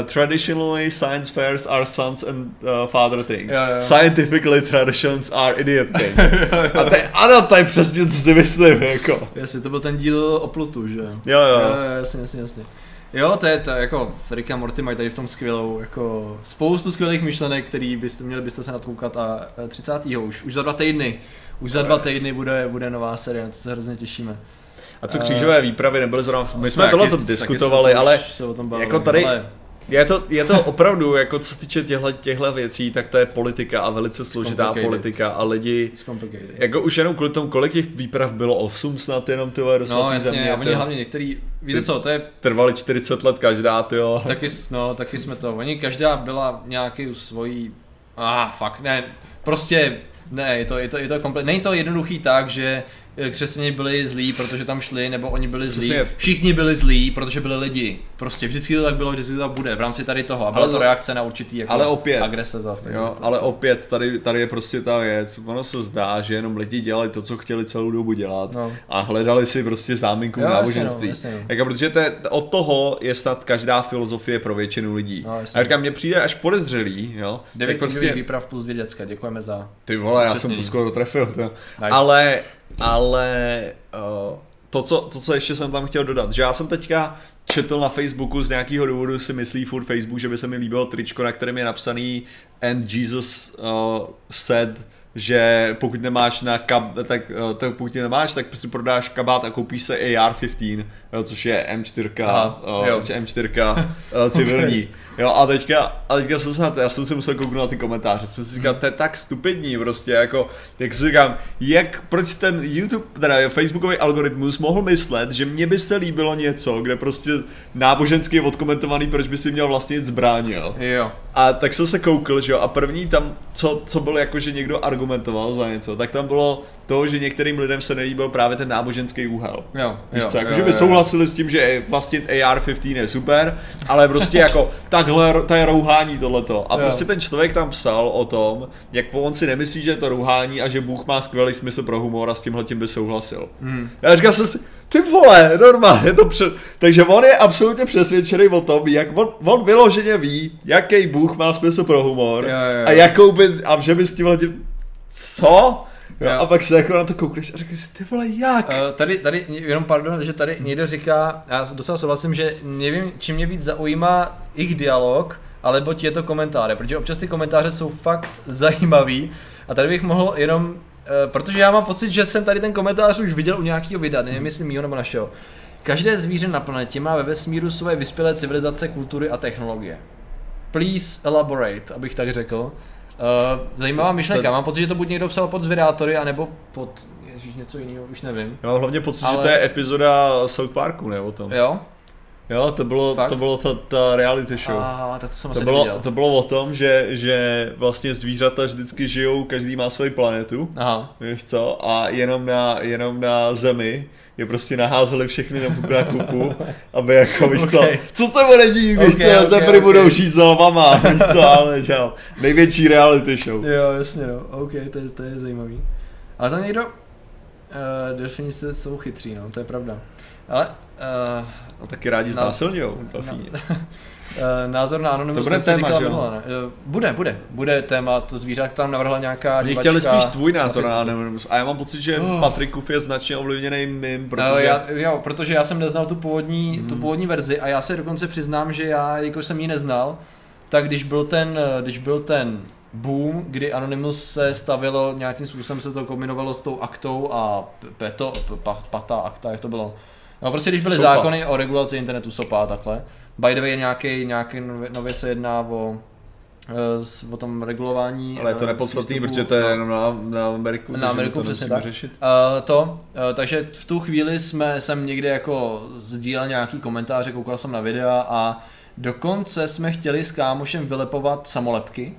Uh, traditionally, science fairs are sons and uh, father thing. Jo, jo. Scientifically, traditions are idiot thing. Jo, jo. A to je, ano, to je přesně, co si myslím, jako. Jasně, to byl ten díl o Plutu, že? Jo, jo. Jo, jasně, jasně, jasně. Jo, to je to, jako Rick a Morty mají tady v tom skvělou, jako spoustu skvělých myšlenek, který byste, měli byste se nadkoukat a třicátého už, už za dva týdny, už za dva týdny bude, bude nová série, na to se hrozně těšíme. A co křížové uh, výpravy nebyly zrovna, my jsme tohleto diskutovali, ale jako tady, ale... Je to, je to opravdu, jako co se týče těchto, těchto věcí, tak to je politika a velice složitá politika a lidi, jako už jenom kvůli tomu, kolik těch výprav bylo, osm snad jenom tyhle do svatý země. No jasně, oni hlavně některý, víte co, to je... Trvali čtyřicet let každá, tyjo. Taky, no, taky jsme to, oni každá byla nějaký svojí, ah, fuck, ne, prostě, ne, je to, je to, je to komplet, není to jednoduchý tak, že... Křesťané byli zlí, protože tam šli, nebo oni byli zlí. Přesně. Všichni byli zlí, protože byli lidi. Prostě vždycky to tak bylo, vždycky to tak bude v rámci tady toho. A byla ale to reakce na určitý jako ale opět, agrese zase. Jo, ale opět, tady, tady je prostě ta věc, ono se zdá, že jenom lidi dělali to, co chtěli celou dobu dělat. No. A hledali si prostě záminku v náboženství. Jasně no, jasně no. Jak, protože to je, od toho je snad každá filozofie pro většinu lidí. No, a říkám, mně přijde až podezřelý. devět prostě... výprav plus dvě děcka, děkujeme za... Ty vole, já jsem to skoro trefil. Ale... Ale uh, to, co, to, co ještě jsem tam chtěl dodat, že já jsem teďka četl na Facebooku, z nějakého důvodu si myslí furt Facebook, že by se mi líbilo tričko, na kterém je napsaný And Jesus uh, said, že pokud nemáš na kab, tak, tak pokud nemáš, tak prostě prodáš kabát a koupíš se A R patnáct, což je M čtyři, aha, jo. M čtyři civilní. Okay. Jo, a teďka, a teďka jsem se na to, já jsem si musel kouknout na ty komentáře, jsem si říkal, to je tak stupidní prostě, jako, jak si říkám, jak, proč ten YouTube, teda Facebookový algoritmus mohl myslet, že mně by se líbilo něco, kde prostě náboženský je odkomentovaný, proč by si měl vlastně zbránil. Jo. A tak jsem se koukl, že jo, a první tam, co, co bylo jako, že někdo argumentoval za něco, tak tam bylo to, že některým lidem se nelíbil právě ten náboženský úhel. Jo, jo, co, jako, jo, že by jo, souhlasili jo. s tím, že vlastnit A R patnáct je super, ale prostě jako takhle, to je rouhání tohleto. A jo. prostě ten člověk tam psal o tom, jak on si nemyslí, že je to rouhání a že Bůh má skvělý smysl pro humor a s tímhletím by souhlasil. Hmm. Já říkal jsem si, ty vole, normálně, to před... takže on je absolutně přesvědčený o tom, jak on, on vyloženě ví, jaký Bůh má smysl pro humor jo, jo. a jakou by, a že by s tímhletím, co? Jo. A pak se jako na to koukneš a řekneš si, ty vole, jak? Uh, tady, tady, jenom pardon, že tady někdo říká, já docela souhlasím, že nevím, čím mě víc zaujímá jejich dialog, alebo ti je to komentáře, protože občas ty komentáře jsou fakt zajímavý a tady bych mohl jenom, uh, protože já mám pocit, že jsem tady ten komentář už viděl u nějakého videa, nevím jestli mýho nebo našeho. Každé zvíře na planetě má ve vesmíru své vyspělé civilizace, kultury a technologie. Please elaborate, abych tak řekl. Uh, zajímavá to, myšlenka, to... mám pocit, že to buď někdo psal pod zvědátory, anebo pod, ježíš, něco jiného, už nevím. Já mám hlavně pocit, ale... že to je epizoda South Parku, ne o tom. Jo? Jo, to bylo, to bylo ta, ta reality show. Aha, tak to jsem to asi bylo, neviděl. To bylo o tom, že, že vlastně zvířata vždycky žijou, každý má svoji planetu, aha. víš co, a jenom na, jenom na Zemi je prostě naházeli všechny na kupu, aby jako, víš co, okay. co se bude dít, když okay, ty zebry okay, budou okay. žít za lvama, víš co, ale žal, největší reality show. Jo, jasně no, ok, to je, to je zajímavý. Ale tam někdo, uh, delfinice jsou chytří, no, to je pravda. Ale, uh, no taky rádi znásilňujou, delfíni. Názor na anonymous jsem říkala minule, ne? Bude, bude, bude téma, to zvířat tam navrhla nějaká divačka. Mě chtěli spíš tvůj názor na anonymous a já mám pocit, že oh. Patrikův je značně ovlivněný mým, protože... No, já, jo, protože já jsem neznal tu původní, hmm. tu původní verzi a já se dokonce přiznám, že já, jakož jsem ji neznal, tak když byl ten, když byl ten boom, kdy Anonymous se stavilo, nějakým způsobem se to kombinovalo s tou aktou a peto, pata, akta, jak to bylo. No prostě když byly sopa. Zákony o regulaci internetu, sopa a takhle. By the way, nějaký, nějaký nově se jedná o, o tom regulování. Ale je to nepodstatný, protože to je jenom na, na Ameriku, na Ameriku to přesně tak. Řešit. Uh, to, uh, takže v tu chvíli jsme, jsem někde jako sdílel nějaký komentáře, koukal jsem na videa a dokonce jsme chtěli s kámošem vylepovat samolepky.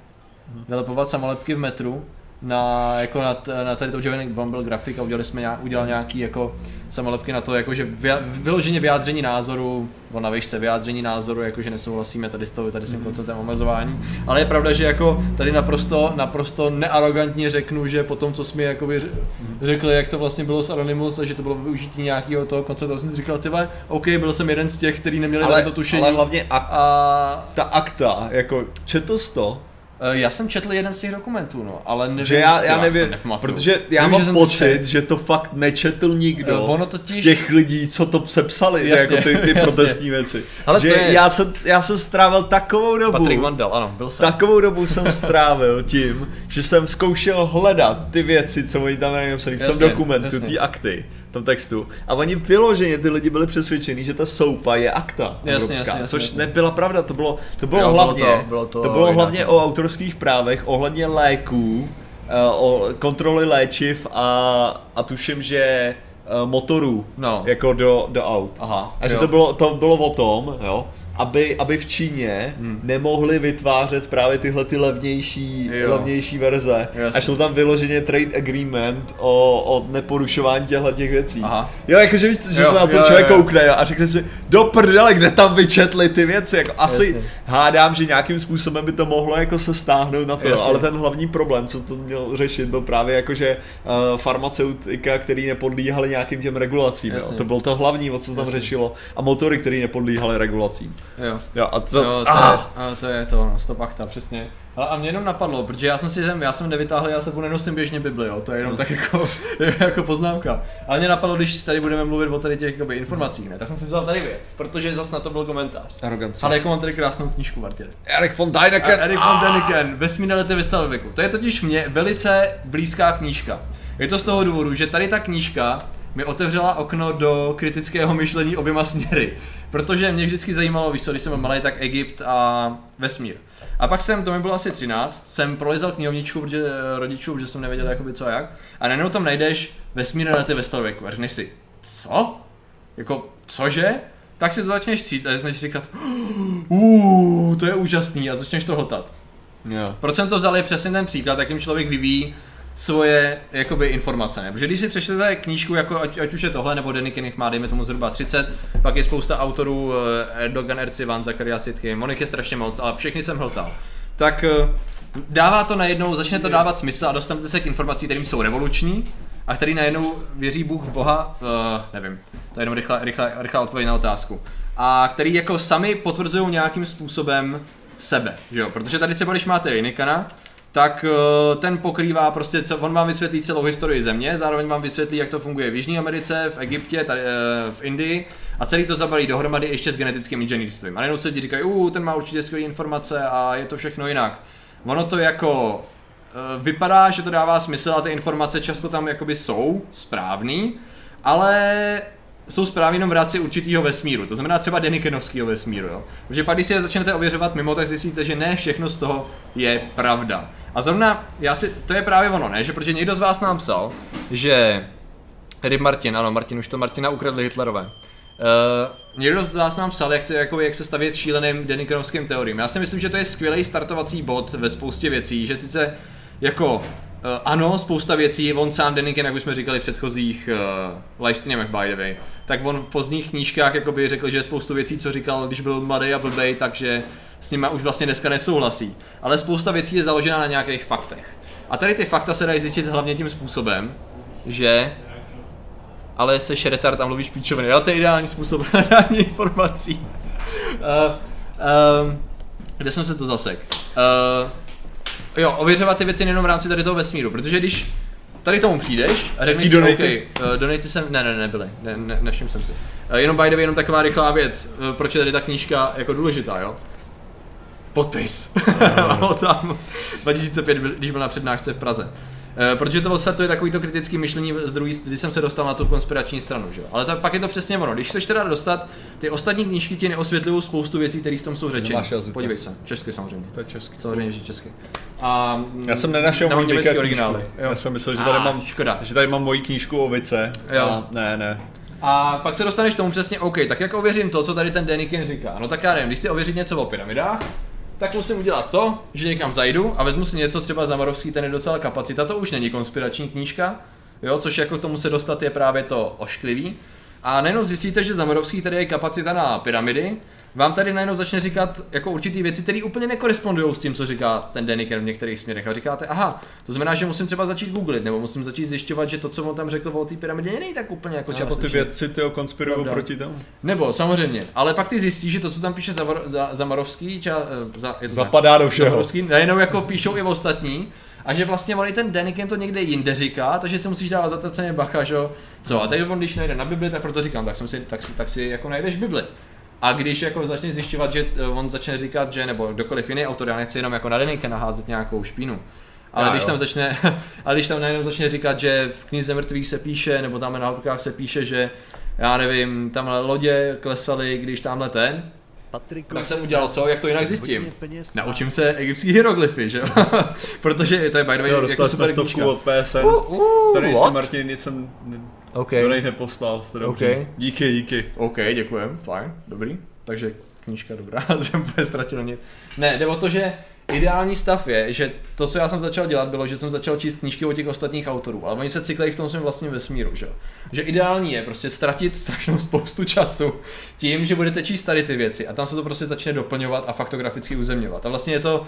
Vylepovat samolepky v metru. na, jako na, na tady to, že vám byl grafik a udělali jsme nějak, udělal nějaký jako samolepky na to, jakože vyja, vyloženě vyjádření názoru, on na výšce vyjádření názoru, jakože nesouhlasíme tady s tou, tady s tím konceptem omezování, ale je pravda, že jako tady naprosto, naprosto nearogantně řeknu, že po tom, co jsme jakoby řekli, jak to vlastně bylo s Anonymous a že to bylo využití nějakého toho konceptu, jsem si říkal, tyhle, OK, byl jsem jeden z těch, který neměli ale, to tušení. Ale hlavně ak a... ta akta, jako četl jsi to? Já jsem četl jeden z těch dokumentů, no, ale nevím, že já, já nevím, protože já nevím, mám že pocit, to že to fakt nečetl nikdo uh, ono totiž... z těch lidí, co to sepsali, jasně, jako ty, ty protestní věci. Ale že je... já, jsem, já jsem strávil takovou dobu, Patrik Vandal, ano, byl jsem. Takovou dobu jsem strávil tím, že jsem zkoušel hledat ty věci, co oni tam napsali v tom jasně, dokumentu, ty akty. Tom textu. A oni vyloženě ty lidi byli přesvědčeni, že ta soupa je akta evropská, jasně, jasně, jasně, což nebyla pravda, to bylo, to bylo jo, hlavně, bylo to, bylo to, to bylo hlavně o autorských právech, ohledně léků, o kontroly léčiv a, a tuším, že motorů no. jako do, do aut. Aha, a že to bylo, to bylo o tom, jo, aby, aby v Číně hmm. nemohli vytvářet právě tyhle ty levnější, levnější verze. Jasně. Až jsou tam vyloženě trade agreement o, o neporušování těchto těch věcí. Aha. Jo, jakože víš, že jo, se na to jo, člověk jo, koukne jo, a řekne si, do prdele, kde tam vyčetli ty věci. Jako, asi jasně. hádám, že nějakým způsobem by to mohlo jako se stáhnout na to, jasně. ale ten hlavní problém, co to měl řešit, byl právě jakože uh, farmaceutika, který nepodlíhaly nějakým těm regulacím. To bylo to hlavní, o co se tam jasně. řešilo. A motory, který nepodlíhaly regulacím. Jo. Jo, a to, jo, to, ah. je, a to je to ono, stop akta, přesně. Ale a mě jenom napadlo, protože já jsem si já jsem nevytáhl, já sebou nenosím běžně Bibli, jo, to je jenom hmm. tak jako, jako poznámka. Ale mě napadlo, když tady budeme mluvit o tady těch jakoby, informacích, ne, tak jsem si vzal tady věc, protože zas na to byl komentář. Arogance. Ale jako mám tady krásnou knížku, Martin. Erich von Däniken. Erich von Däniken, Vesmírné lety ve věku. To je totiž mě velice blízká knížka. Je to z toho důvodu, že tady ta knížka mi otevřela okno do kritického myšlení oběma směry. Protože mě vždycky zajímalo, víš co, když jsem byl malý, tak Egypt a vesmír. A pak jsem, to mi bylo asi třináct, jsem prolezal knihovničku protože, rodičů, protože jsem nevěděl jakoby co a jak. A najednou tam najdeš vesmírné lety ve starověku a řekneš si, co? Jako, cože? Tak si to začneš cít a začneš říkat, uuuu, to je úžasný a začneš to hltat. Yeah. Proč jsem to vzal je přesně ten příklad, jakým člověk vyvíjí svoje jakoby informace, ne? Protože když si přečtete knížku, jako ať, ať už je tohle, nebo Denikin jich má, dejme tomu zhruba třicet, pak je spousta autorů, Erdogan, Ercivan, Zakaria Sitky, Monik je strašně moc, ale všechny jsem hltal. Tak dává to najednou, začne to dávat smysl a dostanete se k informací, kterým jsou revoluční a který najednou věří Bůh v Boha, uh, nevím, to je jenom rychlá, rychlá, rychlá odpověď na otázku, a který jako sami potvrzují nějakým způsobem sebe, že jo? Protože tady třeba, když máte Dänikena, tak ten pokrývá prostě, on vám vysvětlí celou historii země, zároveň vám vysvětlí, jak to funguje v Jižní Americe, v Egyptě, tady, v Indii a celý to zabalí dohromady ještě s genetickým inženýrstvím. A najednou se lidi říkají, uh, ten má určitě skvělé informace a je to všechno jinak. Ono to jako vypadá, že to dává smysl a ty informace často tam jakoby jsou správný, ale jsou správně jenom v rámci určitýho vesmíru, to znamená třeba Dänikenovskýho vesmíru, jo. Protože pak, když si je začnete ověřovat mimo, tak zjistíte, že ne všechno z toho je pravda. A zrovna, já si, to je právě ono, ne, že protože někdo z vás nám psal, že, tedy Martin, ano, Martin, už to Martina ukradli Hitlerové. Uh, někdo z vás nám psal, jak, to, jako, jak se stavět šíleným Dänikenovským teoriím. Já si myslím, že to je skvělý startovací bod ve spoustě věcí, že sice jako ano, spousta věcí, on sám Däniken, jak už jsme říkali v předchozích uh, livestreamech by the way, tak on v pozdních knížkách jakoby řekl, že spoustu věcí, co říkal, když byl mladý a blbej, takže s nima už vlastně dneska nesouhlasí. Ale spousta věcí je založena na nějakých faktech. A tady ty fakta se dají zjistit hlavně tím způsobem, že... Ale seš retard a mluvíš píčoviny, jo, to je ideální způsob hledání informací. Uh, um, kde jsem se to zasek? Uh, Jo, ověřovat ty věci nejenom v rámci tady toho vesmíru, protože když tady tomu přijdeš a řekneš si, OK, uh, donaty jsem, ne, ne, nebyly, ne, ne, nevšiml jsem si. Uh, jenom by the way, jenom taková rychlá věc, uh, proč je tady ta knížka jako důležitá, jo? Podpis, o tam, dva tisíce pět, když byl na přednášce v Praze. Uh, protože to odstartuje takovýto kritický myšlení z druhé, když jsem se dostal na tu konspirační stranu, že jo? Ale ta, pak je to přesně ono, když chceš teda dostat, ty ostatní knížky ti neosvětlují spoustu věcí, které v tom jsou řečeny. Podívej se, česky samozřejmě. To je česky. Samozřejmě, že česky. A já jsem nenašel můj německý originál. Já jsem myslel, že tady, ah, mám, že tady mám moji knížku o vice. A ne, ne. A pak se dostaneš tomu přesně, OK, tak jak ověřím to, co tady ten Däniken říká? No tak já nevím, když chci ověřit něco o pyramidách, tak musím udělat to, že někam zajdu a vezmu si něco, třeba Zamarovský, ten je docela kapacita, to už není konspirační knížka, jo, což jako k tomu se dostat je právě to ošklivý. A najednou zjistíte, že Zamarovský, tady je kapacita na pyramidy, vám tady najednou začne říkat jako určitý věci, které úplně nekorespondují s tím, co říká ten Deniker v některých směrech. A říkáte, aha, to znamená, že musím třeba začít googlit, nebo musím začít zjišťovat, že to, co on tam řekl o té pyramidě, není tak úplně jako často. Jako ty věci ty konspirují proti tomu. Nebo samozřejmě, ale pak ty zjistíš, že to, co tam píše Zamar, za, Zamarovský, ča, za, zapadá do všeho. Zamarovský, najednou jako píšou i ostatní. A že vlastně on ten Deniken to někde jinde říká, takže si musíš dávat zatraceně bacha, že co? A teď on, když najde na Bibli, tak proto říkám, tak, jsem si, tak, si, tak si jako najdeš Bibli. A když jako začneš zjišťovat, že on začne říkat, že nebo kdokoliv jiný autor, já nechci jenom jako na Deniken naházet nějakou špínu. Ale já, když tam začne, a když tam najednou začne říkat, že v knize mrtvých se píše, nebo tam na horkách se píše, že já nevím, tamhle lodě klesaly, když tamhle ten, tak jsem udělal co, jak to jinak zjistím? Naučím se egyptský hieroglyfy, že jo? Protože to je by the way jako super knížka. Od P S N, uh, uh, který jsem Martin jsem okay. do nej neposlal. Okay. Díky, díky. OK, děkujem, fajn, dobrý. Takže knížka dobrá, jsem úplně ztratil nic. Ne, jde o to, že ideální stav je, že to, co já jsem začal dělat, bylo, že jsem začal číst knížky od těch ostatních autorů, ale oni se cyklejí v tom svém vlastním vesmíru, že? Že ideální je prostě ztratit strašnou spoustu času tím, že budete číst tady ty věci a tam se to prostě začne doplňovat a faktograficky uzemňovat. A vlastně je to,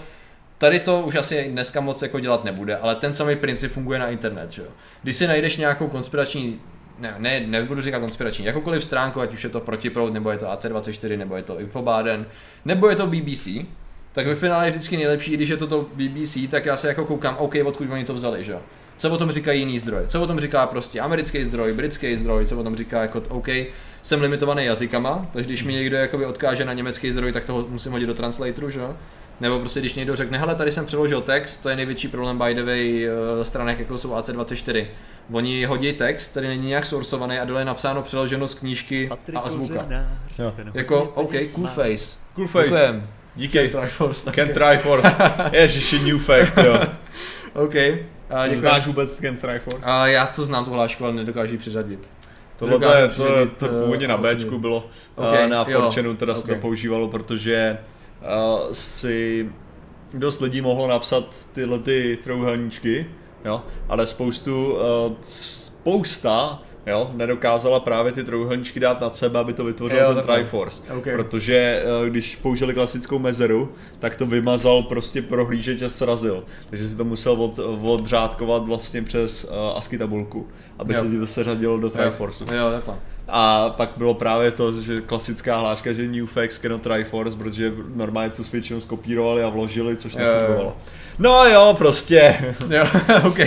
tady to už asi dneska moc jako dělat nebude, ale ten samý princip funguje na internet, že? Když si najdeš nějakou konspirační, ne, ne, nebudu říkat konspirační, jakoukoliv stránku, ať už je to Protiproud, nebo je to A C dvacet čtyři, nebo je to Infobaden, nebo je to B B C, tak ve finále je vždycky nejlepší, když je to to B B C, tak já se jako koukám, OK, odkud oni to vzali, že jo. Co o tom říkají jiný zdroj, co o tom říká prostě americký zdroj, britský zdroj, co o tom říká jako OK, jsem limitovaný jazykama, takže když mi někdo jakoby odkáže na německý zdroj, tak toho musím hodit do translatoru, že jo. Nebo prostě když někdo řekne, hele, tady jsem přeložil text, to je největší problém by the way stránek, jako jsou A C dvacet čtyři. Oni hodí text, který není nějak sourcovaný a dole je napsáno přeloženo z knížky a zvuka. Jako OK, cool face. Cool face. Děkujem. Díky. Can Triforce. Ježiši, new fact, jo. OK. Ty znáš vůbec Can Triforce? A já to znám tu hlášku, ale nedokážu ji přiřadit. Tohle to je, to, to původně na Bčku bylo. Okay, na Fortune teda okay. se to používalo, protože uh, si dost lidí mohlo napsat tyhle ty trouhelníčky, jo, ale spoustu, uh, spousta jo, nedokázala právě ty trouhelníčky dát nad sebe, aby to vytvořilo ten Triforce. Okay. Protože když použili klasickou mezeru, tak to vymazal prostě prohlížeč a srazil. Takže si to musel od, odřádkovat vlastně přes uh, ASCII tabulku, aby jo. se ti to seřadilo do Triforce. Jo. Jo, takhle. A pak bylo právě to, že klasická hláška, že New Facts Can Triforce, protože normálně tu většinou skopírovali a vložili, což nefungovalo. No jo, prostě. Jo, OK.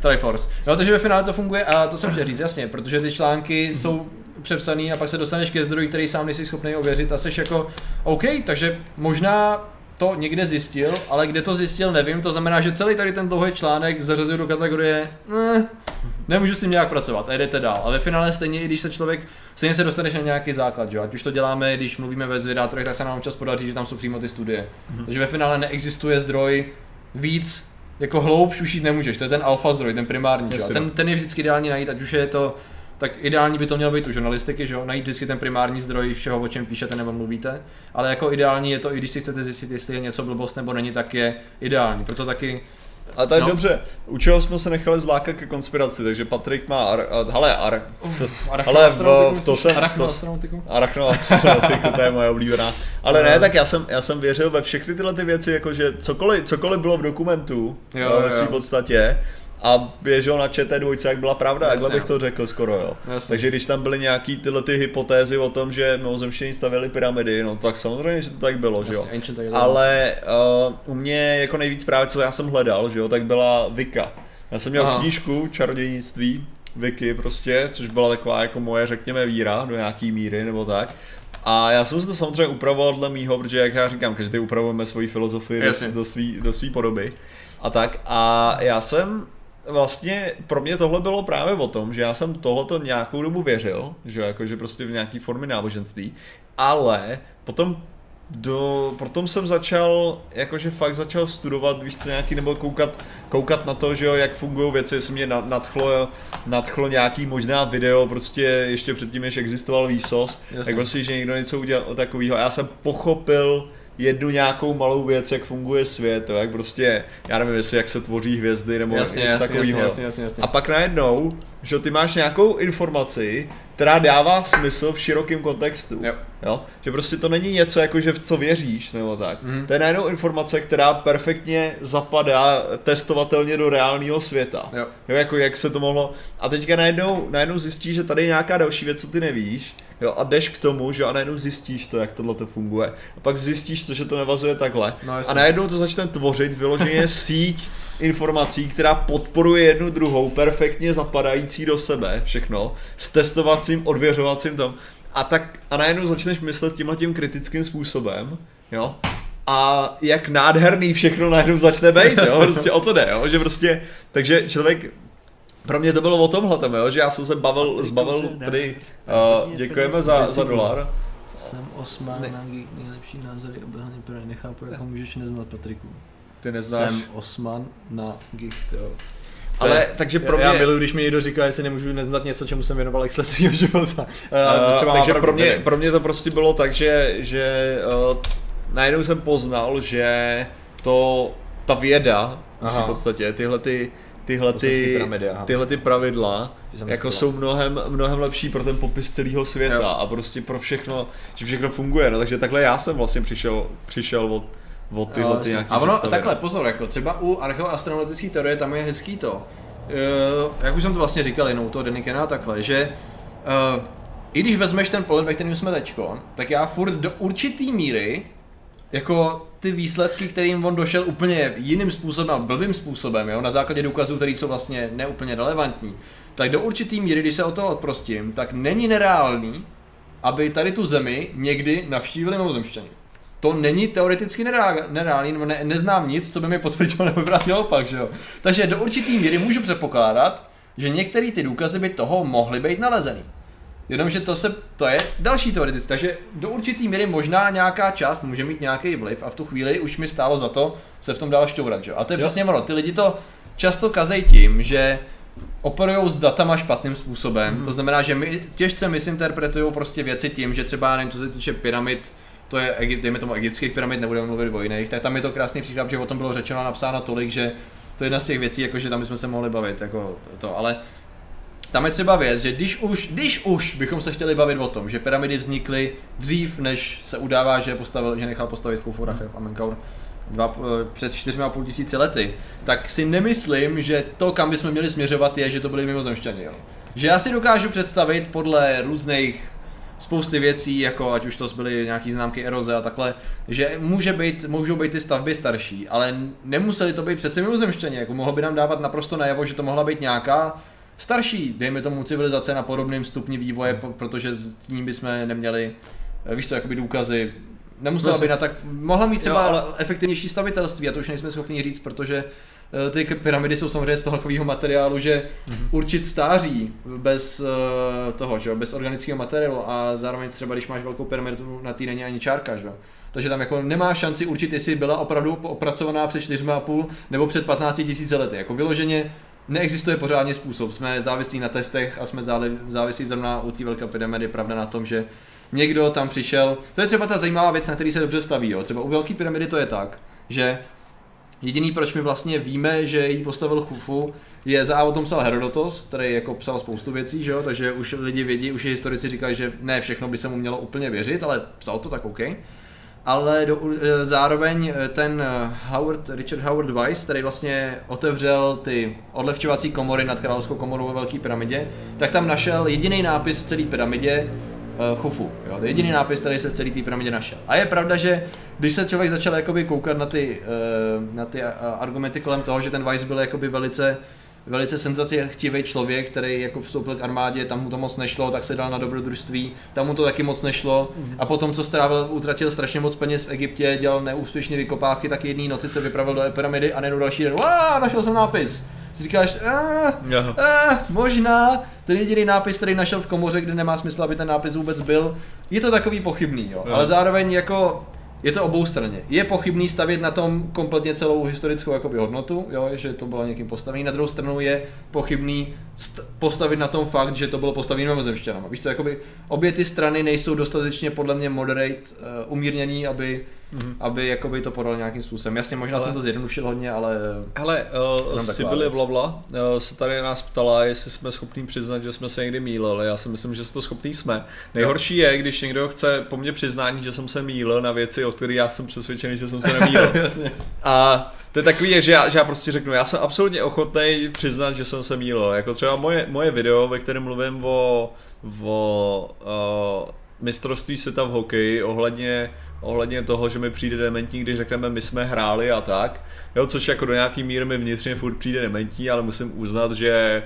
Triforce. No, takže ve finále to funguje a to jsem chtěl říct, jasně, protože ty články jsou přepsaný a pak se dostaneš ke zdroji, který sám nejsi schopný ověřit a seš jako OK, takže možná to někde zjistil, ale kde to zjistil, nevím, to znamená, že celý tady ten dlouhý článek zařazuju do kategorie ne, nemůžu s tím nějak pracovat a jdete dál. A ve finále stejně, i když se člověk, stejně se dostaneš na nějaký základ, jo? Ať už to děláme, když mluvíme ve zvědátorech, tak se nám občas podaří, že tam jsou přímo ty studie. Takže ve finále neexistuje zdroj víc. Jako hloubš už jít nemůžeš, to je ten alfa zdroj, ten primární, yes, ten, ten je vždycky ideální najít, ať už je to, tak ideální by to mělo být u žurnalistiky, že jo, najít vždycky ten primární zdroj všeho, o čem píšete nebo mluvíte, ale jako ideální je to, i když si chcete zjistit, jestli je něco blbost nebo není, tak je ideální, proto taky... A tak no. Dobře, u čeho jsme se nechali zlákat ke konspiraci, takže Patrik má ar, ar, hele, ar, hele v, v to jsem, arachnoastronautiku, to je moje oblíbená, ale no. Ne, tak já jsem, já jsem věřil ve všechny tyhle ty věci, jakože cokoliv, cokoliv bylo v dokumentu, jo, ve svým podstatě, a běžel na Č T dva, jak byla pravda, jak bych to řekl skoro, jo. Jasně. Takže když tam byly nějaký tyhle ty hypotézy o tom, že mimozemštění stavěli pyramidy, no tak samozřejmě, že to tak bylo, jasně, že jo. Ale uh, u mě jako nejvíc právě, co já jsem hledal, že jo, tak byla Wicca. Já jsem měl Aha. knížku Čarodějnictví, Wiki prostě, což byla taková jako moje, řekněme, víra do nějaký míry nebo tak. A já jsem se to samozřejmě upravoval dle mýho, protože jak já říkám, každý upravujeme svoji filozofii do, do svý, do svý podoby a tak. A já jsem vlastně pro mě tohle bylo právě o tom, že já jsem tohleto nějakou dobu věřil, že jakože prostě v nějaký formě náboženství, ale potom do, potom jsem začal, jakože fakt začal studovat, víš co, nějaký, nebo koukat, koukat na to, že jo, jak fungují věci, jestli mě nadchlo, nadchlo nějaký možná video, prostě ještě předtím, než existoval výsos, jasně. Tak prostě, že někdo něco udělal takovýho a já jsem pochopil, jednu nějakou malou věc, jak funguje svět, jak prostě, já nevím, jestli jak se tvoří hvězdy nebo něco takového. Jasně, jasně, jasně. A pak najednou, že ty máš nějakou informaci, která dává smysl v širokém kontextu. Jo. Jo? Že prostě to není něco jako, že v co věříš nebo tak. Mm. To je najednou informace, která perfektně zapadá testovatelně do reálného světa. Jo. Jo, jako jak se to mohlo... A teďka najednou, najednou zjistíš, že tady je nějaká další věc, co ty nevíš. Jo, a jdeš k tomu, že a najednou zjistíš to, jak tohle to funguje. A pak zjistíš to, že to navazuje takhle. No, a najednou to začne tvořit vyloženě síť informací, která podporuje jednu druhou, perfektně zapadající do sebe všechno, s testovacím, odvěřovacím tam. A tak a najednou začneš myslet tímhle tím kritickým způsobem, jo. A jak nádherný všechno najednou začne být, jo. Prostě o to jde, jo, že prostě, takže člověk. Pro mě to bylo o tomhle, tam, jo, že já jsem se bavil, zbavil tady, uh, děkujeme za, za dolar. Jsem osmá ne. na geek, nejlepší názory obehleně pro ně, nechápu, jak ho můžeš neznat, Patriku. Ty neznáš? Jsem osman na geek, jo. Ale takže pro mě... Já miluji, když mi někdo říká, jestli nemůžu neznat něco, čemu jsem věnoval x let svýho života. Uh, takže pro mě, pro mě to prostě bylo tak, že, že uh, najednou jsem poznal, že to, ta věda, myslím, v podstatě, tyhle ty... Tyhle ty, tyhle ty pravidla jako jsou mnohem, mnohem lepší pro ten popis celého světa, jo. A prostě pro všechno, že všechno funguje, no, takže takhle já jsem vlastně přišel, přišel od, od tyhle jo, ty nějaký představy. A ono takhle, pozor, jako třeba u archeoastronautické teorie tam je hezký to, uh, jak už jsem to vlastně říkal jenom u toho Denikena takhle, že uh, i když vezmeš ten pohled, ve kterým jsme teďko, tak já furt do určitý míry jako ty výsledky, kterým on došel úplně jiným způsobem a blbým způsobem, jo, na základě důkazů, které jsou vlastně neúplně relevantní, tak do určitý míry, když se o toho odprostím, tak není nereálný, aby tady tu zemi někdy navštívili mimozemšťani. To není teoreticky nereálný, ne, neznám nic, co by mi potvrdilo nebo vrátilo opak, že jo. Takže do určitý míry můžu předpokládat, že některé ty důkazy by toho mohly být nalezený. Jenomže to se, to je další teoretické, takže do určitý míry možná nějaká část může mít nějaký vliv a v tu chvíli už mi stálo za to se v tom dál šťourat, že? A to je přesně ono, ty lidi to často kazejí tím, že operují s datama špatným způsobem, mm-hmm. To znamená, že my těžce misinterpretují prostě věci tím, že třeba nevím, co se týče pyramid, to je, dejme tomu egyptských pyramid, nebudeme mluvit o jiných, tak tam je to krásný příklad, že o tom bylo řečeno a napsáno tolik, že to je jedna z těch věcí, jakože tam bychom se mohli bavit, jako to, ale tam je třeba věc, že když už, když už bychom se chtěli bavit o tom, že pyramidy vznikly dřív, než se udává, že postavil, že nechal postavit Khufu Racha Amenkaur dva, před čtyřmi a půl tisíci lety, tak si nemyslím, že to, kam bychom měli směřovat, je, že to byli mimozemšťani, jo. Že já si dokážu představit podle různých spousty věcí, jako ať už to byly nějaký známky eroze a takhle, že může být, můžou být ty stavby starší, ale nemuseli to být přece mimozemšťani, jako mohlo by nám dávat naprosto najavo, že to mohla být nějaká starší, dejme tomu civilizace na podobném stupni vývoje, protože s tím bychom neměli, víš co, jakoby důkazy, nemusela by na tak, mohla mít třeba jo, ale... efektivnější stavitelství a to už nejsme schopni říct, protože ty pyramidy jsou samozřejmě z takového materiálu, že mhm. určit stáří bez toho, že bez organického materiálu a zároveň třeba když máš velkou pyramidu, na té není ani čárka, že? Takže tam jako nemá šanci určit, jestli byla opravdu opracovaná před čtyřmi a půl nebo před patnácti tisíci lety, jako vyloženě neexistuje pořádně způsob, jsme závislí na testech a jsme závislí zrovna u té velké pyramidy, pravda na tom, že někdo tam přišel, to je třeba ta zajímavá věc, na který se dobře staví, jo. Třeba u velké pyramidy to je tak, že jediný proč my vlastně víme, že ji postavil Chufu, je za a o tom psal Herodotos, který jako psal spoustu věcí, že jo, takže už lidi vědí, už historici říkají, že ne všechno by se mu mělo úplně věřit, ale psal to tak OK. Ale do, zároveň ten Howard, Richard Howard Weiss, který vlastně otevřel ty odlehčovací komory nad Královskou komorou ve Velké pyramidě, tak tam našel jediný nápis v celé pyramidě Chufu. Jo, to je jediný nápis, který se v celé té pyramidě našel. A je pravda, že když se člověk začal jakoby koukat na ty, na ty argumenty kolem toho, že ten Weiss byl jakoby velice, velice senzaci-chtivý člověk, který jako vstoupil k armádě, tam mu to moc nešlo, tak se dal na dobrodružství, tam mu to taky moc nešlo a potom, co strávil, utratil strašně moc peněz v Egyptě, dělal neúspěšné vykopávky, tak jedné noci se vypravil do pyramidy a nejednou další den, wow, našel jsem nápis. Si říkáš, aah, aah, možná ten jediný nápis, který našel v komoře, kde nemá smysl, aby ten nápis vůbec byl, je to takový pochybný, jo, ale zároveň jako je to oboustranně. Je pochybný stavět na tom kompletně celou historickou jakoby hodnotu, jo, že to bylo někým postavený. Na druhou stranu je pochybný st- postavit na tom fakt, že to bylo postavený mimozemšťanama. Víš co, jakoby obě ty strany nejsou dostatečně podle mě moderate, uh, umírněný, aby mm-hmm. aby jakoby to podal nějakým způsobem. Jasně, možná ale... jsem to zjednodušil hodně, ale... Hele, uh, Sibyle Blabla uh, se tady nás ptala, jestli jsme schopní přiznat, že jsme se někdy mýlili. Já si myslím, že se to schopní jsme. Nejhorší je, když někdo chce po mně přiznání, že jsem se mýlil na věci, o kterých já jsem přesvědčený, že jsem se nemýlil. Jasně. A to je takový, že já, že já prostě řeknu, já jsem absolutně ochotný přiznat, že jsem se mýlil. Jako třeba moje, moje video, ve kterém mluvím o, o uh, mistrovství světa v hokeji ohledně, ohledně toho, že mi přijde dementní, když řekneme my jsme hráli a tak, jo, což jako do nějaký míry mi vnitřně furt přijde dementní, ale musím uznat, že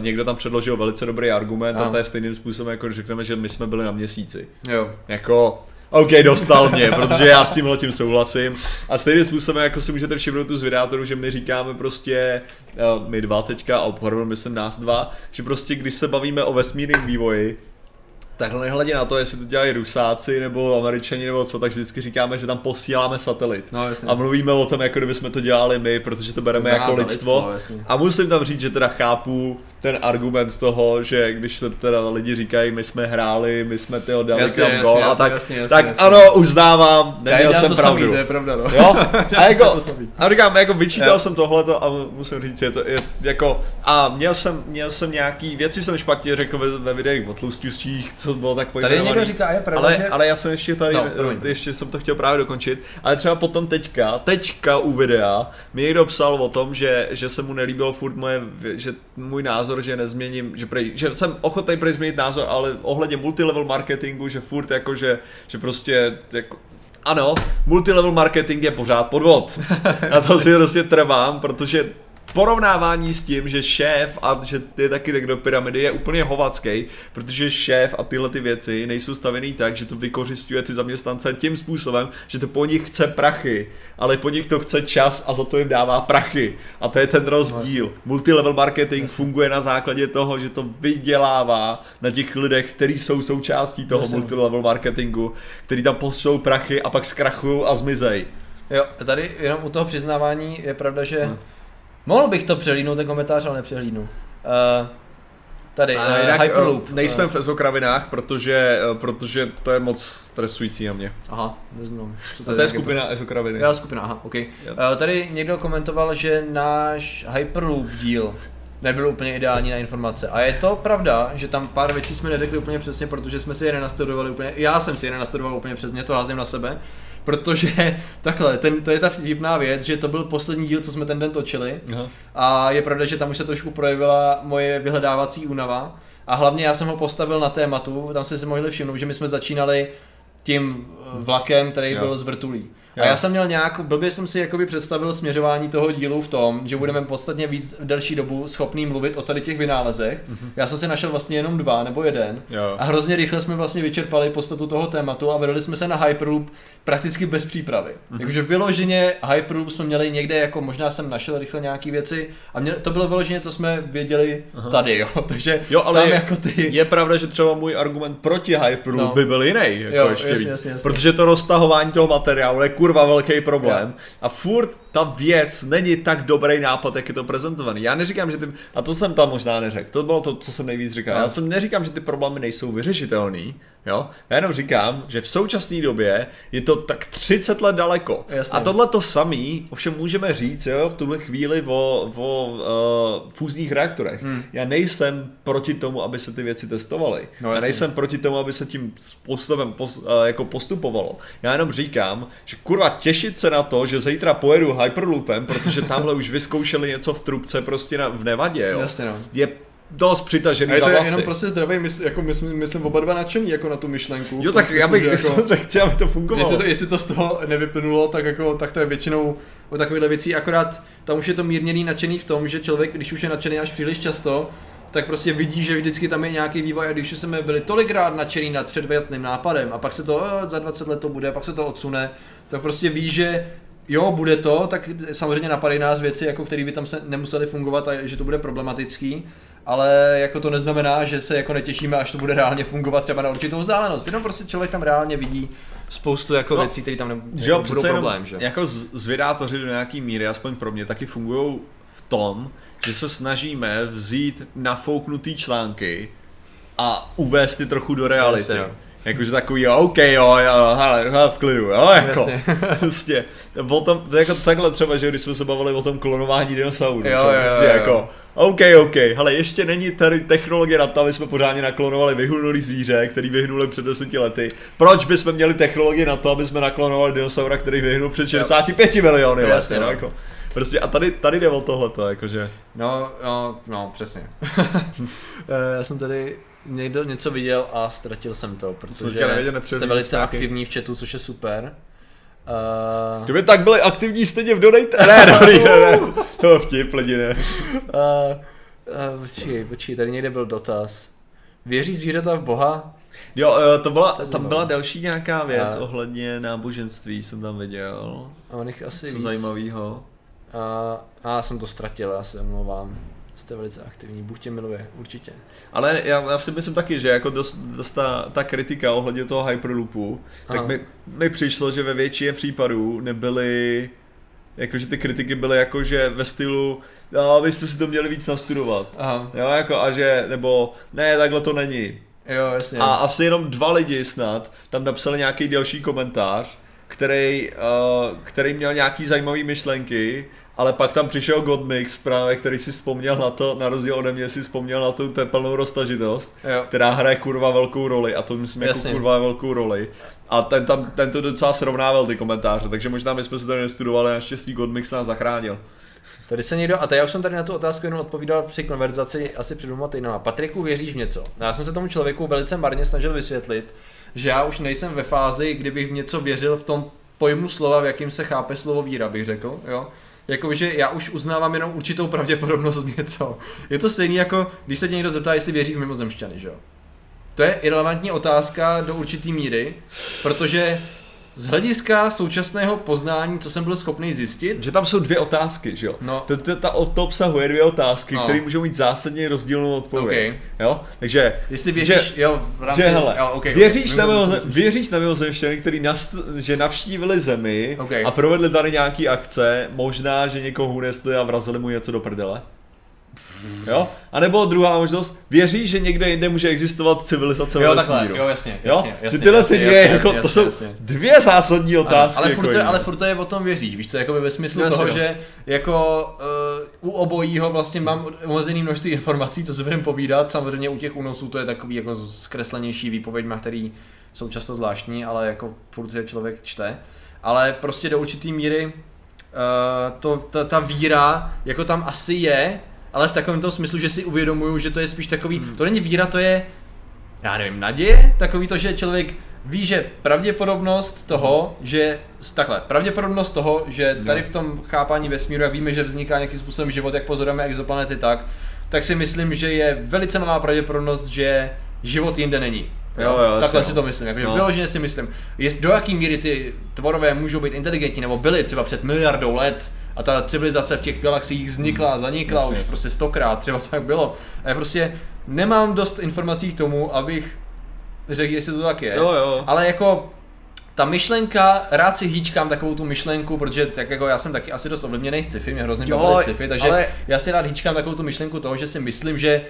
někdo tam předložil velice dobrý argument a to je stejným způsobem, jako když řekneme, že my jsme byli na Měsíci. Jo. Jako, OK, dostal mě, protože já s tímhle tím souhlasím. A stejným způsobem, jako si můžete všimnout tu z videátorů, že my říkáme prostě my dva teďka, a opravdu myslím nás dva, že prostě když se bavíme o vesmírném vývoji, takhle nehledě na to, jestli to dělají Rusáci nebo Američani nebo co, tak vždycky říkáme, že tam posíláme satelit. No, a mluvíme o tom, jako kdyby jsme to dělali my, protože to bereme jako lidstvo. lidstvo a musím tam říct, že teda chápu ten argument toho, že když se teda lidi říkají, my jsme hráli, my jsme tyho dali kam gol, a tak, jasně, jasně, tak jasně. Ano, uznávám, neměl jsem to pravdu. Samý, to je pravda, no. Jo? A, jako, a říkám, jako vyčítal jo. jsem tohleto a musím říct, je to je, jako, a měl jsem, měl jsem nějaký věci, jsem špatně řekl ve, ve videích o tlustějších, to bylo tak pojmenovaný. Tady někdo říká, je pravda, ale, že... ale já jsem ještě tady, no, ještě jsem to chtěl právě dokončit, ale třeba potom teďka, teďka u videa, mi někdo psal o tom, že, že se mu nelíbilo furt moje, že můj názor, že nezměním, že, prej, že jsem ochotný prej změnit názor, ale ohledně multilevel marketingu, že furt jako, že, že prostě, jako, ano, multilevel marketing je pořád podvod. Na to si prostě trvám, protože porovnávání s tím, že šéf a že je taky tak do pyramidy je úplně hovacký, protože šéf a tyhle ty věci nejsou stavený tak, že to vykořisťuje ty zaměstnance tím způsobem, že to po nich chce prachy, ale po nich to chce čas a za to jim dává prachy. A to je ten rozdíl. Multilevel marketing funguje na základě toho, že to vydělává na těch lidech, kteří jsou součástí toho multilevel marketingu, kteří tam pošlou prachy a pak zkrachují a zmizejí. Jo, tady jenom u toho přiznávání je pravda, že hmm. mohl bych to přehlídnout, ten komentář, ale nepřehlídnu. Uh, tady, uh, jinak, Hyperloop. Nejsem v ezokravinách, protože, protože to je moc stresující na mě. Aha, neznám. Co to, to je, je skupina to... ezokraviny. Já skupina, aha, ok. Uh, tady někdo komentoval, že náš Hyperloop díl nebyl úplně ideální na informace. A je to pravda, že tam pár věcí jsme neřekli úplně přesně, protože jsme si je nenastudovali úplně, já jsem si je nenastudoval úplně přesně, to házím na sebe. Protože takhle, ten, to je ta vtipná věc, že to byl poslední díl, co jsme ten den točili. Aha. A je pravda, že tam už se trošku projevila moje vyhledávací únava. A hlavně já jsem ho postavil na tématu, tam jste si mohli všimnout, že my jsme začínali tím vlakem, který jo. byl z vrtulí. Jo. A já jsem měl nějakou, blbě jsem si jakoby představil směřování toho dílu v tom, že budeme podstatně víc delší dobu schopný mluvit o tady těch vynálezech. Mm-hmm. Já jsem si našel vlastně jenom dva nebo jeden jo. a hrozně rychle jsme vlastně vyčerpali podstatu toho tématu a vedli jsme se na Hyperloop prakticky bez přípravy. Mm-hmm. Takže vyloženě Hyperloop jsme měli někde, jako možná jsem našel rychle nějaký věci a mě, to bylo vyloženě, to jsme věděli Aha. tady, jo. Takže jo, ale tam je, jako ty... je pravda, že třeba můj argument proti Hyperloop no. by byl jiný, jako jo, ještě jasně, jasně, jasně. protože to roztahování toho materiálu je kurva velký problém a furt ta věc není tak dobrý nápad, jak je to prezentovaný. Já neříkám, že ty, a to jsem tam možná neřekl, to bylo to, co jsem nejvíc říkal, já jsem neříkám, že ty problémy nejsou vyřešitelný, jo, já jenom říkám, že v současné době je to tak třicet let daleko. Jasně. A tohle to samý, ovšem můžeme říct, jo, v tuhle chvíli o, o uh, fúzních reaktorech. Hmm. Já nejsem proti tomu, aby se ty věci testovaly. No, já nejsem proti tomu, aby se tím způsobem pos, uh, jako postupovalo. Já jenom říkám, že kurva těšit se na to, že zítra pojedu Hyperloopem, protože tamhle už vyzkoušeli něco v trubce prostě na, v Nevadě, jo. Jasně, no. Je dost přitažený za vlasy. A je to jenom prostě zdravý, my, jako my jsme, my jsme oba dva nadšení jako na tu myšlenku. Jo, tak já bych jako, chci, aby to fungovalo. Jestli to, jestli to z toho nevyplynulo, tak, jako, tak to je většinou o takovýchto věcí, akorát tam už je to mírněný nadšený v tom, že člověk, když už je nadšený až příliš často, tak prostě vidí, že vždycky tam je nějaký vývoj a když jsme byli tolikrát nadšený nad předvětným nápadem a pak se to oh, za dvacet let to bude, pak se to odsune, tak prostě ví, že jo, bude to, tak samozřejmě napadají nás věci, jako které by tam se nemusely fungovat a že to bude problematický. Ale jako to neznamená, že se jako netěšíme, až to bude reálně fungovat třeba na určitou vzdálenost. Jenom prostě člověk tam reálně vidí spoustu jako no, věcí, které tam nebudou problém, že? Jako zvědátoři do nějaký míry, aspoň pro mě, taky fungují v tom, že se snažíme vzít nafouknutý články a uvést ty trochu do reality. Yes, Jakože takový, jo, OK, jo, jo, hele, hele, v klidu, jo, jako. Prostě, potom, jako takhle třeba, že když jsme se bavili o tom klonování dinosaurů, jo, že? Prostě jo, jo. Jako, OK, OK, hele, ještě není tady technologie na to, aby jsme pořádně naklonovali vyhynulý zvíře, který vyhnuli před deseti lety. Proč bychom měli technologie na to, aby jsme naklonovali dinosaura, který vyhnul před šedesáti pěti miliony jo, let, jasně, jo, no. Jako. Prostě a tady, tady jde o tohleto, jakože. No, no, no, přesně. Já jsem tady někdo něco viděl a ztratil jsem to, protože nevěděl, jste velice zpátky. Aktivní v chatu, což je super. Uh... Kdyby tak byli aktivní stejně v Donate? Ne, dobrý, ne, ne, to je vtip, lidi, ne. Uh, uh, počkej, počkej, tady někde byl dotaz. Věří zvířata v Boha? Jo, to byla, tam byla další nějaká věc uh... ohledně náboženství, jsem tam viděl. A on jich asi co víc. Zajímavýho. A uh, já jsem to ztratil, já se omlouvám. Jste velice aktivní, Bůh tě miluje, určitě. Ale já, já si myslím taky, že jako dost, dost ta, ta kritika ohledně toho Hyperloopu, aha. Tak mi, mi přišlo, že ve většině případů nebyly, jakože ty kritiky byly jakože ve stylu, no, vy jste si to měli víc nastudovat, aha. Jo, jako a že, nebo ne, takhle to není. Jo, jasně. A asi jenom dva lidi snad tam napsali nějaký další komentář, který, uh, který měl nějaký zajímavý myšlenky, ale pak tam přišel Godmix právě, který si vzpomněl na to, na rozdíl ode mě si vzpomněl na tu tepelnou roztažitost, jo. Která hraje kurva velkou roli a to myslím jasně. Jako kurva velkou roli. A ten, tam, ten to docela srovnával ty komentáře, takže možná my jsme se tady nestudovali, naštěstí Godmix nás zachránil. Tady se někdo, a tady já už jsem tady na tu otázku jenom odpovídal při konverzaci asi před dvěma týdnama. Patriku, věříš v něco? Já jsem se tomu člověku velice marně snažil vysvětlit, že já už nejsem ve fázi, kdybych v něco věřil v tom pojmu slova, v jakým se chápe slovo víra, bych řekl, jo. Jakože já už uznávám jenom určitou pravděpodobnost něco. Je to stejný jako, když se tě někdo zeptá, jestli věří v mimozemšťany, že jo. To je irelevantní otázka do určitý míry, protože z hlediska současného poznání, co jsem byl schopný zjistit... Že tam jsou dvě otázky, že jo? No. To, to, ta, to obsahuje dvě otázky, no. Které můžou mít zásadně rozdílnou odpověď. Okay. Jo? Takže... Jestli věříš, že, jo, v rámci... Že hele, jo, okay, věříš, okay. Na mimo, věříš na mimozemštěny, který nast, že navštívili zemi okay. A provedli tady nějaký akce, možná, že někoho unesli a vrazili mu něco do prdele. Jo? A nebo druhá možnost, věří, že někde jinde může existovat civilizace ve vesmíru. Jo, jasně, jasně, jasně, že tyhle jasně, dvě, jasně, jako, jasně, to jsou jasně. Dvě zásadní otázky. Ano, ale, furt to, ale furt to je o tom věříš, víš co, jakoby ve smyslu jasně, toho, jo. Že jako uh, u obojího vlastně mám omezený množství informací, co si budeme povídat, samozřejmě u těch únosů to je takový jako zkreslenější výpověď, který jsou často zvláštní, ale jako furt je člověk čte, ale prostě do určitý míry uh, to, ta, ta víra jako tam asi je, ale v takovém tom smyslu, že si uvědomuju, že to je spíš takový, to není víra, to je, já nevím, naděje, takový to, že člověk ví, že pravděpodobnost toho, že, takhle, pravděpodobnost toho, že tady v tom chápání vesmíru, jak víme, že vzniká nějakým způsobem život, jak pozorujeme exoplanety, tak, tak si myslím, že je velice malá pravděpodobnost, že život jinde není. Jo, jo, takhle si jo. To myslím, jakože no. Vyloženě si myslím, jest, do jaký míry ty tvorové můžou být inteligentní, nebo byly třeba před miliardou let, a ta civilizace v těch galaxiích vznikla a zanikla jasně, už jasně. Prostě stokrát, třeba tak bylo. A já prostě nemám dost informací k tomu, abych řekl, jestli to tak je. Jo, jo. Ale jako ta myšlenka, rád si hýčkám takovou tu myšlenku, protože tak jako já jsem taky asi dost ovlivněnej sci-fi, mě hrozně bavili sci-fi, takže ale... já si rád hýčkám takovou tu myšlenku toho, že si myslím, že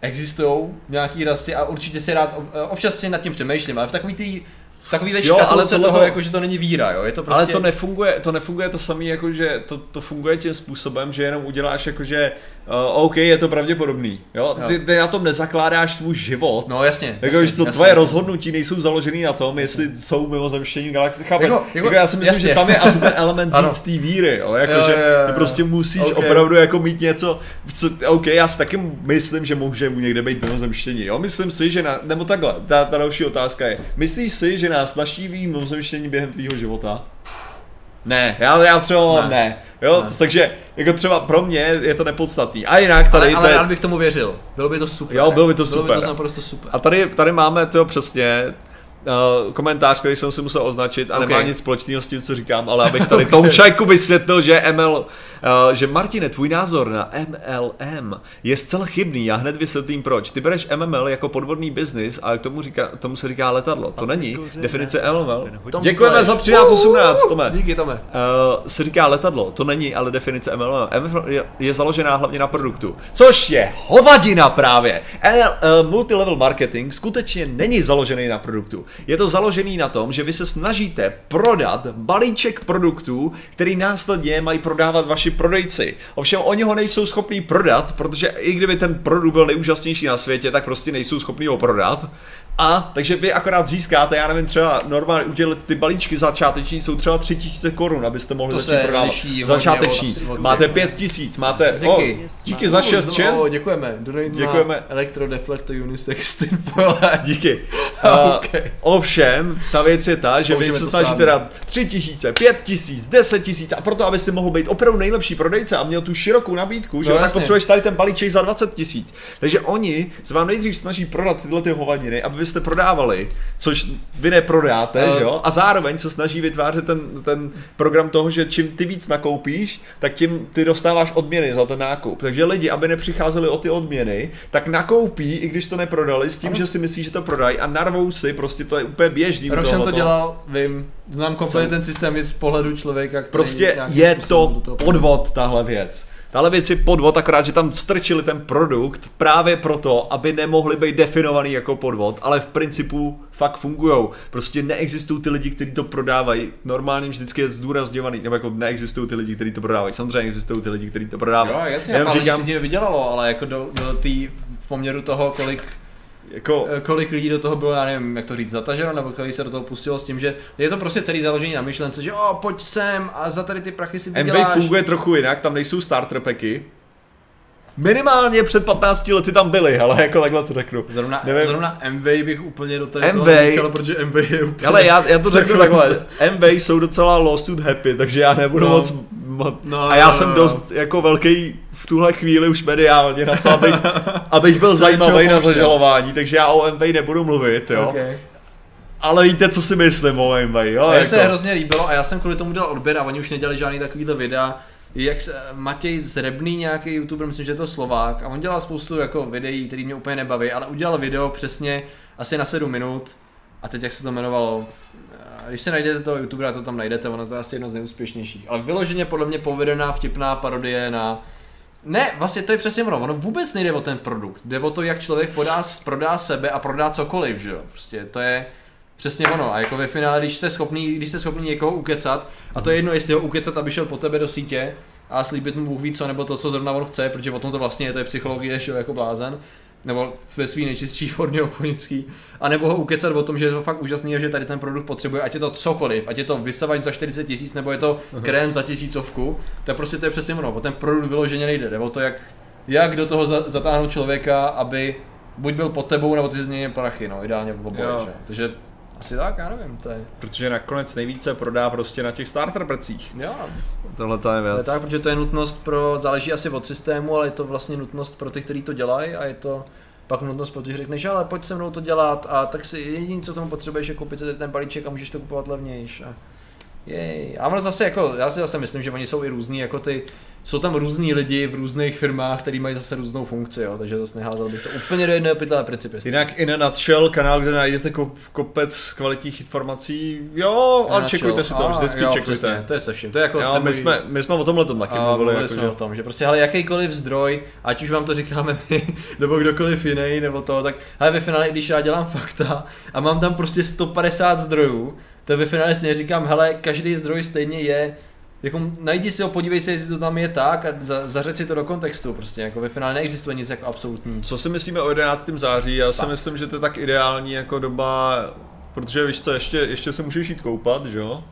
existují nějaký rasy a určitě si rád, občas si nad tím přemýšlím, ale v takový ty takový větší katolce toho, to, jako, že to není víra, jo, je to prostě... Ale to nefunguje, to nefunguje to samý, jakože to, to funguje tím způsobem, že jenom uděláš jakože, uh, OK, je to pravděpodobný, jo, jo. Ty, ty na tom nezakládáš svůj život. No jasně, jako, jasně, že to jasně, tvoje jasně. Rozhodnutí nejsou založený na tom, jasně. Jestli jsou mimozemštění galaxie, chápeš, jako, jako, jako já si myslím, jasně. Že tam je asi ten element víc té víry, jo, jakože ty prostě musíš okay. Opravdu jako mít něco, co, OK, já si taky myslím, že může někde být mimozemštění, jo, myslím si, že, na, nebo takhle, ta, ta další otázka je, myslíš si, že nás naštíví mimozemštění během tvýho života? Ne, já, já třeba ne. ne. Jo, ne. Takže jako třeba pro mě je to nepodstatný. A jinak tady... Ale, ale tady... rád bych tomu věřil. Bylo by to super. Jo, bylo by to super. Bylo by to naprosto super. A tady, tady máme to přesně uh, komentář, který jsem si musel označit a okay. Nemá nic společného s tím, co říkám, ale abych tady okay. Tomu člověku vysvětlil, že M L... Uh, že Martine, tvůj názor na M L M je zcela chybný, já hned vysvětlím proč. Ty bereš M M L jako podvodný biznis, ale k tomu, říká, tomu se říká letadlo. To není definice M L M. Děkujeme za třináct osmnáct, Tome. Díky, Tome. Uh, se říká letadlo, to není ale definice M L M. M L M je, je založená hlavně na produktu, což je hovadina právě. L, uh, multilevel marketing skutečně není založený na produktu. Je to založený na tom, že vy se snažíte prodat balíček produktů, který následně mají prodávat vaši prodejci. Ovšem oni ho nejsou schopní prodat, protože i kdyby ten produkt byl nejúžasnější na světě, tak prostě nejsou schopní ho prodat. A takže vy akorát získáte, já nevím, třeba normálně udělat ty balíčky začáteční jsou třeba tři tisíce korun, abyste mohli začít prodávat. Začáteční. Od, od, máte pět tisíc, máte. O, díky za šest šest. O, děkujeme. Děkujeme. Elektrodeflector unisex. Díky. Uh, okay. Ovšem, ta věc je ta, že vy se snažíte dát tři tisíce, pět tisíc, deset tisíc a proto, aby si mohl být opravdu nejlepší prodejce a měl tu širokou nabídku, no, že tak potřebuješ tady ten balíček za dvacet tisíc. Takže oni se vám nejdřív snaží prodat tyhle ty hovadiny, aby jste prodávali, což vy neprodáte, uh, jo? A zároveň se snaží vytvářet ten, ten program toho, že čím ty víc nakoupíš, tak tím ty dostáváš odměny za ten nákup. Takže lidi, aby nepřicházeli o ty odměny, tak nakoupí, i když to neprodali, s tím, ano, že si myslí, že to prodají a narvou si, prostě to je úplně běžný. Rok jsem to dělal, vím, znám kompletně ten systém i z pohledu člověka, který prostě je to podvod, tahle věc. Tahle věc je podvod, akorát, že tam strčili ten produkt právě proto, aby nemohli být definovaný jako podvod, ale v principu fakt fungujou. Prostě neexistují ty lidi, kteří to prodávají. Normálně vždycky je zdůrazňovaný, nebo jako neexistují ty lidi, kteří to prodávají. Samozřejmě existují ty lidi, kteří to prodávají. Jo, jasně, jenom, říkám, si tě vydělalo, ale jako do, do tý, v poměru toho, kolik Jako... kolik lidí do toho bylo, já nevím, jak to říct, zataženo, nebo kolik se do toho pustilo s tím, že je to prostě celý založený na myšlence, že o, pojď sem a za tady ty prachy si vyděláš. em vé funguje trochu jinak, tam nejsou starter packy. Minimálně před patnácti lety tam byly, ale jako takhle to řeknu. Zrovna, zrovna em vé bych úplně do tady toho nechal, protože em vé je úplně... Ale já, já to řeknu takhle, em vé jsou docela lawsuit happy, takže já nebudu no. moc... No, no, a já no, jsem no. dost jako velký v tuhle chvíli už mediálně na to, abych, abych byl zajímavý na zažalování, takže já o em vé nebudu mluvit, jo. Okay. Ale víte, co si myslím o em vé, jo. Mně jako. se hrozně líbilo a já jsem kvůli tomu dal odběr a oni už nedělali žádný takovýhle videa. Jak se, Matěj Zrebný, nějaký youtuber, myslím, že je to Slovák, a on dělal spoustu jako videí, který mě úplně nebaví, ale udělal video přesně asi na sedm minut a teď jak se to jmenovalo, když se najdete toho youtubera, to tam najdete, ono to je asi jedno z nejúspěšnějších, ale vyloženě podle mě povedená vtipná parodie na... Ne, vlastně to je přesně ono, ono vůbec nejde o ten produkt, jde o to, jak člověk podá, prodá sebe a prodá cokoliv, že jo, prostě to je... Přesně ono, a jako ve finále, když jste schopný, když jste schopný někoho ukecat, a to je jedno, jestli ho ukecat, aby šel po tebe do sítě a slíbit mu Bůh ví co, nebo to, co zrovna on chce, protože o tom to vlastně je, to je psychologie, že jako blázen, nebo ve svý nejčistší formě oponický, a nebo ho ukecat o tom, že je to fakt úžasný, že tady ten produkt potřebuje, ať je to cokoliv, ať je to vysavač za čtyřicet tisíc, nebo je to krém za tisícovku, to je prostě to je přesně ono, o ten produkt vyloženě nejde, nebo to, jak, jak do toho za, zatáhnout člověka, aby buď byl pod tebou, nebo ty si z něj prachy, no, ideálně oboje, že? Takže asi tak, já nevím, to je. Protože nakonec nejvíce prodá prostě na těch starter pecích. Jo. Tohle to je věc. To je tak, protože to je nutnost pro, záleží asi od systému, ale je to vlastně nutnost pro ty, kteří to dělají a je to pak nutnost pro ty, že řekneš, ale pojď se mnou to dělat a tak si jediný, co tomu potřebuješ, je koupit ten balíček a můžeš to kupovat levnější. A jej. A ono zase jako, já si zase myslím, že oni jsou i různý, jako ty, jsou tam různý lidi v různých firmách, který mají zase různou funkci, jo, takže zase neházal bych to úplně do jednoho pytle na principy. Jinak i na Nutshell, kanál, kde najdete kop, kopec kvalitních informací, jo, ale čekujte si to, vždycky jo, čekujte. Přesně, to je se vším, to je jako... Jo, my, můj... jsme, my jsme o tomhle tom taky mluvili. Mluvili jako, jsme že... o tom, že prostě, hele, jakýkoliv zdroj, ať už vám to říkáme my, nebo kdokoliv jiný, nebo to, tak hele, ve finále, když já dělám fakta a mám tam prostě sto padesát zdrojů, to ve finále si neříkám, hele, každý zdroj stejně je, jako najdi si ho, podívej se, jestli to tam je tak a za, zařeď si to do kontextu, prostě jako ve finále neexistuje nic jako absolutní. Co si myslíme o jedenáctého září? Já tak. si myslím, že to je tak ideální jako doba, protože víš co, ještě, ještě se můžeš jít koupat, že jo?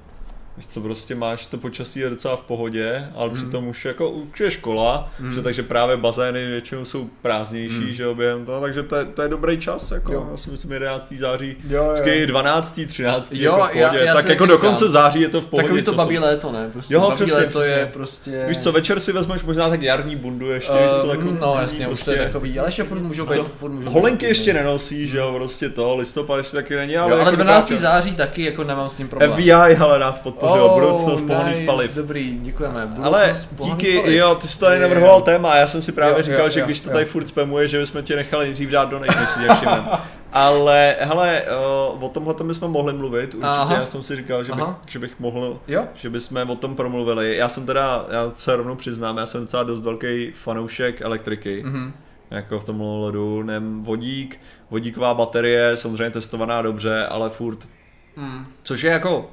Víš co, prostě máš to počasí je docela v pohodě, ale mm. přitom už jako už je škola, mm. že, takže právě bazény většinou jsou prázdnější, mm. že jo, během toho, takže to je, to je dobrý čas, jako jo. Já si myslím jedenáctého září, vždycky dvanáctého, třináctého jo, jako v pohodě, já, já tak jako do konce září je to v pohodě. Takový to babí léto, ne, prostě jo, babí přesně, léto přesně. je prostě... Víš co, večer si vezmeš možná tak jarní bundu ještě, uh, víš co, takový... No jasně, už to je takový, ale ještě furt můžou být, furt můžou Holenky ještě nenosí, že jo, prostě to, listopad ještě taky není, ale... Ale dvanáctého září taky jako nemám s tím problém. ef bí aj, hele, nás podpoří. Oh, budoucnost nice, pohonných paliv. Dobrý, děkujeme. Budoucnost ale díky, paliv. Jo, ty jsi tady je, navrhoval téma, já jsem si právě jo, říkal, jo, že jo, když to tady jo. furt spamuje, že bychom tě nechali nejdřív dát do nejmyslí, všimem. Ale hele, o tomhletom bychom mohli mluvit, určitě. Aha. Já jsem si říkal, že, bych, že bych mohl, jo? Že bychom o tom promluvili. Já jsem teda, já se rovnou přiznám, já jsem docela dost velký fanoušek elektriky. Mm-hmm. jako v tom lodu, nem vodík, vodíková baterie, samozřejmě testovaná dobře, ale furt, mm. což je jako,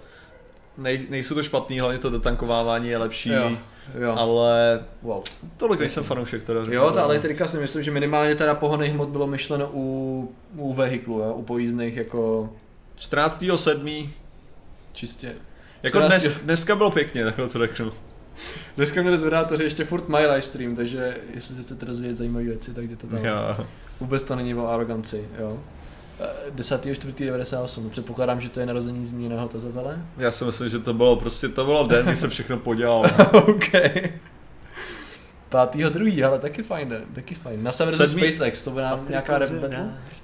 nej, nejsou to špatný, hlavně to dotankovávání je lepší, jo, jo. ale wow. tolik nejsem fanoušek teda. Jo, ta elektrika si myslím, že minimálně teda pohonných hmot bylo myšleno u, u vehiklu, jo, u pojízdných jako... čtrnáctého sedmého Čistě. Jako čtrnáctého Dnes, dneska bylo pěkně, takhle to řeknu. Dneska měli zvědátoři ještě furt mají livestream, takže jestli chcete rozvědět zajímavé věci, tak jde to tam. Jo. Vůbec to není o aroganci, jo. desátého čtvrtého devadesát osm Předpokládám, že to je narození zmíněného tazatele? Já si myslím, že to bylo prostě, to bylo den, kdy se všechno podělalo. OK. pátého druhého ale taky fajn, taky fajn. Na severu SpaceX, to bude nám nějaká rebel.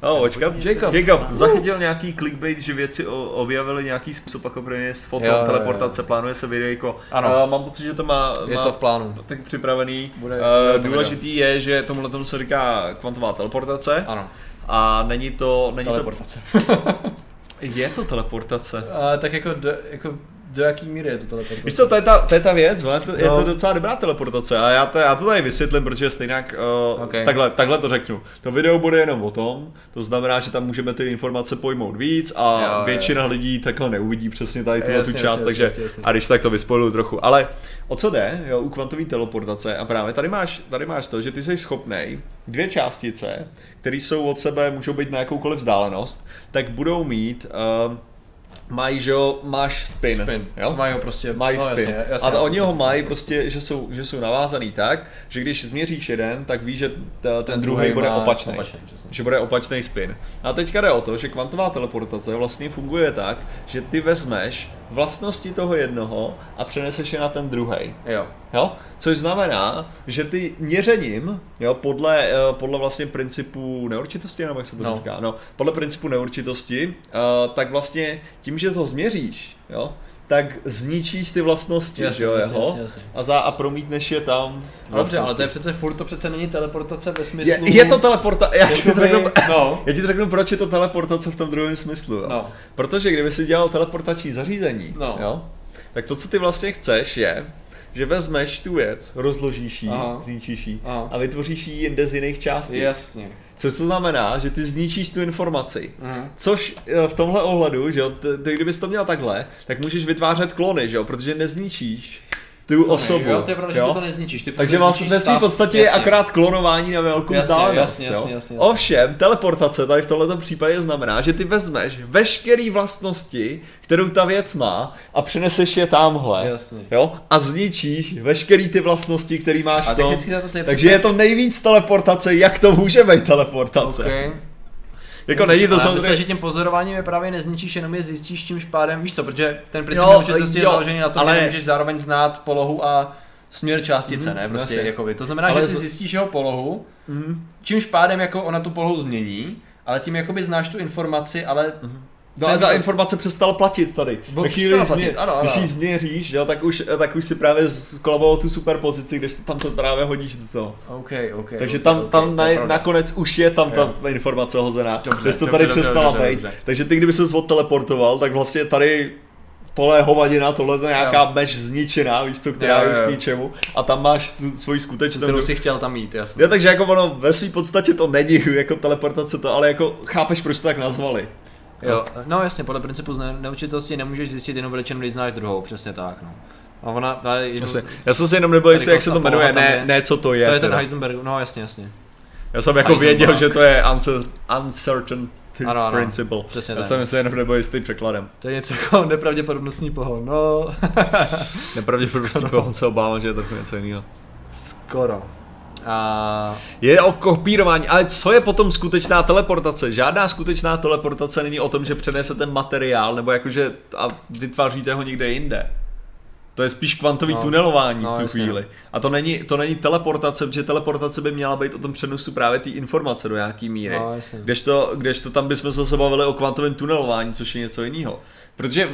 Oh, Jacob, Jacob zachytil nějaký clickbait, že věci objavili nějaký způsob, jako prvně s foto, jo, teleportace, jo, jo. plánuje se videjko. Ano. Uh, mám pocit, že to má, má je to v plánu. Tak připravený. Bude, bude uh, důležitý video. Je, že tomuhle tomu se říká kvantová teleportace. Ano. A není to... Není teleportace. To... je to teleportace. A, tak jako... Do, jako... Do jaký míry je to teleportace? Víš co, to je ta, to je ta věc, to, no. je to docela dobrá teleportace a já to, já to tady vysvětlím, protože stejně uh, okay. takhle, takhle to řeknu. To video bude jenom o tom, to znamená, že tam můžeme ty informace pojmout víc a jo, většina jo. lidí takhle neuvidí přesně tady tuhle tu část, jasně, takže jasně, jasně. a když tak to vyspojuju trochu. Ale o co jde jo, u kvantové teleportace a právě tady máš, tady máš to, že ty jsi schopnej dvě částice, které jsou od sebe, můžou být na jakoukoliv vzdálenost, tak budou mít... Uh, Mají, že jo, máš spin, spin. Jo? Mají ho prostě, mají no, spin. Jasně, jasně, a oni ho mají prostě, že jsou, že jsou navázaný tak, že když změříš jeden, tak víš, že ten, ten druhý bude opačný, opačný že bude opačný spin. A teďka jde o to, že kvantová teleportace vlastně funguje tak, že ty vezmeš vlastnosti toho jednoho a přeneseš je na ten druhý. Jo. Jo? Což znamená, že ty měřením, jo, podle, podle vlastně principu neurčitosti, nebo jak se to no. říká, no, podle principu neurčitosti, uh, tak vlastně tím, že to změříš, jo, tak zničíš ty vlastnosti, jasně, jo, jasně, jeho, jasně, jasně. A, za, a promítneš je tam. Dobře, ale to je přece furt, to přece není teleportace ve smyslu... Je, je to teleportace, já, no. já ti řeknu, proč je to teleportace v tom druhém smyslu, jo. No. Protože kdyby si dělal teleportační zařízení, no. jo, tak to, co ty vlastně chceš, je, že vezmeš tu věc, rozložíš ji, aha, zničíš ji aha. a vytvoříš ji jinde z jiných částí. Jasně. Což to znamená, že ty zničíš tu informaci, aha. což v tomhle ohledu, že jo, ty kdybys to měl takhle, tak můžeš vytvářet klony, že jo, protože nezničíš tu to osobu. Ne, jo, to je pravda, že ty to nezničíš. Ty takže vlastně ve své podstatě jasně. je akorát klonování na velkou vzdálenost. Ovšem, teleportace tady v tomto případě znamená, že ty vezmeš veškeré vlastnosti, kterou ta věc má, a přeneseš je tamhle. Jasně. Jo? A zničíš veškeré ty vlastnosti, které máš v tom. To takže je to nejvíc teleportace, jak to může být teleportace. Okay. Jako není to samozřejmě. Myslím, že tím pozorováním je právě nezničíš, jenom je zjistíš, čímž pádem, víš co, protože ten princip neurčitosti je založený na tom, ale... že můžeš zároveň znát polohu a směr částice, mm, ne, prostě jakoby. To znamená, ale že ty z... zjistíš jeho polohu, mm. čímž pádem jako ona tu polohu změní, ale tím jakoby znáš tu informaci, ale... Mm. No ale ta se... informace přestala platit tady. Bo, přestala platit. Změr, ano, ano. Když ji změříš, jo, tak, už, tak už si právě skolaboval tu superpozici, když tam to právě hodíš do toho. Okay, okay, takže okay, tam, okay, tam na, nakonec už je tam jo. ta informace hozená, dobře, že to tady dobře, přestala dobře, být. Dobře, dobře. Takže ty, kdyby ses odteleportoval, tak vlastně tady tohle je hovadina, tohle je nějaká meč zničená, víš co, která jo, jo. je už k ničemu. A tam máš svoji skutečnou... Kterou si chtěl tam jít, jasně. Jo, takže jako ono ve své podstatě to není jako teleportace to, ale jako chápeš, proč to tak nazvali. Jo, no jasně, podle principu z neurčitosti nemůžeš zjistit jednu veličinu, když znáš druhou, přesně tak, no. A ona, ta jednu... Já jsem si jenom nebyl jistý, jak se to jmenuje, ne, ne, co to je. To je ten teda. Heisenberg, no jasně, jasně. Já jsem jako věděl, že to je uncertain ano, ano, principle. Přesně já jsem si jenom nebyl jistý překladem. To je něco jako nepravděpodobnostní pohon, no. Nepravděpodobnostní pohon se obávám, že je trochu něco jiného. Skoro. A... Je o kopírování, ale co je potom skutečná teleportace? Žádná skutečná teleportace není o tom, že přenesete materiál nebo jakože a vytváříte ho někde jinde. To je spíš kvantový no, tunelování no, v tu jasně. chvíli. A to není, to není teleportace, protože teleportace by měla být o tom přenosu právě té informace do nějaký míry. No, kdežto, kdežto tam bychom se bavili o kvantovém tunelování, což je něco jiného. Protože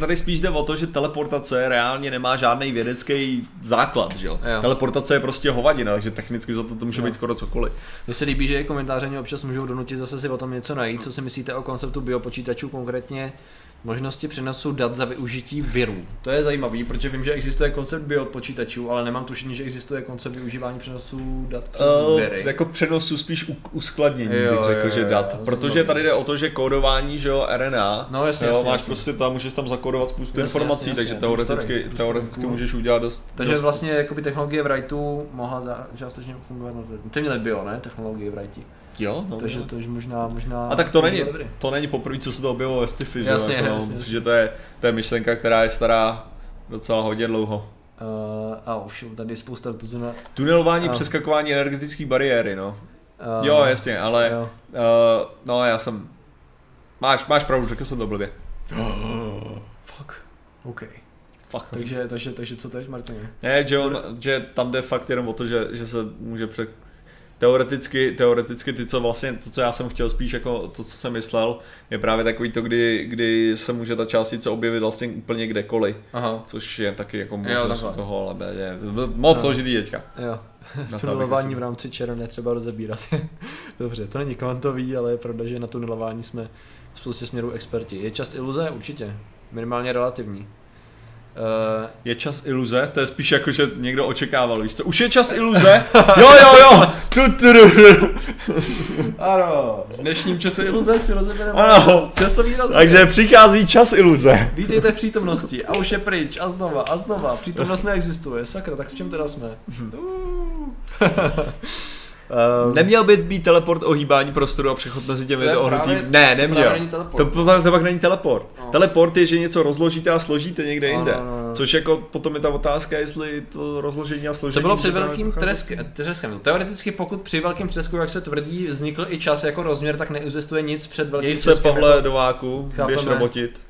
tady spíš jde o to, že teleportace reálně nemá žádný vědecký základ, že jo? jo. Teleportace je prostě hovadina, takže technicky za to to může jo. být skoro cokoliv. Mně se líbí, že i komentáře občas můžou donutit zase si o tom něco najít, co si myslíte o konceptu biopočítačů konkrétně. Možnosti přenosu dat za využití virů. To je zajímavý, protože vím, že existuje koncept biopočítačů, ale nemám tušení, že existuje koncept využívání přenosu dat přes uh, viry. Jako přenosu spíš uskladnění, jo, bych řekl, jo, že dat. Jo, protože jo. Tady jde o to, že kódování, že jo, R N A, no, jasně, jo, jasně, máš jasně. Prostě tam, můžeš tam zakódovat spoustu jasně, informací, jasně, takže jasně, teoreticky, starý, teoreticky cool. Můžeš udělat dost. Takže dost... vlastně jakoby technologie v Wrightu mohla částečně fungovat na to. Ty měly bio, ne? Technologie v Wrighti. Jo, no, takže to už možná, možná... A tak to není, to není poprvé, co se to objevilo ve sci-fi, jasně, že? Jako, jasně, no, jasně. že to je, to je myšlenka, která je stará docela hodně dlouho. Uh, a už tady je spousta... Tuzuna... Tunelování, uh. přeskakování energetické bariéry, no. Uh, jo, jasně, ale... Jo. Uh, no, já jsem... Máš, máš pravdu, řekl jsem to blbě. Uh, fuck. OK. Fuck. Takže, takže, takže co teď, Martine? Ne, že, on, že tam jde fakt jenom o to, že, že se může před... Teoreticky, teoreticky ty, co vlastně, to, co já jsem chtěl spíš, jako to, co jsem myslel, je právě takový to, kdy, kdy se může ta částice objevit vlastně úplně kdekoliv. Aha. Což je taky jako možnost toho, ale je moc složitý teďka. Jo, tunelování v rámci čera netřeba rozebírat. Dobře, to není kvantový, ale je pravda, že na tunelování jsme v spoustě směrů experti. Je čas iluze? Určitě. Minimálně relativní. Uh, je čas iluze? To je spíš jako, že někdo očekával, víš co? Už je čas iluze? Jo, jo, jo! Tu, tu, tu, tu. Ano, v dnešním čase iluze si rozebereme. Ano, časový rozběr. Takže přichází čas iluze. Vítejte v přítomnosti a už je pryč a znova a znova. Přítomnost neexistuje, sakra, tak v čem teda jsme? Uh. Um, neměl by být teleport o hýbání prostoru a přechod mezi těmi ohnutými. Ne, neměl. To pak není teleport. No. Teleport je, že něco rozložíte a složíte někde jinde. No, no, no. Což jako potom je ta otázka, jestli to rozložení a složení. To bylo při velkým třeskem. Teoreticky, pokud při velkém třesku, jak se tvrdí, vznikl i čas jako rozměr, tak neexistuje nic před velkým Měj třeskem. Měj se, Pavle, nebo... Dováku, běž robotit.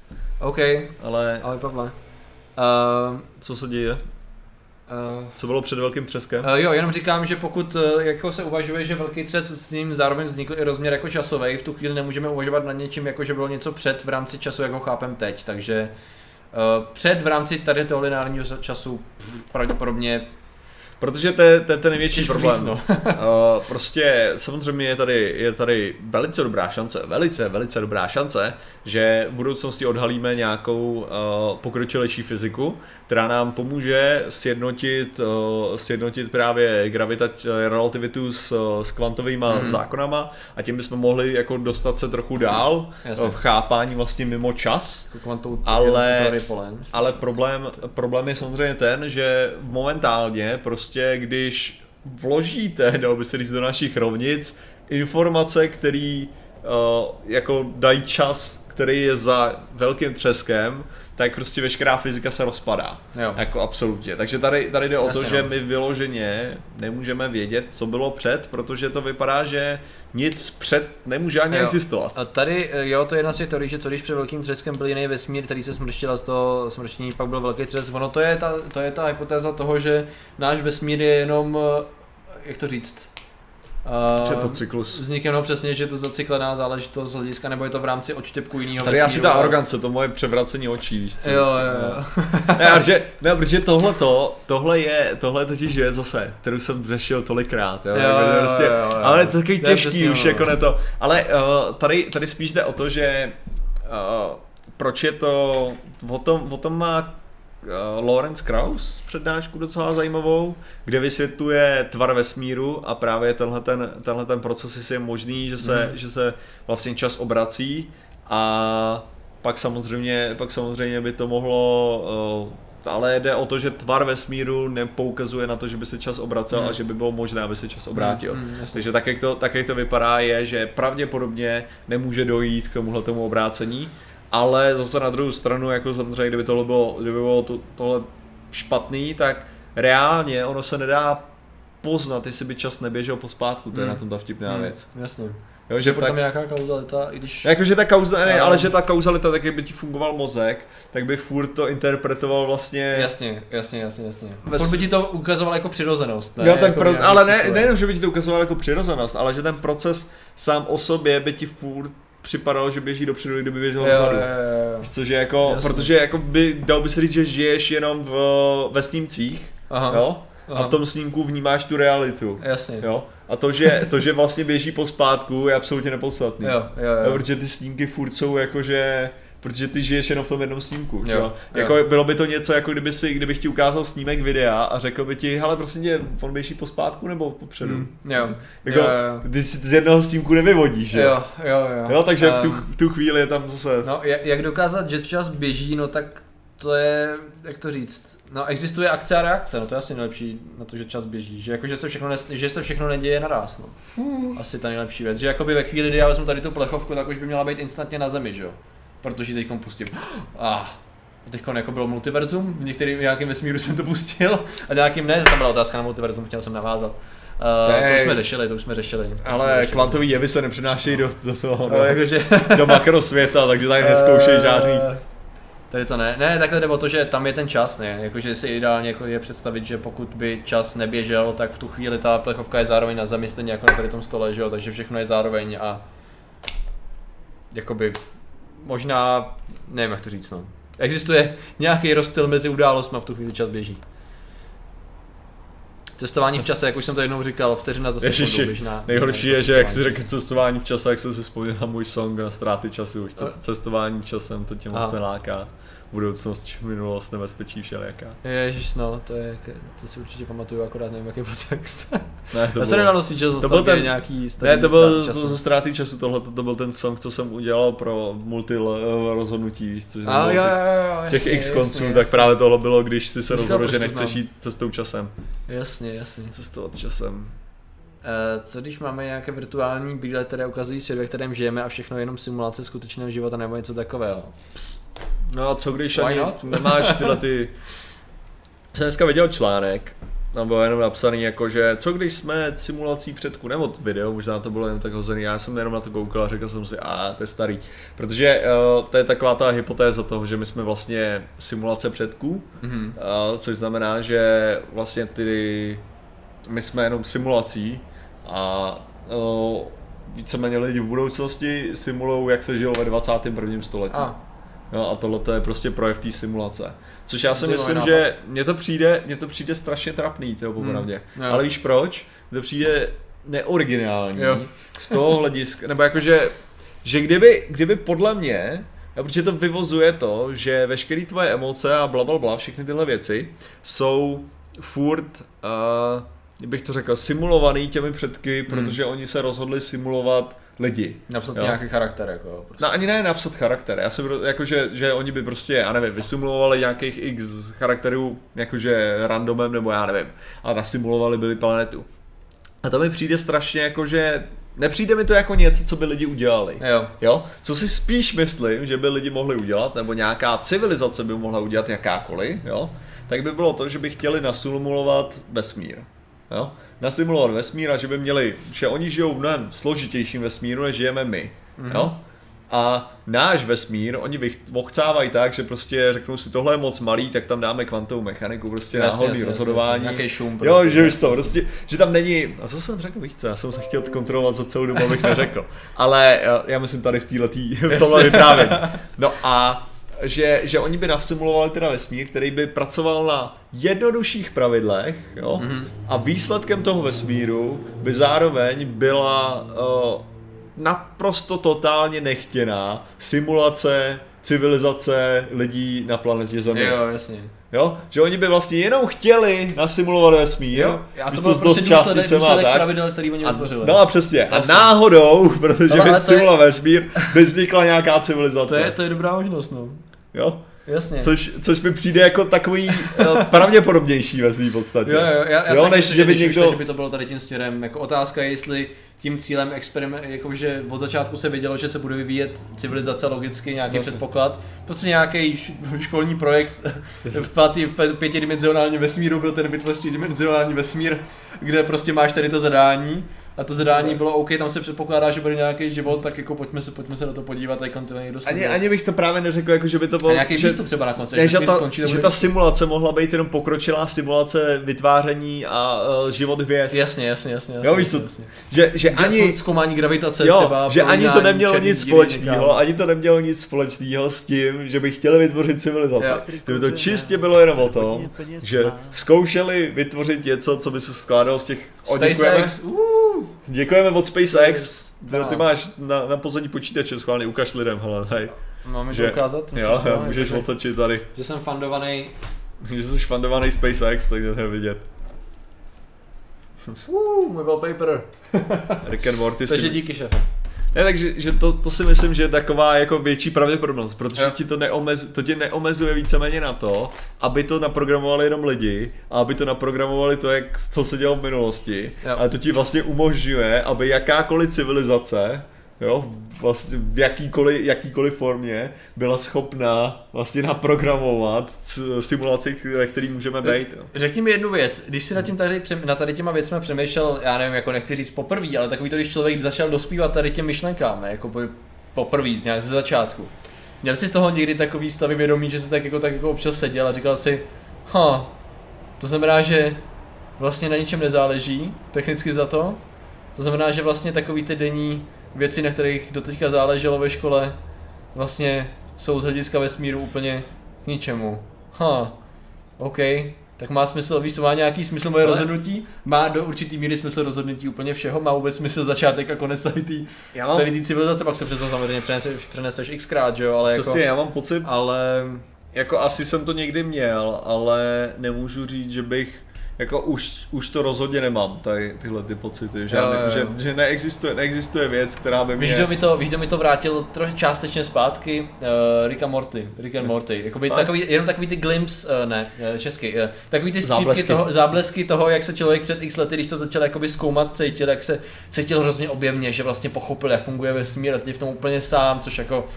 OK, ale, ale Pavle. Uh, co se děje? Co bylo před velkým třeskem? Uh, jo, jenom říkám, že pokud uh, jako se uvažuje, že velký třes s ním zároveň vznikl i rozměr jako časový, v tu chvíli nemůžeme uvažovat nad něčím, jako že bylo něco před v rámci času, jak ho chápem teď, takže uh, před v rámci tady toho lineárního času pravděpodobně. Protože to je, to je ten největší problém. Víc, no. uh, prostě samozřejmě je tady, je tady velice dobrá šance, velice, velice dobrá šance, že v budoucnosti odhalíme nějakou uh, pokročilejší fyziku, která nám pomůže sjednotit, uh, sjednotit právě gravitač, relativitu s, s kvantovými mm. zákonama a tím bychom mohli jako dostat se trochu dál uh, v chápání vlastně mimo čas. Kvantou, ale, ale problém, problém je samozřejmě ten, že momentálně prostě když vložíte, dalo by se říct, do našich rovnic informace, které uh, jako dají čas, který je za velkým třeskem, tak prostě veškerá fyzika se rozpadá. Jo. Jako absolutně. Takže tady, tady jde o Jasně, to, že no. my vyloženě nemůžeme vědět, co bylo před, protože to vypadá, že nic před nemůže ani jo. existovat. A tady, jo, to je jedna z těch teorií, že co když před velkým třeskem byl jiný vesmír, který se smrštil z toho smrštění, pak byl velký třesk. Ono to je ta, to je ta hypotéza toho, že náš vesmír je jenom, jak to říct, Uh, to cyklus. Vznikne no přesně, že je to zacyklená záležitost z hlediska, nebo je to v rámci odštěpku jiného. Tady asi ta arogance, to moje převracení očí, víš co? Jo, jo, jo. Ne, protože, ne, protože tohleto, tohle je, tohle totiž je zase, kterou jsem řešil tolikrát, jo? Jo, jako, jo, prostě, jo, jo. Ale to je takový těžký už, jako ne to. Ale uh, tady, tady spíš jde o to, že uh, proč je to, o tom, o tom má Lawrence Krauss přednášku docela zajímavou, kde vysvětluje tvar vesmíru a právě tenhle ten, tenhle ten proces je možný, že se, mm. že se vlastně čas obrací a pak samozřejmě, pak samozřejmě by to mohlo, ale jde o to, že tvar vesmíru nepoukazuje na to, že by se čas obracel mm. a že by bylo možné, aby se čas obrátil. Mm, mm, Takže tak jak, to, tak, jak to vypadá, je, že pravděpodobně nemůže dojít k tomuhletemu obrácení. Ale zase na druhou stranu, jako samozřejmě, kdyby tohle bylo, kdyby bylo to, tohle špatný, tak reálně ono se nedá poznat, jestli by čas neběžel pospátku, to je hmm. na tom ta vtipná hmm. věc. Jasně. Jo, že tak, tam nějaká kauzalita, i když... Jakože ta kauzalita, ne, ale že ta kauzalita, tak kdyby ti fungoval mozek, tak by furt to interpretoval vlastně... Jasně, jasně, jasně, jasně. Ves... Furt by ti to ukazoval jako přirozenost, ne? Jo, ten jako pro... Ale ne, nejenom, že by ti to ukazoval jako přirozenost, ale že ten proces sám o sobě by ti furt připadalo, že běží dopředu, kdyby běžel vzadu. Což je jako, jasný. Protože jako by, dal by se říct, že žiješ jenom v, ve snímcích, aha, jo? Aha. A v tom snímku vnímáš tu realitu. Jasně. Jo? A to že, to, že vlastně běží pospátku, je absolutně nepodstatný. Jo, jo, jo. Protože ty snímky furt jsou jakože... protože ty žiješ jenom v tom jednom snímku. Jo, jo. Jako bylo by to něco, jako kdyby si, kdybych ti ukázal snímek videa a řekl by ti, hele, prosím tě, on běží pospátku nebo popředu. Mm, jo, jako, jo, jo. Ty z jednoho snímku nevyvodíš, že? Jo, jo, jo. jo takže um, v, tu, v tu chvíli je tam zase... No, jak dokázat, že čas běží, no tak to je, jak to říct, no existuje akce a reakce, no to je asi nejlepší na to, že čas běží, že jako, že se všechno, ne, že se všechno neděje naraz, no. Hmm. Asi ta nejlepší věc, že jakoby ve chvíli, kdy já vezmu tady tu plechovku, tak už by měla být instantně na zemi, že jo, protože teďkom pustím, ah, teďkon jako bylo multiverzum, v některým, v nějakým vesmíru jsem to pustil a nějakým ne, tam byla otázka na multiverzum, chtěl jsem navázat. Uh, to už jsme řešili, to už jsme řešili. To ale řešili. Kvantový jevy se nepřenášejí do, do toho, no, no, jakože... do makrosvěta, takže tady nezkoušej žádný. Tady to ne, ne, takhle jde o to, že tam je ten čas, ne, jakože si ideálně jako je představit, že pokud by čas neběžel, tak v tu chvíli ta plechovka je zároveň na zemi, stejně jako na tady tom stole, že jo, takže všechno je zároveň a jakoby možná, nevím jak to říct, no, existuje nějaký rozptyl mezi událostmi a v tu chvíli čas běží. Cestování v čase, jak už jsem to jednou říkal, vteřina za sekundu běžná. Nejhorší je, že jak si řekl cestování v čase, jak jsem si vzpomněl na můj song na ztráty času. Už to cestování časem to tě moc neláká. Budoucnost, minulost, nebezpečí všelijaká. Ježiš, no, to je, to si určitě pamatuju, akorát nevím, jaký byl text. Ne, to já se nedal si, že zastavuje nějaký starý. Ne, to byl ze ztráty času, tohle to byl ten song, co jsem udělal pro multi rozhodnutí. A jo, jo, jo, těch x konců, tak právě tohle bylo, když si se rozhodl, že nechceš jít cestou časem. Jasně, jasně. Cestovat časem. E, co když máme nějaké virtuální brýle, které ukazují svět, ve kterém žijeme a všechno je jenom simulace skutečného života nebo něco takového? No a co když ani nemáš tyhle ty... Jsem dneska viděl článek, tam bylo jenom napsaný jako, že co když jsme simulací předků, nebo video, možná to bylo jen tak hozený, já jsem jenom na to koukal a řekl jsem si, a to je starý. Protože uh, to je taková ta hypotéza toho, že my jsme vlastně simulace předků, mm-hmm. uh, což znamená, že vlastně ty, my jsme jenom simulací a uh, víceméně lidi v budoucnosti simulujou, jak se žilo ve dvacátém prvním století. A. No a tohle to je prostě projev té simulace. Což já si myslím, že mně to přijde, mně to přijde strašně trapný, toho popravdě. Hmm, ale víš proč? Mně to přijde neoriginální. Jo. Z toho hlediska, nebo jakože, že kdyby, kdyby podle mě, protože to vyvozuje to, že veškeré tvoje emoce a blablabla, bla, bla, všechny tyhle věci jsou furt, uh, bych to řekl, simulovaný těmi předky, hmm. protože oni se rozhodli simulovat lidi. Napsat jo. Nějaký charakter jako prostě. No ani ne napsat charakter, já jsem jakože, že oni by prostě, já nevím, vysimulovali nějakých x charakterů jakože randomem nebo já nevím a nasimulovali byli planetu. A to mi přijde strašně jakože, nepřijde mi to jako něco, co by lidi udělali. Jo. Jo? Co si spíš myslím, že by lidi mohli udělat, nebo nějaká civilizace by mohla udělat jakákoliv, jo? Tak by bylo to, že by chtěli nasimulovat vesmír. Jo? Nasimulovat vesmír a že by měli, že oni žijou v mnohem složitějším vesmíru, než žijeme my. Mm-hmm. Jo? A náš vesmír, oni ochcávají tak, že prostě řeknou si, tohle je moc malý, tak tam dáme kvantovou mechaniku, prostě jasně, náhodný jasně, rozhodování. Jasně, jasně. Šum, prostě, jo, že už to prostě, že tam není, a co jsem řekl, víš co, já jsem se chtěl kontrolovat za celou dobu, abych neřekl. Ale já myslím tady v týhletý, v tomhle vyprávění. No a Že, že oni by nasimulovali teda vesmír, který by pracoval na jednodušších pravidlech, jo? Mm-hmm. A výsledkem toho vesmíru by zároveň byla uh, naprosto totálně nechtěná simulace civilizace lidí na planetě Země. Jo, jasně. Jo? Že oni by vlastně jenom chtěli nasimulovat vesmír, jo? A to bylo prostě důsledek pravidel, který oni otvořili. No a přesně, a náhodou, protože by simuloval je... vesmír, by vznikla nějaká civilizace. To je, to je dobrá možnost, no. Jo? Jasně. Což, což mi přijde jako takový pravděpodobnější ve svým podstatě. Jo, jo, já, já jo, než že by někdo... že by to bylo tady tím směrem, jako otázka je, jestli tím cílem experiment, jakože od začátku se vědělo, že se bude vyvíjet civilizace logicky, nějaký vlastně. Předpoklad. Prostě nějaký školní projekt v pětidimenzionálním vesmíru byl ten vytvoř třídimenzionální vesmír, kde prostě máš tady to zadání. A to zadání bylo OK, tam se předpokládá, že bude nějaký život, tak jako pojďme se, pojďme se na to podívat, tak to někdo studuje. Ani, ani bych to právě neřekl, jako že by to bylo... A nějaký že, výstup třeba na konci, ne, že, že, ta, skončí, že ta simulace mohla být jenom pokročilá simulace vytváření a uh, život hvězd. Jasně, jasně, jasně. Jo, jasně, jasně. Že, že ani... Zkoumání gravitace jo, třeba... že ani to nemělo nic společného, ani to nemělo nic společného s tím, že by chtěli vytvořit civilizaci. Jo. To čistě bylo jenom o tom, že zkoušeli vytvořit něco, co by se skládalo z těch... SpaceX. Děkujeme od SpaceX, ty máš na, na pozadí počítače schválně, ukaž lidem, hele, hej. Máme že, to ukázat? Jo, já, můžeš tady, otočit tady. Že jsem fandovaný. Že jsi fandovaný SpaceX, tak to je vidět. Uuu, můj wallpaper. Rick and Morty. Takže díky, šéfe. Ne, takže že to, to si myslím, že je taková jako větší pravděpodobnost, protože yeah. ti to, neomez, to tě neomezuje víceméně na to, aby to naprogramovali jenom lidi a aby to naprogramovali to, jak to se dělo v minulosti, yeah. ale to ti vlastně umožňuje, aby jakákoliv civilizace, jo, vlastně v jakýkoliv, jakýkoliv formě byla schopná vlastně naprogramovat simulaci, ve který můžeme být. Jo. Řekni mi jednu věc, když si nad, tím tady, nad tady těma věcmi přemýšlel, já nevím, jako nechci říct poprvé, ale takový to, když člověk začal dospívat tady těm myšlenkám, jako poprvé, nějak ze začátku. Měl jsi z toho někdy takový stavy vědomí, že jsi tak jako, tak jako občas seděl a říkal si, ha, to znamená, že vlastně na ničem nezáleží, technicky za to, to znamená, že vlastně takový ty denní věci, na kterých doteďka záleželo ve škole, vlastně jsou z hlediska vesmíru úplně k ničemu. Ha, OK, tak má smysl, víš, to má nějaký smysl moje rozhodnutí? Má do určitý míry smysl rozhodnutí úplně všeho? Má vůbec smysl začátek a konec tady tý, mám... tady tý civilizace? Pak se přes to samozřejmě přeneseš, přeneseš xkrát, že jo? Ale co jako, si, já mám pocit, ale... jako asi jsem to někdy měl, ale nemůžu říct, že bych jako už, už to rozhodně nemám, tady, tyhle ty pocity, že, jo, ne, jo. že, že neexistuje, neexistuje věc, která by mě... Víš, kdo mi to, víš, kdo mi to vrátil trochu částečně zpátky? Uh, Rick a Morty, Rick and Morty, jakoby takový, jenom takový ty glimpse, uh, ne, česky, uh, takový ty záblesky. Toho, záblesky toho, jak se člověk před x lety, když to začal jakoby zkoumat, cítil, jak se cítil hrozně objevně, že vlastně pochopil, jak funguje vesmír a teď v tom úplně sám, což jako...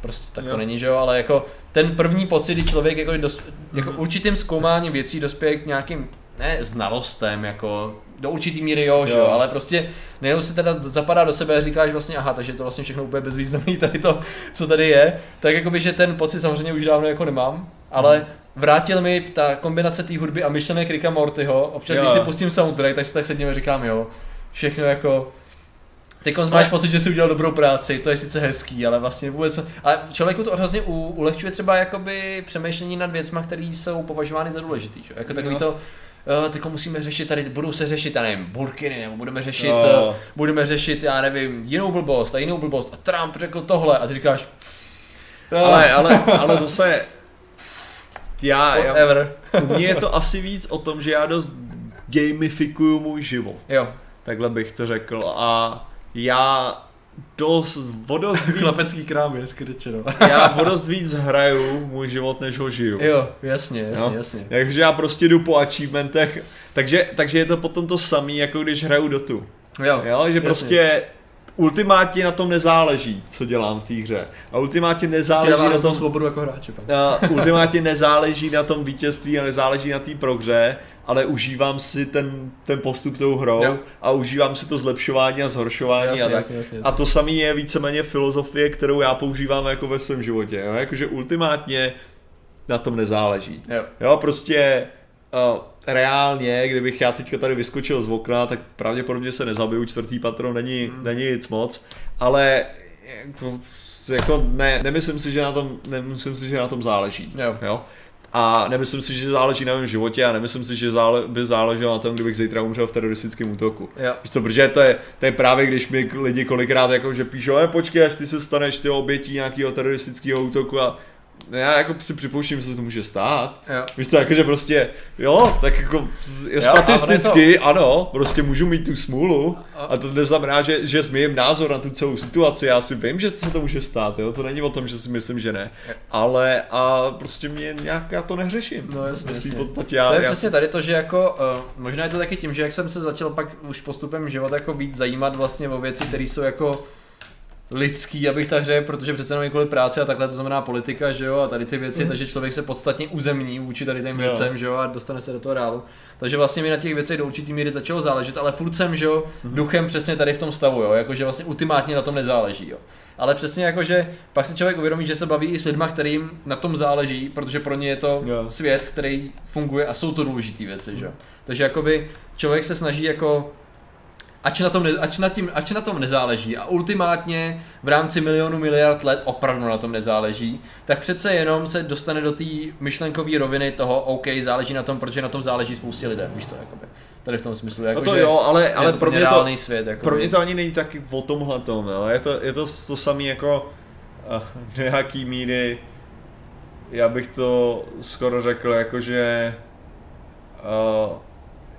prostě tak to jo. není, že jo, ale jako ten první pocit, kdy člověk jako, dos, jako mm-hmm. určitým zkoumáním věcí dospěje k nějakým, ne znalostem, jako do určitý míry jo, jo. že jo, ale prostě nejenom si teda zapadá do sebe a říkáš vlastně aha, takže je to vlastně všechno úplně bezvýznamný tady to, co tady je, tak jakoby, že ten pocit samozřejmě už dávno jako nemám, ale mm. vrátil mi ta kombinace té hudby a myšlenek Ricka Mortyho, občas jo. když si pustím soundtrack, tak si tak sedím a říkám jo, všechno jako... Teď máš pocit, že jsi udělal dobrou práci, to je sice hezký, ale vlastně vůbec... Ale člověku to hrozně ulehčuje třeba jakoby přemýšlení nad věcma, které jsou považovány za důležitý, že? Jako takový to, uh, teď musíme řešit tady, budou se řešit, já nevím, Burkiny, nebo budeme řešit, no. uh, budeme řešit, já nevím, jinou blbost a jinou blbost a Trump řekl tohle a ty říkáš... Uh. Ale, ale, ale zase... Já, já, mně je to asi víc o tom, že já dost gamifikuju můj život. Jo. Takhle bych to řekl a... Já dost vodost víc... Klapecký krám je skryčeno. Já vodost víc hraju můj život, než ho žiju. Jo, jasně, jasně, no? jasně. Takže já prostě jdu po achievementech, takže, takže je to potom to samý, jako když hraju Dotu. Jo, jo, že jasně. prostě ultimátně na tom nezáleží, co dělám v té hře. A ultimátně nezáleží na tom svobodu jako hráče. Ultimátně nezáleží na tom vítězství a nezáleží na té prohře, ale užívám si ten, ten postup tou hrou jo. a užívám si to zlepšování a zhoršování jasně, a tak. Jasně, jasně, jasně. A to samé je víceméně filozofie, kterou já používám jako ve svém životě. Jo? Jakože ultimátně na tom nezáleží. Jo, jo prostě... Uh, reálně, kdybych já teďka tady vyskočil z okna, tak pravděpodobně se nezabiju, čtvrtý patro není, mm. není nic moc, ale jako, jako ne, nemyslím si, že na tom, nemyslím si, že na tom záleží, jo. Jo? A nemyslím si, že záleží na mém životě a nemyslím si, že zále, by záleželo na tom, kdybych zítra umřel v teroristickém útoku. To, protože to je, to je právě, když mi lidi kolikrát jako, že píšou, e, počkej, až ty se staneš ty obětí nějakého teroristického útoku a já jako si připouštím, že se to může stát. Jo. Víš to, jakože prostě, jo, tak jako jo, statisticky, to... ano, prostě můžu mít tu smůlu a to neznamená, že, že změním názor na tu celou situaci, já si vím, že se to může stát, jo, to není o tom, že si myslím, že ne, ale a prostě mě nějak, já to nehřeším. No jasně, jasně. V podstatě, já, to je já... přesně tady to, že jako, uh, možná je to taky tím, že jak jsem se začal pak už postupem života jako víc zajímat vlastně o věci, které jsou jako lidský, abych tak řekl, protože přece jenom kvůli práci a takhle, to znamená politika, že jo, a tady ty věci, mm. takže člověk se podstatně uzemní vůči tady těm věcem, že jo, a dostane se do toho reálu. Takže vlastně mi na těch věcech do určitý míry začalo záležet, ale furt jsem, že jo, mm. duchem přesně tady v tom stavu, jo, jakože vlastně ultimátně na tom nezáleží, jo. Ale přesně jakože pak si člověk uvědomí, že se baví i s lidma, kterým na tom záleží, protože pro ně je to yeah. svět, který funguje a jsou to důležité věci, mm. že jo. Takže jakoby člověk se snaží jako Ač na, tom ne, ač, na tím, ač na tom nezáleží a ultimátně v rámci milionu miliard let opravdu na tom nezáleží, tak přece jenom se dostane do té myšlenkové roviny toho OK, záleží na tom, protože na tom záleží spoustě lidem, víš co, jakoby, tady v tom smyslu, jako, no to že jo, ale, ale je to pro mě to, svět, pro mě to ani není taky o tomhletom, jo? Je to, je to to samé jako do jaký míry, já bych to skoro řekl, jakože uh,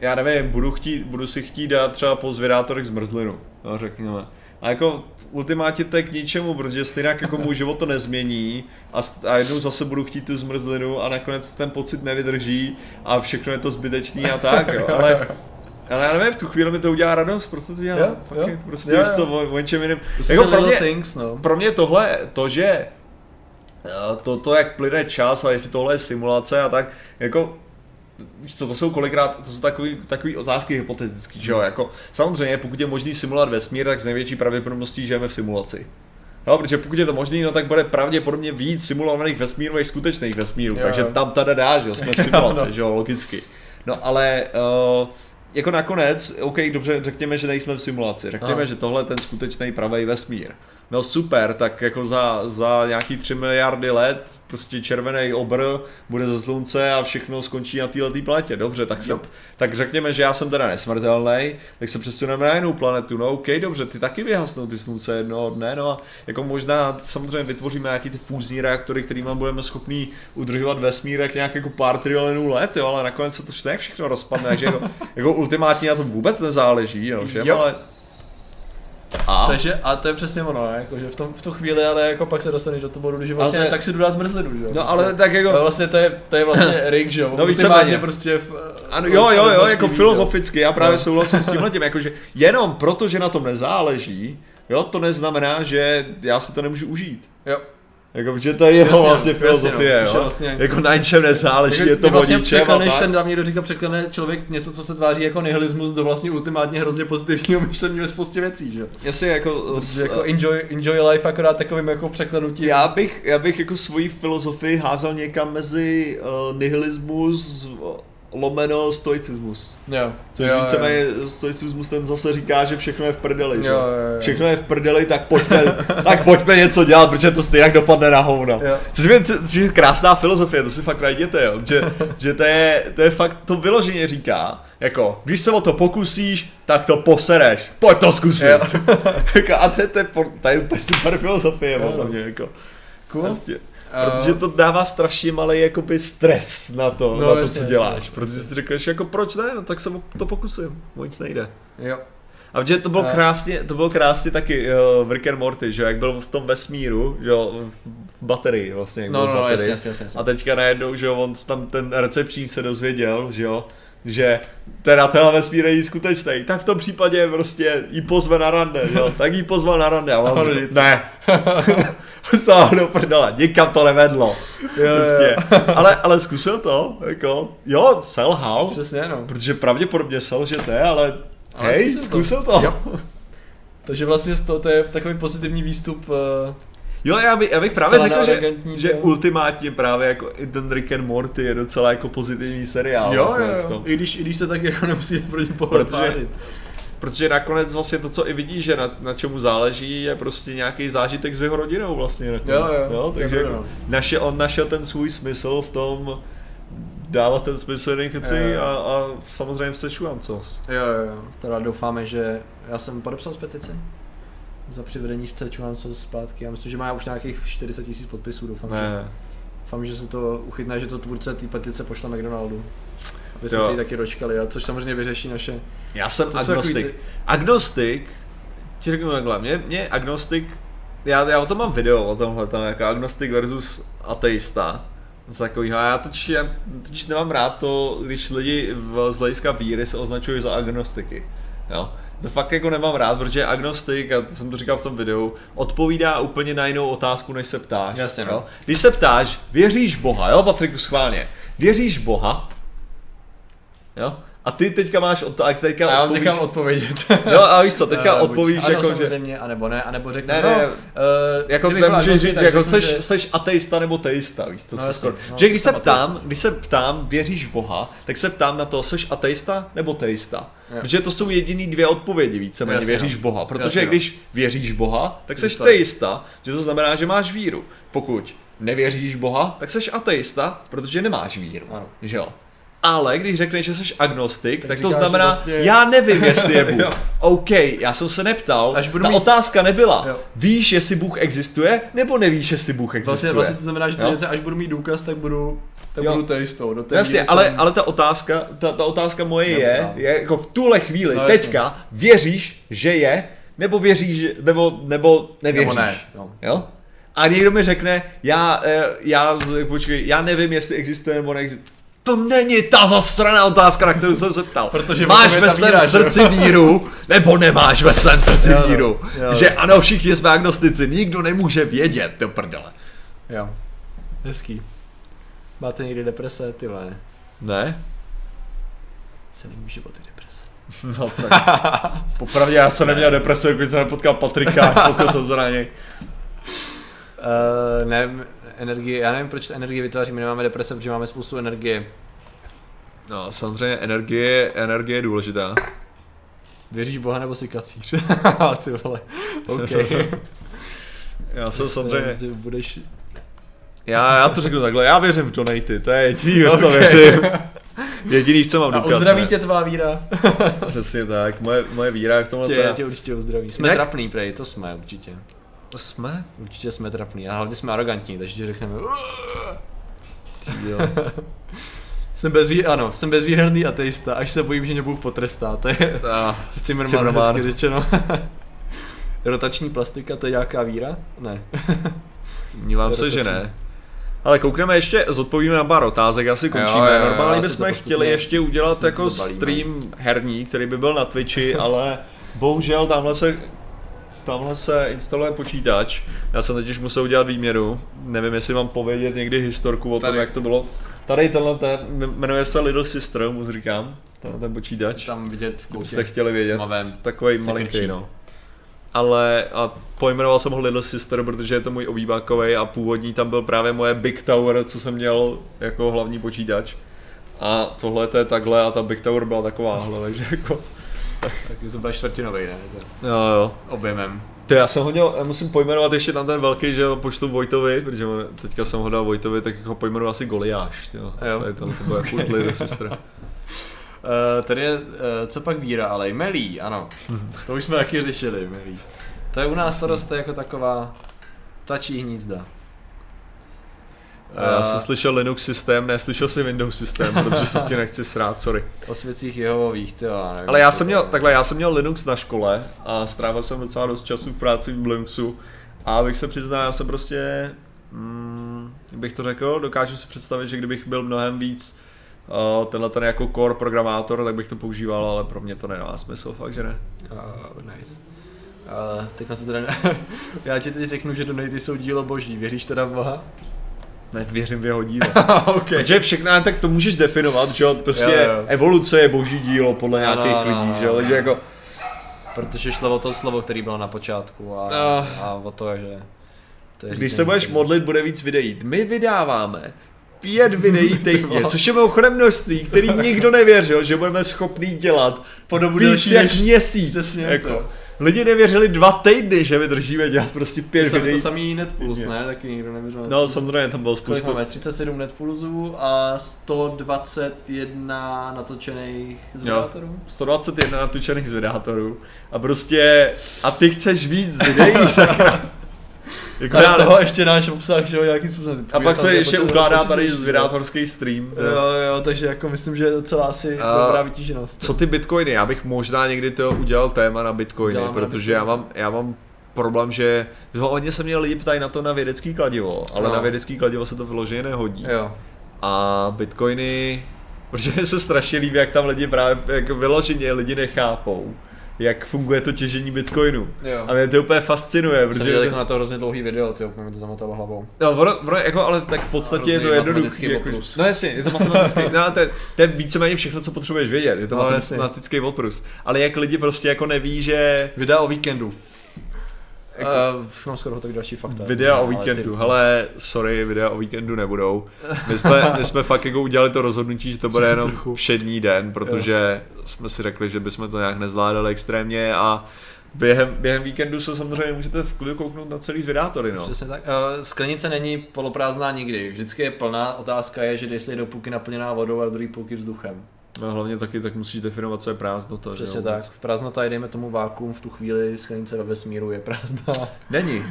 já nevím, budu, chtít, budu si chtít dát třeba po zvědátorech zmrzlinu, no, řekněme. A jako ultimátně to je k ničemu, protože stejně jako můj život to nezmění a, a jednou zase budu chtít tu zmrzlinu a nakonec ten pocit nevydrží a všechno je to zbytečný a tak, jo. Ale, ale já nevím, v tu chvíli mi to udělá radost, proto to dělám, yeah, yeah, it, prostě yeah, yeah. to o něčem jiném. Jako pro, mě, things, no. pro mě tohle, to, že to, to jak plyne čas a jestli tohle je simulace a tak, jako to, to jsou kolikrát, to jsou takový, takový otázky hypotetický, že jo, jako samozřejmě pokud je možný simulovat vesmír, tak s největší pravděpodobností žijeme v simulaci. No, protože pokud je to možný, no tak bude pravděpodobně víc simulovaných vesmírů než skutečných vesmírů, jo. takže tam tada dá, že jo, jsme v simulaci, no. že jo, logicky. No ale uh, jako nakonec, ok, dobře, řekněme, že nejsme v simulaci, řekněme, Aha. že tohle je ten skutečný pravý vesmír. No super, tak jako za, za nějaký tři miliardy let prostě červený obr bude ze slunce a všechno skončí na této planetě. Dobře, tak, se, tak řekněme, že já jsem teda nesmrtelný, tak se přesuneme na jinou planetu. No ok, dobře, ty taky vyhasnou ty slunce jednoho dne, no a jako možná samozřejmě vytvoříme nějaký ty fúzní reaktory, kterými budeme schopni udržovat vesmír jak nějak jako pár trilionů let, jo, ale nakonec se to všechno, všechno rozpadne, takže jako, jako ultimátně na tom vůbec nezáleží, jo, všem, jo. ale... A? Takže a to je přesně ono, jakože v, tom, v tu chvíli, ale jako pak se dostaneš do toho bodu, že vlastně je... tak si jdu dát zmrzlinu, že jo? No ale tak jako... No, vlastně to je, to je vlastně Rick, že jo? No víceméně prostě... V, ano, jo, jo, jo, jako víc, filozoficky, jo. já právě no. souhlasím s tímhletím, jakože jenom proto, že na tom nezáleží, jo, to neznamená, že já si to nemůžu užít. Jo. Jako, protože to je jeho vlastně filozofie, no, jo? Vlastně... Jako na ničem nezáleží, jako, je to vlastně o ničem a tak. Ten dám někdo říká, překlane člověk něco, co se tváří jako nihilismus do vlastně ultimátně hrozně pozitivního myšlení ve spoustě věcí, že jo? Jasně, jako... S, jako enjoy, enjoy life akorát takovým jako překlenutím. Já bych, já bych jako svoji filozofii házal někam mezi uh, nihilismus, lomeno stoicismus. Jo. Což víceméně stoicismus ten zase říká, že všechno je v prdeli, že? Jo, jo, jo. Všechno je v prdeli, tak pojďme, tak pojďme něco dělat, protože to stejně dopadne na hovno. Což je, což je krásná filozofie, to si fakt najděte, jo, že, že to, je, to je fakt, to vyloženě říká, jako, když se o to pokusíš, tak to posereš, pojď to zkusit. A to je, to je, to je úplně super filozofie, podle mě, jako. Cool. Vlastně. Protože to dává strašně malý jakoby stres na to, no, na to co děláš, protože si řekneš jako proč ne, no tak se to pokusím, nic nejde. Jo. A protože to bylo a... krásně, to bylo krásně taky uh, v Rick and Morty, že jak byl v tom vesmíru, že v baterii vlastně, jak no, byl no, baterii. No, jasně, jasně, jasně. A teďka najednou, že on tam ten recepčník se dozvěděl, že jo, že teda tenhle vesmír není skutečný, tak v tom případě prostě jí pozve na rande, jo, tak jí pozval na rande a on říct, ne. Sáhl do prdele, nikam to nevedlo. Jo, prostě. jo. Ale, ale zkusil to, jako, jo, selhal, přesně, no. protože pravděpodobně selžete, ale, ale hej, zkusil, zkusil to. to. Jo. Takže vlastně to, to je takový pozitivní výstup. Uh... Jo, já, by, já bych právě řekl, že, že ultimátně právě jako i ten Rick and Morty je docela jako pozitivní seriál. Jo, jo, jo. I, když, I když se tak jako nemusí proti pohrpářit. Protože nakonec vlastně to, co i vidíš, že na, na čemu záleží, je prostě nějaký zážitek s jeho rodinou vlastně. Jo, jo, jo, takže jako naše, on našel ten svůj smysl v tom dávat ten smysl jeden keci a, a samozřejmě vsečujem cos. Jo, jo, jo, teda doufáme, že já jsem podepsal z petici. Za přivedení Včechuan jsou zpátky. Já myslím, že má už nějakých čtyřicet tisíc podpisů, doufám, ne. že. Doufám, že se to uchytná, že to tvůrce té petice pošle McDonaldu. Aby jsme jo. se ji taky dočkali, jo? Což samozřejmě vyřeší naše... Já jsem to agnostik. Ty... Agnostik, ti řeknu takhle, mě, mě agnostik, já, já o tom mám video o tomhle, tam jako agnostik versus ateista. Takovýho. A já totiž, já totiž nemám rád to, když lidi v, z hlediska víry se označují za agnostiky. Jo? To fakt jako nemám rád, protože agnostik, a to jsem to říkal v tom videu, odpovídá úplně na jinou otázku, než se ptáš. Jasně, no. Když se ptáš, věříš Boha, jo Patriku, schválně, věříš Boha, jo? A ty teďka máš otázku, teďka já odpovíš. Já mám odpovědět. Jo, a víš co, teďka odpovíš ano, jako, samozřejmě, že... anebo ne, anebo řeknu, ne, ne, no, uh, jako nemůžeš říct, jako řeknu, seš, že... seš ateista nebo teista, víš, to no, se skoro. No, že když se ptám, ateista. když se ptám, věříš v Boha, tak se ptám na to, seš ateista nebo teista. Jo. Protože to jsou jediný dvě odpovědi víceméně, věříš v Boha, protože jasně, když věříš v Boha, tak seš teista, že to znamená, že máš víru. Pokud nevěříš v Boha, tak seš ateista, protože nemáš víru, že jo. Ale když řekneš, že jsi agnostik, tak, tak to znamená, vlastně... já nevím, jestli je Bůh. OK, já jsem se neptal, ta mít... otázka nebyla. Jo. Víš, jestli Bůh existuje, nebo nevíš, jestli Bůh existuje? Vlastně, vlastně to znamená, že to něco, až budu mít důkaz, tak budu, tak budu teistou. Jasně, jsem... ale, ale ta otázka, ta, ta otázka moje jo, je, je, jako v tuhle chvíli, no, teďka, věříš, že je, nebo věříš, nebo, nebo nevěříš. Nebo ne, jo. Jo? A někdo mi řekne, já, já, počkej, já nevím, jestli existuje nebo neexistuje. To není ta zasraná otázka, na kterou jsem se ptal. Protože máš ve svém víra, srdci víru, nebo nemáš ve svém srdci jo, víru. Jo, že ano, všichni jsme agnostici, nikdo nemůže vědět, do prdele. Jo, hezký. Máte někdy deprese, ty ne? Ne? Se nemůže o ty deprese. No tak. Popravdě já jsem neměl deprese, když jsem nepotkal Patrika, pokud jsem zraněj. Uh, nevím, energie, já nevím, proč energie vytváříme, nemáme deprese, protože máme spoustu energie. No, samozřejmě energie, energie je důležitá. Věříš Boha nebo si kacíš? Ty vole, ok. Já jsem samozřejmě... Budeš... Já, já to řeknu takhle, já věřím v donaty, to je jediný, okay. co věřím. Jediný, co mám důkaz. A uzdraví tě tvá víra. Přesně tak, moje, moje víra je v tomhle. Tě, cena. Tě určitě uzdraví. Jsme Jinak... trapný, prej, to jsme určitě. Jsme? Určitě jsme trapný a hlavně jsme arrogantní, takže ti řekneme jsem bezvý... ano, jsem bezvýhradný ateista, až se bojím, že mě Bůh potrestá, to je no, Cimrman hezky řečeno. Rotační plastika, to je nějaká víra? Ne. Mnívám se, že ne. Ale koukneme ještě, zodpovíme na pár otázek, asi končíme. Jo, jo, normálně bychom chtěli ještě udělat jako stream herní, který by byl na Twitchi, ale bohužel tamhle se... Tamhle se instaluje počítač, já jsem teď už musel udělat výměru, nevím, jestli mám povědět někdy historku o tom, tady. Jak to bylo. Tady tenhle, ten, jmenuje se Little Sister, mu říkám, tenhle ten počítač. Tam vidět v koutě, jste chtěli vědět, mavém, takovej malinký, no. Ale a pojmenoval jsem ho Little Sister, protože je to můj obývákovej a původní tam byl právě moje Big Tower, co jsem měl jako hlavní počítač. A tohle to je takhle a ta Big Tower byla takováhle, takže jako... Tak to byla čtvrtinovej, ne? Jo, jo. Objemem. To já jsem ho měl, musím pojmenovat ještě tam ten velký, že ho počtu Vojtovi, protože teďka jsem ho dal Vojtovi, tak ho pojmenuji asi Goliáš, jo. To je tam, to bude furt Little Sister. Uh, tady je, uh, co pak víra, ale Melí, ano. To už jsme taky řešili, Melí. To je u nás roste jako taková tačí hnízda. Já jsem slyšel Linux systém, neslyšel jsem Windows systém, protože se s tím nechci srát, sorry. O svědcích Jehovových, ty jo, nevím. Ale já jsem měl, takhle, já jsem měl Linux na škole a strávil jsem docela dost času v práci v Linuxu. A abych se přiznal, já jsem prostě, hmm, bych to řekl, dokážu si představit, že kdybych byl mnohem víc uh, tenhle ten jako core programátor, tak bych to používal, ale pro mě to nedává smysl, fakt, že ne. Oh, nice. Uh, teďka se teda, já ti teď řeknu, že donaty jsou dílo boží, věříš teda v Boha? Ne, věřím v jeho dílo. Okay. Protože všechno, tak to můžeš definovat, že prostě jo, jo. Evoluce je boží dílo podle no, nějakých no, lidí, no, že jo, no. Jako... Protože šlo o to slovo, který bylo na počátku a, no. a o to, že... To je Když se budeš modlit, bude víc videí. My vydáváme pět videí týdně, což je mimochodem množství, který nikdo nevěřil, že budeme schopný dělat po dobu víc jak měsíc. Lidi nevěřili dva týdny, že vydržíme dělat prostě pět videí. To samý Netpuls, ne? Taky nikdo nevěřil. No samozřejmě tam bylo spoustu. Máme třicet sedm Netpulsů a sto dvacet jedna natočených z vydátorů. sto dvacet jedna natočených z vydátorů. A prostě... A ty chceš víc videí, sakra. Jako a toho ještě náš obsah, že jo, nějakým způsobem. A pak se ještě ukládá tady z vydátorský stream. Tak. Jo, jo, takže jako myslím, že je docela asi a dobrá vytíženost. Co ty bitcoiny? Já bych možná někdy to udělal téma na bitcoiny, Děláme protože na bitcoiny. Já, mám, já mám problém, že hodně se mě lidi ptají na to na vědecký kladivo, ale no. na vědecký kladivo se to vyloženě nehodí. Jo. A bitcoiny, protože se strašně líbí, jak tam lidi právě jako vyloženě lidi nechápou. Jak funguje to těžení bitcoinu. Jo. A mě to úplně fascinuje, protože... Jsem dělal jako na to hrozně dlouhý video, tyjo, mě to zamotalo hlavou. No, ono, ono, jako, ale tak v podstatě je to jednoduchý. Jako, no jasně, je to matematický, no, to, je, to je víceméně všechno, co potřebuješ vědět, je to no, matematický oprus. Ale jak lidi prostě jako neví, že... Videa o víkendu. Jako, uh, mám skoro hotový další fakta. Videa o víkendu, hele, sorry, videa o víkendu nebudou. My jsme, my jsme fakt jako udělali to rozhodnutí, že to bude jenom všední den, protože jo. jsme si řekli, že bychom to nějak nezvládali extrémně a Během, během víkendu se samozřejmě můžete v klidu kouknout na celý Zvědátory, no. Přesně tak. Sklenice není poloprázdná nikdy, vždycky je plná. Otázka je, že jestli je do půlky naplněná vodou a do druhé půlky vzduchem. A hlavně taky tak musíš definovat, co je prázdnota. Přesně tak. Vůbec. Prázdnota je, dejme tomu, vákuum, v tu chvíli sklenice ve vesmíru je prázdná. Není.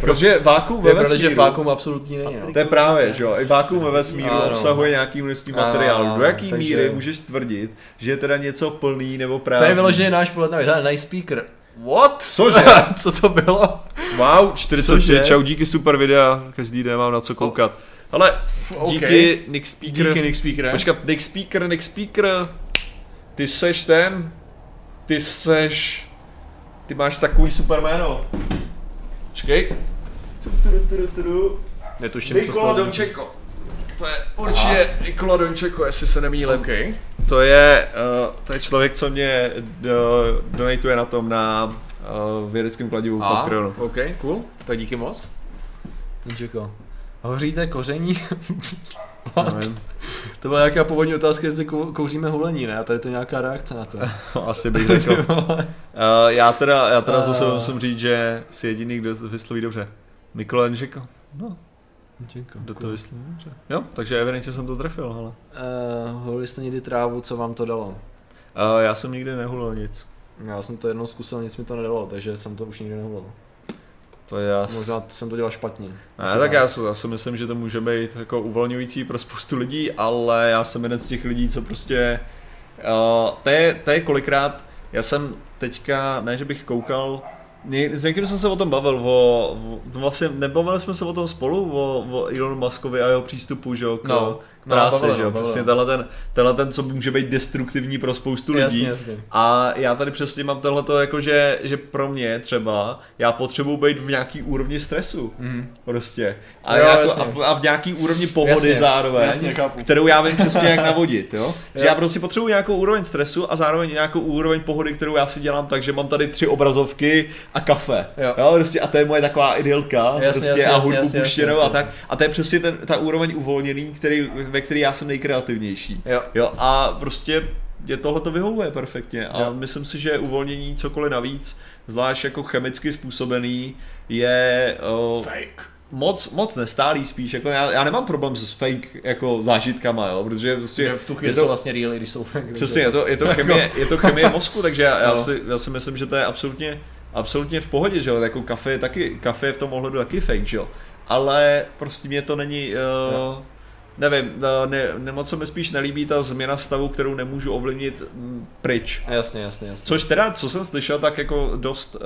Protože vákuum ve vesmíru. Protože vákuum absolutní není. No. To je právě, že jo. I vákuum ve vesmíru ano. obsahuje nějaký množství materiálu. Do jaký takže... míry můžeš tvrdit, že je teda něco plný nebo prázdný? To je vyložený náš pohled na věc. Nice speaker. What? Cože? Co to bylo? Wow, čtyřicet tři. Čau, díky, super videa. Každý den mám na co koukat. Oh. Ale díky, okay. Nick Speaker. Díky Nick Speaker. Počkat, Nick Speaker, Nick Speaker. Ty seš ten. Ty seš. Ty máš takový super jméno. Počkej. Netuším, co Nikola Dončeko. To je určitě Nikola Dončeko, jestli se nemýlím. Okay. To je uh, to je člověk, co mě do, donatuje na tom na uh, vědeckém kladivu Patreonu. OK, cool. Tak díky moc. Dončeko. Hoříte koření? To byla nějaká původní otázka, jestli kouříme hulení, ne? A tady je to nějaká reakce na to. Asi bych řekl. uh, já teda, já teda uh... zase musím říct, že jsi jediný, kdo vysloví dobře. Nikola Dončeko. No. Děkuji. Kdo to vysloví dobře. Jo, takže evidentně jsem to trefil, hele. Uh, Hulili jste někdy trávu, co vám to dalo? Uh, já jsem nikdy nehulil nic. Já jsem to jednou zkusil, nic mi to nedalo, takže jsem to už nikdy nehulil. To já... Možná jsem to dělal špatně. Ne, tak já, já si myslím, že to může být jako uvolňující pro spoustu lidí, ale já jsem jeden z těch lidí, co prostě... Uh, to, je, to je kolikrát, já jsem teďka, ne že bych koukal, s někým jsem se o tom bavil, o, o, vlastně nebavili jsme se o tom spolu, o, o Elonu Muskovi a jeho přístupu, že jo, k, no, k práci, no, že jo, přesně tenhle ten, tenhle ten, co může být destruktivní pro spoustu lidí. Jasně, jasně. A já tady přesně mám tohleto, jako že, že pro mě třeba, já potřebuji být v nějaký úrovni stresu, mm. prostě, a, jo, jako, a, a v nějaký úrovni pohody jasně, zároveň, jasně, kterou já vím přesně jak navodit, jo, že jo. Já prostě potřebuji nějakou úroveň stresu a zároveň nějakou úroveň pohody, kterou já si dělám, takže mám tady tři obrazovky a kafe, jo. Jo, prostě a to je moje taková idylka, jasně, prostě jasně, a hudbu puštěnou a tak, a to je přesně ten, ta úroveň uvolněný, který, ve který já jsem nejkreativnější, jo. Jo, a prostě je tohle to vyhovuje perfektně a jo. Myslím si, že uvolnění cokoliv navíc, zvlášť jako chemicky způsobený, je o, fake. Moc, moc nestálý spíš, jako já, já nemám problém s fake jako zážitkama, jo, protože prostě v tu chvíli to, jsou vlastně real, když jsou fake. Přesně, je to, je to chemie, je to chemie mozku, takže já, já, si, já si myslím, že to je absolutně Absolutně v pohodě, že jo, jako kafe je taky, kafe je v tom ohledu taky fake, že jo, ale prostě mě to není, uh, nevím, uh, ne, ne, moc se mi spíš nelíbí ta změna stavu, kterou nemůžu ovlivnit m, pryč. Jasně, jasně, jasně. Což teda, co jsem slyšel, tak jako dost,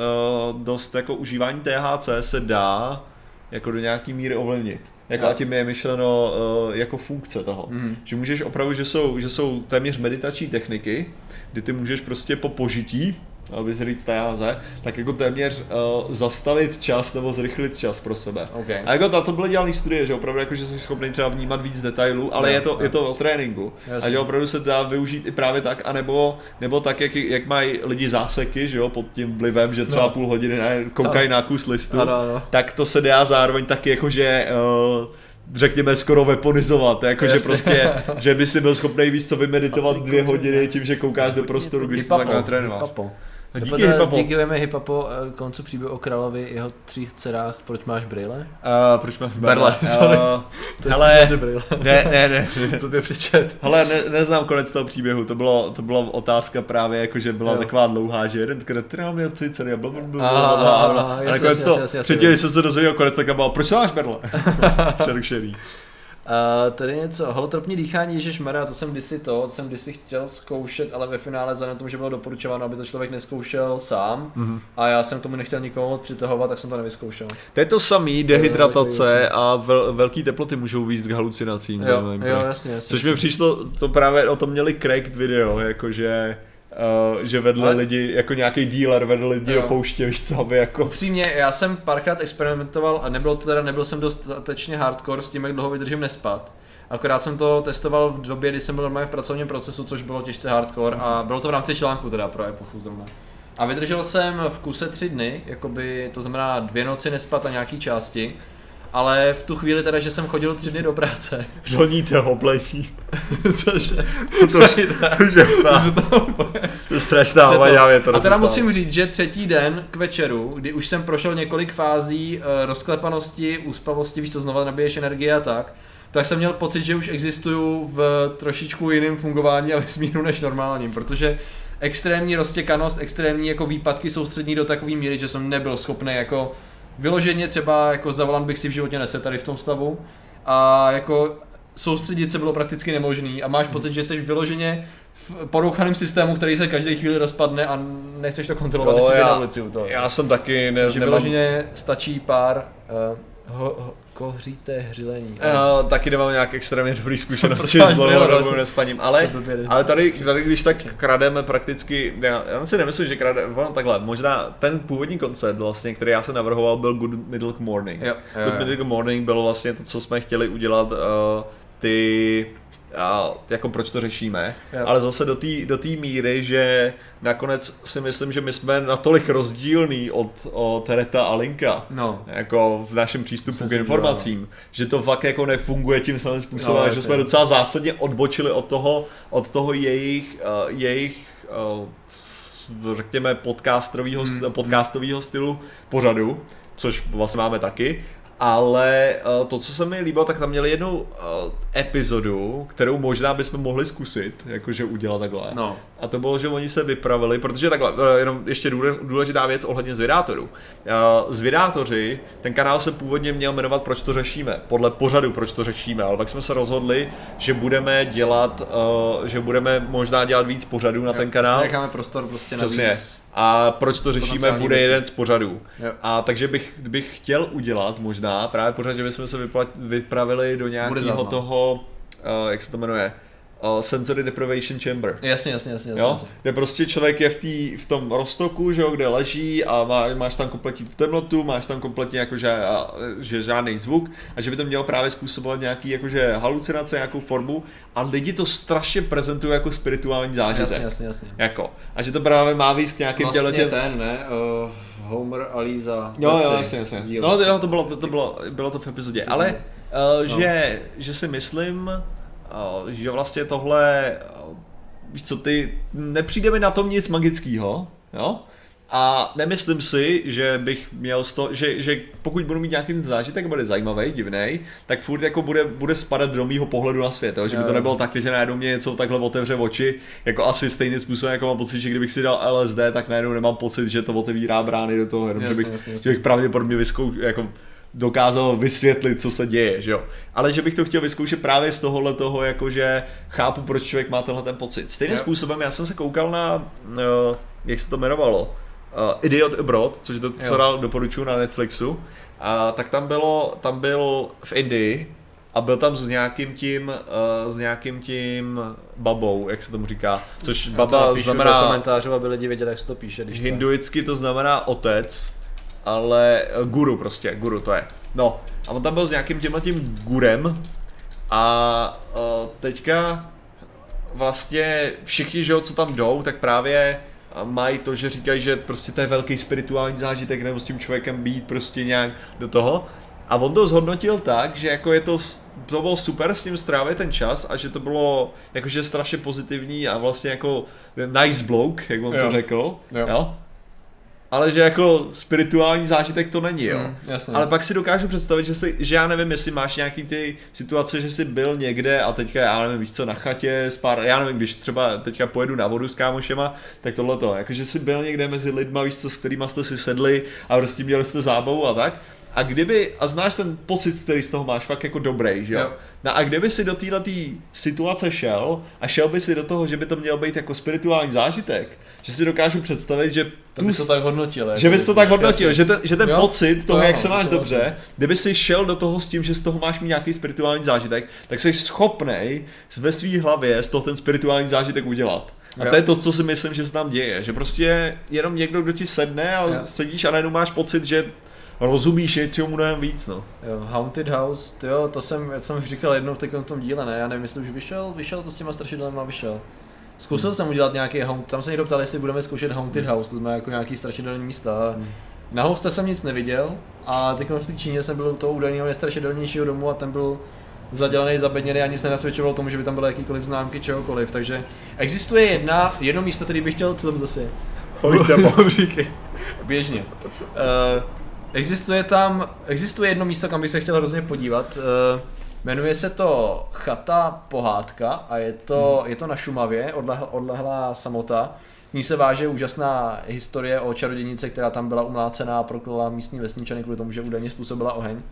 uh, dost jako užívání T H C se dá jako do nějaký míry ovlivnit. Jako a tím je myšleno uh, jako funkce toho. Mm. Že můžeš opravdu, že jsou, že jsou téměř meditační techniky, kdy ty můžeš prostě po požití, aby se říct tajáze, tak jako téměř uh, zastavit čas nebo zrychlit čas pro sebe. Okay. A jako na to byly dělané studie, že opravdu jako, že jsi schopný třeba vnímat víc detailů, ale no, je, to, no. je to o tréninku. Jasně. A že opravdu se dá využít i právě tak, anebo nebo tak, jak, jak mají lidi záseky, že jo, pod tím vlivem, že třeba no. půl hodiny koukají no. na kus listu, ano, ano. tak to se dá zároveň taky jakože uh, řekněme skoro weaponizovat, jakože prostě, že by si byl schopný víc co vymeditovat dvě hodiny tím, že koukáš do prostoru, když se takhle trénováš. Díky Hippapo. Děkujeme Hippapo koncu příběhu o královi, jeho třích dcerách. Proč máš brýle? Uh, proč máš brýle? Uh, to je hele, brýle. Ne, ne, ne. Blbě přečet. Hele, ne, neznám konec toho příběhu, to, bylo, to byla otázka právě, jakože byla jo. taková dlouhá, že jeden král měl tři dcery a blablabla. A nakonec to, předtím, když jsem se dozvěděl konec, tak byla, proč máš brýle? Přerušený. Uh, tady něco, holotropní dýchání, ježišmarja, to jsem kdysi to, to jsem kdysi chtěl zkoušet, ale ve finále vzhledem k tomu, že bylo doporučováno, aby to člověk neskoušel sám mm-hmm. a já jsem tomu nechtěl nikomu přitahovat, tak jsem to nevyzkoušel. To je to samý, dehydratace a vel, velký teploty můžou víc k halucinacím. Jo, jo, jasně, jasně, jasně. Což mi přišlo, to právě o tom měli cracked video, jakože... Uh, že vedle ale... lidi, jako nějaký dealer vedle lidi jo. opouště, víš co, aby jako... Upřímně, já jsem párkrát experimentoval a nebylo to teda, nebyl jsem dostatečně hardcore s tím, jak dlouho vydržím nespat. Akorát jsem to testoval v době, kdy jsem byl normálně v pracovním procesu, což bylo těžce hardcore mm-hmm. a bylo to v rámci článku teda pro epochu zrovna. A vydržel jsem v kuse tři dny, jakoby, to znamená dvě noci nespat a nějaký části. Ale v tu chvíli teda, že jsem chodil tři dny do práce. Žoníte ho, bletí. Cože? To, že, to je strašná havaňá věta. A teda musím říct, že třetí den k večeru, kdy už jsem prošel několik fází rozklepanosti, úspavosti, víš co, znova nabiješ energie a tak, tak jsem měl pocit, že už existuju v trošičku jiném fungování a vesmíru než normálním, protože extrémní roztěkanost, extrémní jako výpadky soustřední do takové míry, že jsem nebyl schopný jako vyloženě třeba jako za volant bych si v životě nesedl tady v tom stavu a jako soustředit se bylo prakticky nemožný a máš pocit, že jsi vyloženě v porouchaném systému, který se každé chvíli rozpadne a nechceš to kontrolovat, když jsi na ulici u toho. Já jsem taky ne, že nemám... vyloženě stačí pár uh, ho, ho, kohříté hřilení. Ale... Uh, taky nemám nějak extrémně dobrý zkušenosti s dlouhodobým nespaním, ale, ale tady, tady když tak krademe prakticky, já, já si nemyslím, že krademe, takhle, možná ten původní koncept vlastně, který já jsem navrhoval, byl Good Middle Morning. Jo, jo, Good jo. Middle Morning bylo vlastně to, co jsme chtěli udělat uh, ty... A jako proč to řešíme, yep. ale zase do té do té míry, že nakonec si myslím, že my jsme natolik rozdílní od, od Reta a Linka, no. jako v našem přístupu jsem k informacím, dělal, no. že to fakt jako nefunguje tím samým způsobem, no, že jsme docela zásadně odbočili od toho, od toho jejich, uh, jejich uh, řekněme podcastovýho, hmm. podcastovýho stylu pořadu, což vlastně máme taky. Ale to, co se mi líbilo, tak tam měli jednu epizodu, kterou možná bychom mohli zkusit, jakože udělat takhle. No. A to bylo, že oni se vypravili, protože takhle, jenom ještě důležitá věc ohledně zvědátorů. Zvědátoři, ten kanál se původně měl jmenovat Proč to řešíme, podle pořadu Proč to řešíme, ale pak jsme se rozhodli, že budeme dělat, že budeme možná dělat víc pořadů na jo, ten kanál. Necháme prostor prostě na víc. A proč to řešíme, bude věcí. Jeden z pořadů. Yep. A takže bych, bych chtěl udělat možná právě pořád, že bychom se vypla- vypravili do nějakého toho, uh, jak se to jmenuje, uh, sensory deprivation chamber. Jasně, jasně, jasně. jasně, jasně. Kde prostě člověk je v, tý, v tom roztoku, že jo, kde leží a má, máš tam kompletní temnotu, máš tam kompletně jakože a, že žádný zvuk a že by to mělo právě způsobovat nějaký jakože halucinace, nějakou formu a lidi to strašně prezentují jako spirituální zážitek. Jasně, jasně, jasně. Jako. A že to právě má víc k nějakým vlastně těletěm. Vlastně ten, ne? Uh... Homer a Lisa. Jo, jo, jasně, jasně. No jo, to bylo to, to, bylo, bylo to v epizodě, ale uh, no. že, že si myslím, uh, že vlastně tohle, uh, víš co, ty, nepřijde mi na tom nic magického, jo? A nemyslím si, že bych měl z toho, že, že pokud budu mít nějaký zážitek, bude zajímavý, divnej, tak furt jako bude, bude spadat do mýho pohledu na svět, jo? Že by to nebylo tak, že najednou mě něco takhle otevře oči, jako asi stejným způsobem, jako mám pocit, že kdybych si dal L S D, tak najednou nemám pocit, že to otevírá brány do toho, jenom jasně, že bych, jasně, jasně. Že bych pravděpodobně vyskou, jako dokázal vysvětlit, co se děje, že jo. Ale že bych to chtěl vyzkoušet právě z tohohle toho, jakože chápu, proč člověk má tenhle ten pocit. Stejným jo. způsobem já jsem se koukal na, uh, jak se to jmenovalo, Uh, Idiot Abroad, což to, co dál doporučuji na Netflixu, uh, tak tam bylo, tam byl v Indii a byl tam s nějakým tím, uh, s nějakým tím babou, jak se tomu říká, což já baba znamená... do komentářů, aby lidi věděli, jak se to píše. Když hinduicky to znamená otec, ale guru prostě, guru to je. No a on tam byl s nějakým tímhle tím gurem a uh, teďka vlastně všichni, že, co tam jdou, tak právě a mají to, že říkají, že prostě to je velký spirituální zážitek, nebo s tím člověkem být prostě nějak do toho. A on to zhodnotil tak, že jako je to, to bylo super s ním strávit ten čas a že to bylo jakože strašně pozitivní a vlastně jako nice bloke, jak on jo. to řekl. Jo. Jo? Ale že jako spirituální zážitek to není, jo. Mm, jasně. Ale pak si dokážu představit, že, si, že já nevím, jestli máš nějaký ty situace, že jsi byl někde a teďka já nevím, víš co, na chatě s pár, já nevím, když třeba teďka pojedu na vodu s kámošema, tak tohleto, jakože jsi byl někde mezi lidma, víš co, s kterýma jste si sedli a prostě měli jste zábavu a tak. A kdyby, a znáš ten pocit, který z toho máš, fakt jako dobrý, že jo? jo. No a kdyby si do této situace šel a šel by si do toho, že by to mělo být jako spirituální zážitek, že si dokážu představit, že to bys to tak hodnotil, že bys to tak hodnotil, že ten, že ten jo, pocit toho, to jak jo, se máš to dobře, vlastně. Kdyby si šel do toho s tím, že z toho máš mít nějaký spirituální zážitek, tak jsi schopnej ve svý hlavě z toho ten spirituální zážitek udělat. A jo. to je to, co si myslím, že se tam děje, že prostě jenom někdo, kdo ti sedne a jo. sedíš a najednou máš pocit, že rozumíš je, čemu mnohem víc, no. Jo, Haunted House, jo, to jsem, já jsem říkal jednou v takovém tom díle, ne, já nevím, jestli už vyšel, vyšel to s těma strašidelema, vyšel. Zkusil hmm. jsem udělat nějaký haunt, tam se někdo ptal, jestli budeme zkoušet Haunted hmm. House, to znamená jako nějaký strašidelní místa. Hmm. Na Houstě jsem nic neviděl a teď v té Číně jsem byl u toho údajného nejstrašidelnějšího domu a ten byl zadělaný, zabedněný a nic nenasvědčovalo tomu, že by tam byly jakýkoliv známky čehokoliv. Takže existuje jedna, jedno místo, který bych chtěl, co tam zase je? Běžně. Uh, existuje tam, existuje jedno místo, kam bych se chtěl hrozně podívat. Uh, Jmenuje se to Chata Pohádka a je to, je to na Šumavě, odlehl, odlehlá samota. K ní se váže úžasná historie o čarodějnici, která tam byla umlácená a proklala místní vesničany kvůli tomu, že údajně způsobila oheň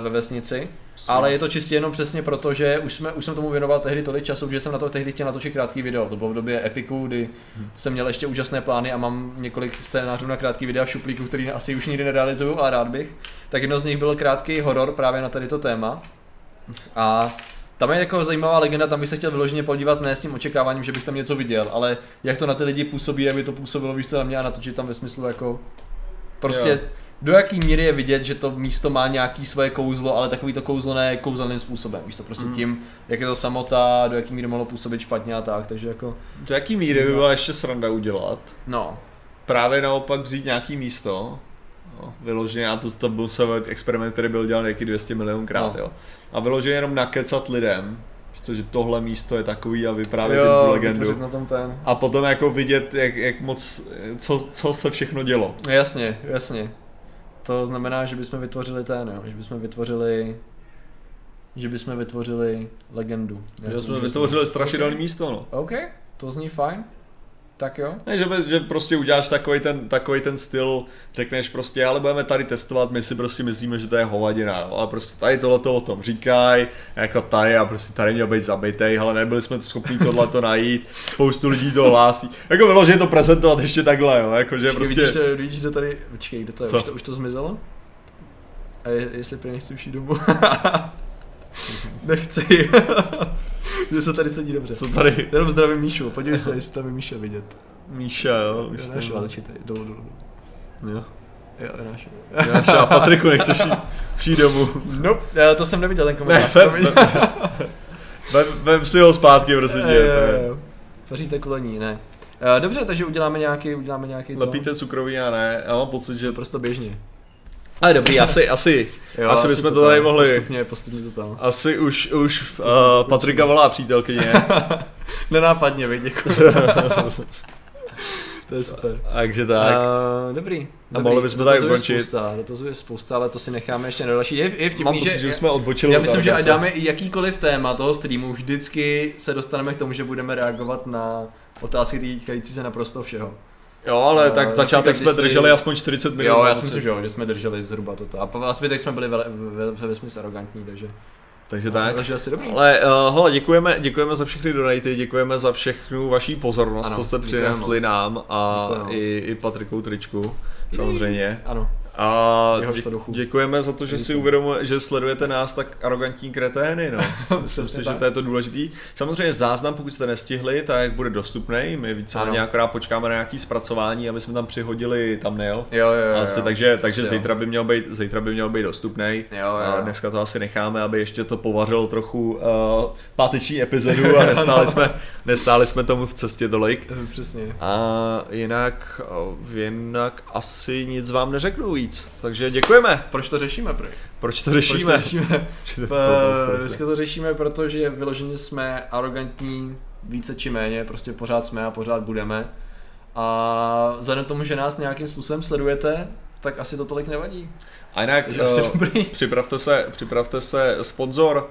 ve vesnici. Ale je to čistě jenom přesně proto, že už, jsme, už jsem tomu věnoval tehdy tolik času, že jsem na to tehdy chtěl natočit krátký video. To bylo v době Epiku, kdy jsem měl ještě úžasné plány a mám několik scénářů na krátký videa v šuplíku, který asi už nikdy nerealizuju, a rád bych. Tak jedno z nich byl krátký horor právě na tady to téma. A tam je jako zajímavá legenda, tam bych se chtěl vyloženě podívat, ne s tím očekáváním, že bych tam něco viděl, ale jak to na ty lidi působí, aby to působilo, víš co, na mě, a natočit tam ve smyslu jako prostě jo. Do jaký míry je vidět, že to místo má nějaký svoje kouzlo, ale takový to kouzlo ne kouzelným způsobem, víš to, prostě mm. tím, jak je to samota, do jaký míry mohlo působit špatně a tak, takže jako... Do jaký míry by byla ještě sranda udělat? No. Právě naopak vzít nějaký místo. No, vyloženě, a to, to byl experiment, který byl dělaný nějaký dvě stě milionkrát, no. Jo. A vyloženě jenom nakecat lidem, že tohle místo je takový a vyprávět jim tu legendu. Na tom ten. A potom jako vidět, jak, jak moc, co, co se všechno dělo. Jasně, jasně. To znamená, že bychom vytvořili ten, jo, že bychom vytvořili, že bychom vytvořili legendu. Že jsme vytvořili strašidelné místo, no. OK, to zní fajn. Tak jo. Ne, že, že prostě uděláš takový ten, takový ten styl, řekneš prostě, ale budeme tady testovat, my si prostě myslíme, že to je hovadina, jo. Ale prostě tady tohleto o tom říkají, jako tady a prostě tady měl být zabitej, ale nebyli jsme schopni tohleto najít, spoustu lidí to hlásí. Jako bylo, že to prezentovat ještě takhle, jo, jako že prostě... Vidíš, to, vidíš to tady, počkej, kde to je, už to, už to zmizelo? A je, jestli prý nechci už jít domů? Nechci. Že se tady sedí dobře. Co tady? Jenom zdravím Míšu, podívej se, jestli tam je Míša vidět. Míša, jo. Míša, jo, jo, určitě, dolů, dolů. Jo. Jo, Jonáša. Jonáša, a Patriku, nechceš jít, jít domů. Nope, já to jsem neviděl, ten komentář. Ne, vem, vem, vem si ho zpátky, prosím tě. Jo, jo, vaříte kulení, ne. Dobře, takže uděláme nějaký, uděláme nějaký... Lepíte cukroví a ne, já mám pocit, že prostě běžně. Ale dobrý, asi, asi, jo, asi bychom to tady mohli, postupně, postupně to tam. Asi už, už uh, Patrika volá přítelkyně. Nenápadně, vy, děkuji. To je super. Takže tak. Uh, dobrý. A mohli bychom tady ukončit. Dotazů je spousta, ale to si necháme ještě na další. Je, je vtipný, mám pocit, že, že jsme odbočili. Já myslím, že ať dáme i jakýkoliv téma toho streamu, vždycky se dostaneme k tomu, že budeme reagovat na otázky týkající se naprosto všeho. Jo, ale tak začátek jsme drželi aspoň čtyřicet minut. Jo, já si myslím, že jo, že jsme drželi zhruba toto. A po zbytek jsme byli ve smyslu arrogantní, takže... Takže tak. Takže asi dobrý. Ale uh, hele, děkujeme, děkujeme za všechny donaty, děkujeme za všechnu vaší pozornost, ano, co jste přinesli nám a i, i Patrikou tričku, samozřejmě. Ano. A dě- děkujeme za to, že si uvědomujete, že sledujete nás tak arrogantní kretény, no. Myslím si, tak. Že to je to důležitý. Samozřejmě záznam, pokud jste nestihli, tak bude dostupný. My víceméně akorát počkáme na nějaký zpracování, aby jsme tam přihodili thumbnail. Jo, jo, asi, jo. Takže, takže jo. Zítra by měl být, zítra by měl být dostupný. A dneska to asi necháme, aby ještě to povařilo trochu uh, páteční epizodu a nestáli, jsme, nestáli jsme tomu v cestě tolik. Přesně. A jinak, jinak asi nic vám neřeknu. Takže děkujeme. Proč to řešíme? Prý? Proč to řešíme? Proč to řešíme? P- dneska to řešíme, protože vyloženě jsme arrogantní více či méně, prostě pořád jsme a pořád budeme. A vzhledem tomu, že nás nějakým způsobem sledujete, tak asi to tolik nevadí. A jinak uh, připravte se, připravte se sponzor.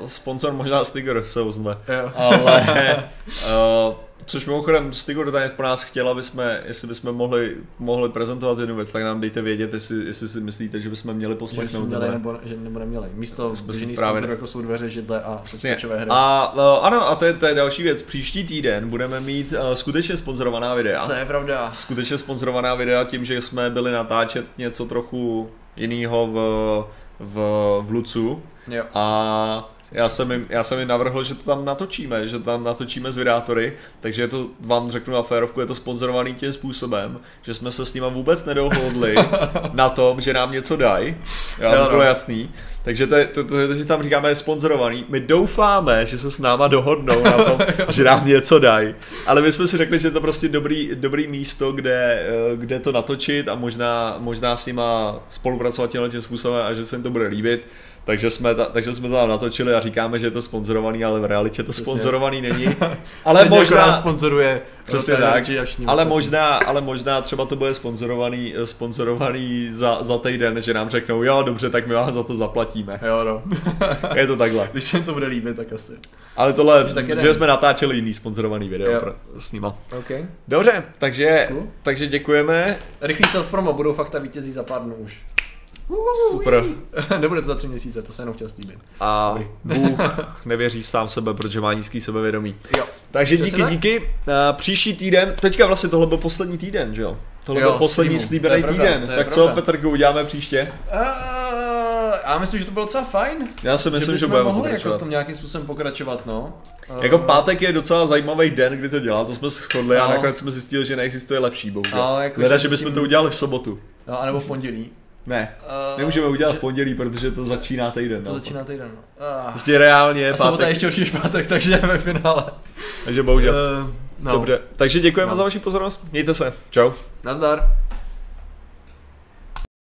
Uh, sponsor možná Stiger se ozve, ale uh, což mimochodem Stiger tady po nás chtěla, aby jsme, jestli bychom mohli, mohli prezentovat jednu věc, tak nám dejte vědět, jestli, jestli si myslíte, že bychom měli poslechnout, že, že nebo neměli, místo jiný sponsor jako jsou Dveře, Židle a počítačové hry. A uh, ano, a to je, to je další věc, příští týden budeme mít uh, skutečně sponzorovaná videa. To je pravda. Skutečně sponzorovaná videa tím, že jsme byli natáčet něco trochu jinýho v, v, v Lucu. Jo. A já jsem, jim, já jsem jim navrhl, že to tam natočíme, že tam natočíme z vidátory, takže je to, vám řeknu na férovku, je to sponzorovaný tím způsobem, že jsme se s nima vůbec nedohodli na tom, že nám něco dají, já no, bylo no. jasný, takže to, to, to, že tam říkáme sponzorovaný, my doufáme, že se s náma dohodnou na tom, že nám něco dají, ale my jsme si řekli, že je to prostě dobrý, dobrý místo, kde, kde to natočit a možná, možná s nima spolupracovat tím způsobem a že se jim to bude líbit. Takže jsme, ta, takže jsme to tam natočili a říkáme, že je to sponzorovaný, ale v realitě to sponzorovaný není. Ale stejně možná sponzoruje. Přesně tak. Ale možná, ale možná třeba to bude sponzorovaný, sponzorovaný za, za týden, že nám řeknou, jo, dobře, tak my vám za to zaplatíme. Jo, no. Je to takhle. Když se jim to bude líbit, tak asi. Ale tohle, že jsme natáčeli jiný sponzorovaný video pro, s nima. Okay. Dobře, takže, cool. takže děkujeme. Rychlý self-promo, budou fakta vítězí za pár dnů už. Super. Nebude to za tři měsíce, to se jenom chtěl slíbit. A Bůh nevěří sám sebe, protože má nízký sebevědomí. Jo. Takže Může díky, díky. Příští týden, teďka vlastně tohle byl poslední týden, že jo? Tohle jo, byl poslední slíbený týden. Tak pravda. Co, Petrku, uděláme příště? Já myslím, že to bylo docela fajn. Já si myslím, že, že budeme mohli jako v tom nějakým způsobem pokračovat, no. Jako pátek je docela zajímavý den, kdy to dělá, to jsme se shodli no. a nakonec jsme zjistili, že neexistuje lepší, bohužel. Jako Leda, že bychom tím... to udělali v sobotu. No, anebo v pondělí. Ne, uh, nemůžeme udělat že... v pondělí, protože to začíná týden. To no. začíná týden, no. Uh. Prostě reálně a pátek. A sobota ještě už pátek, takže jdeme ve finále. Takže bohužel. Uh, no. Dobře, takže děkujeme no. za vaši pozornost, mějte se, čau. Nazdar.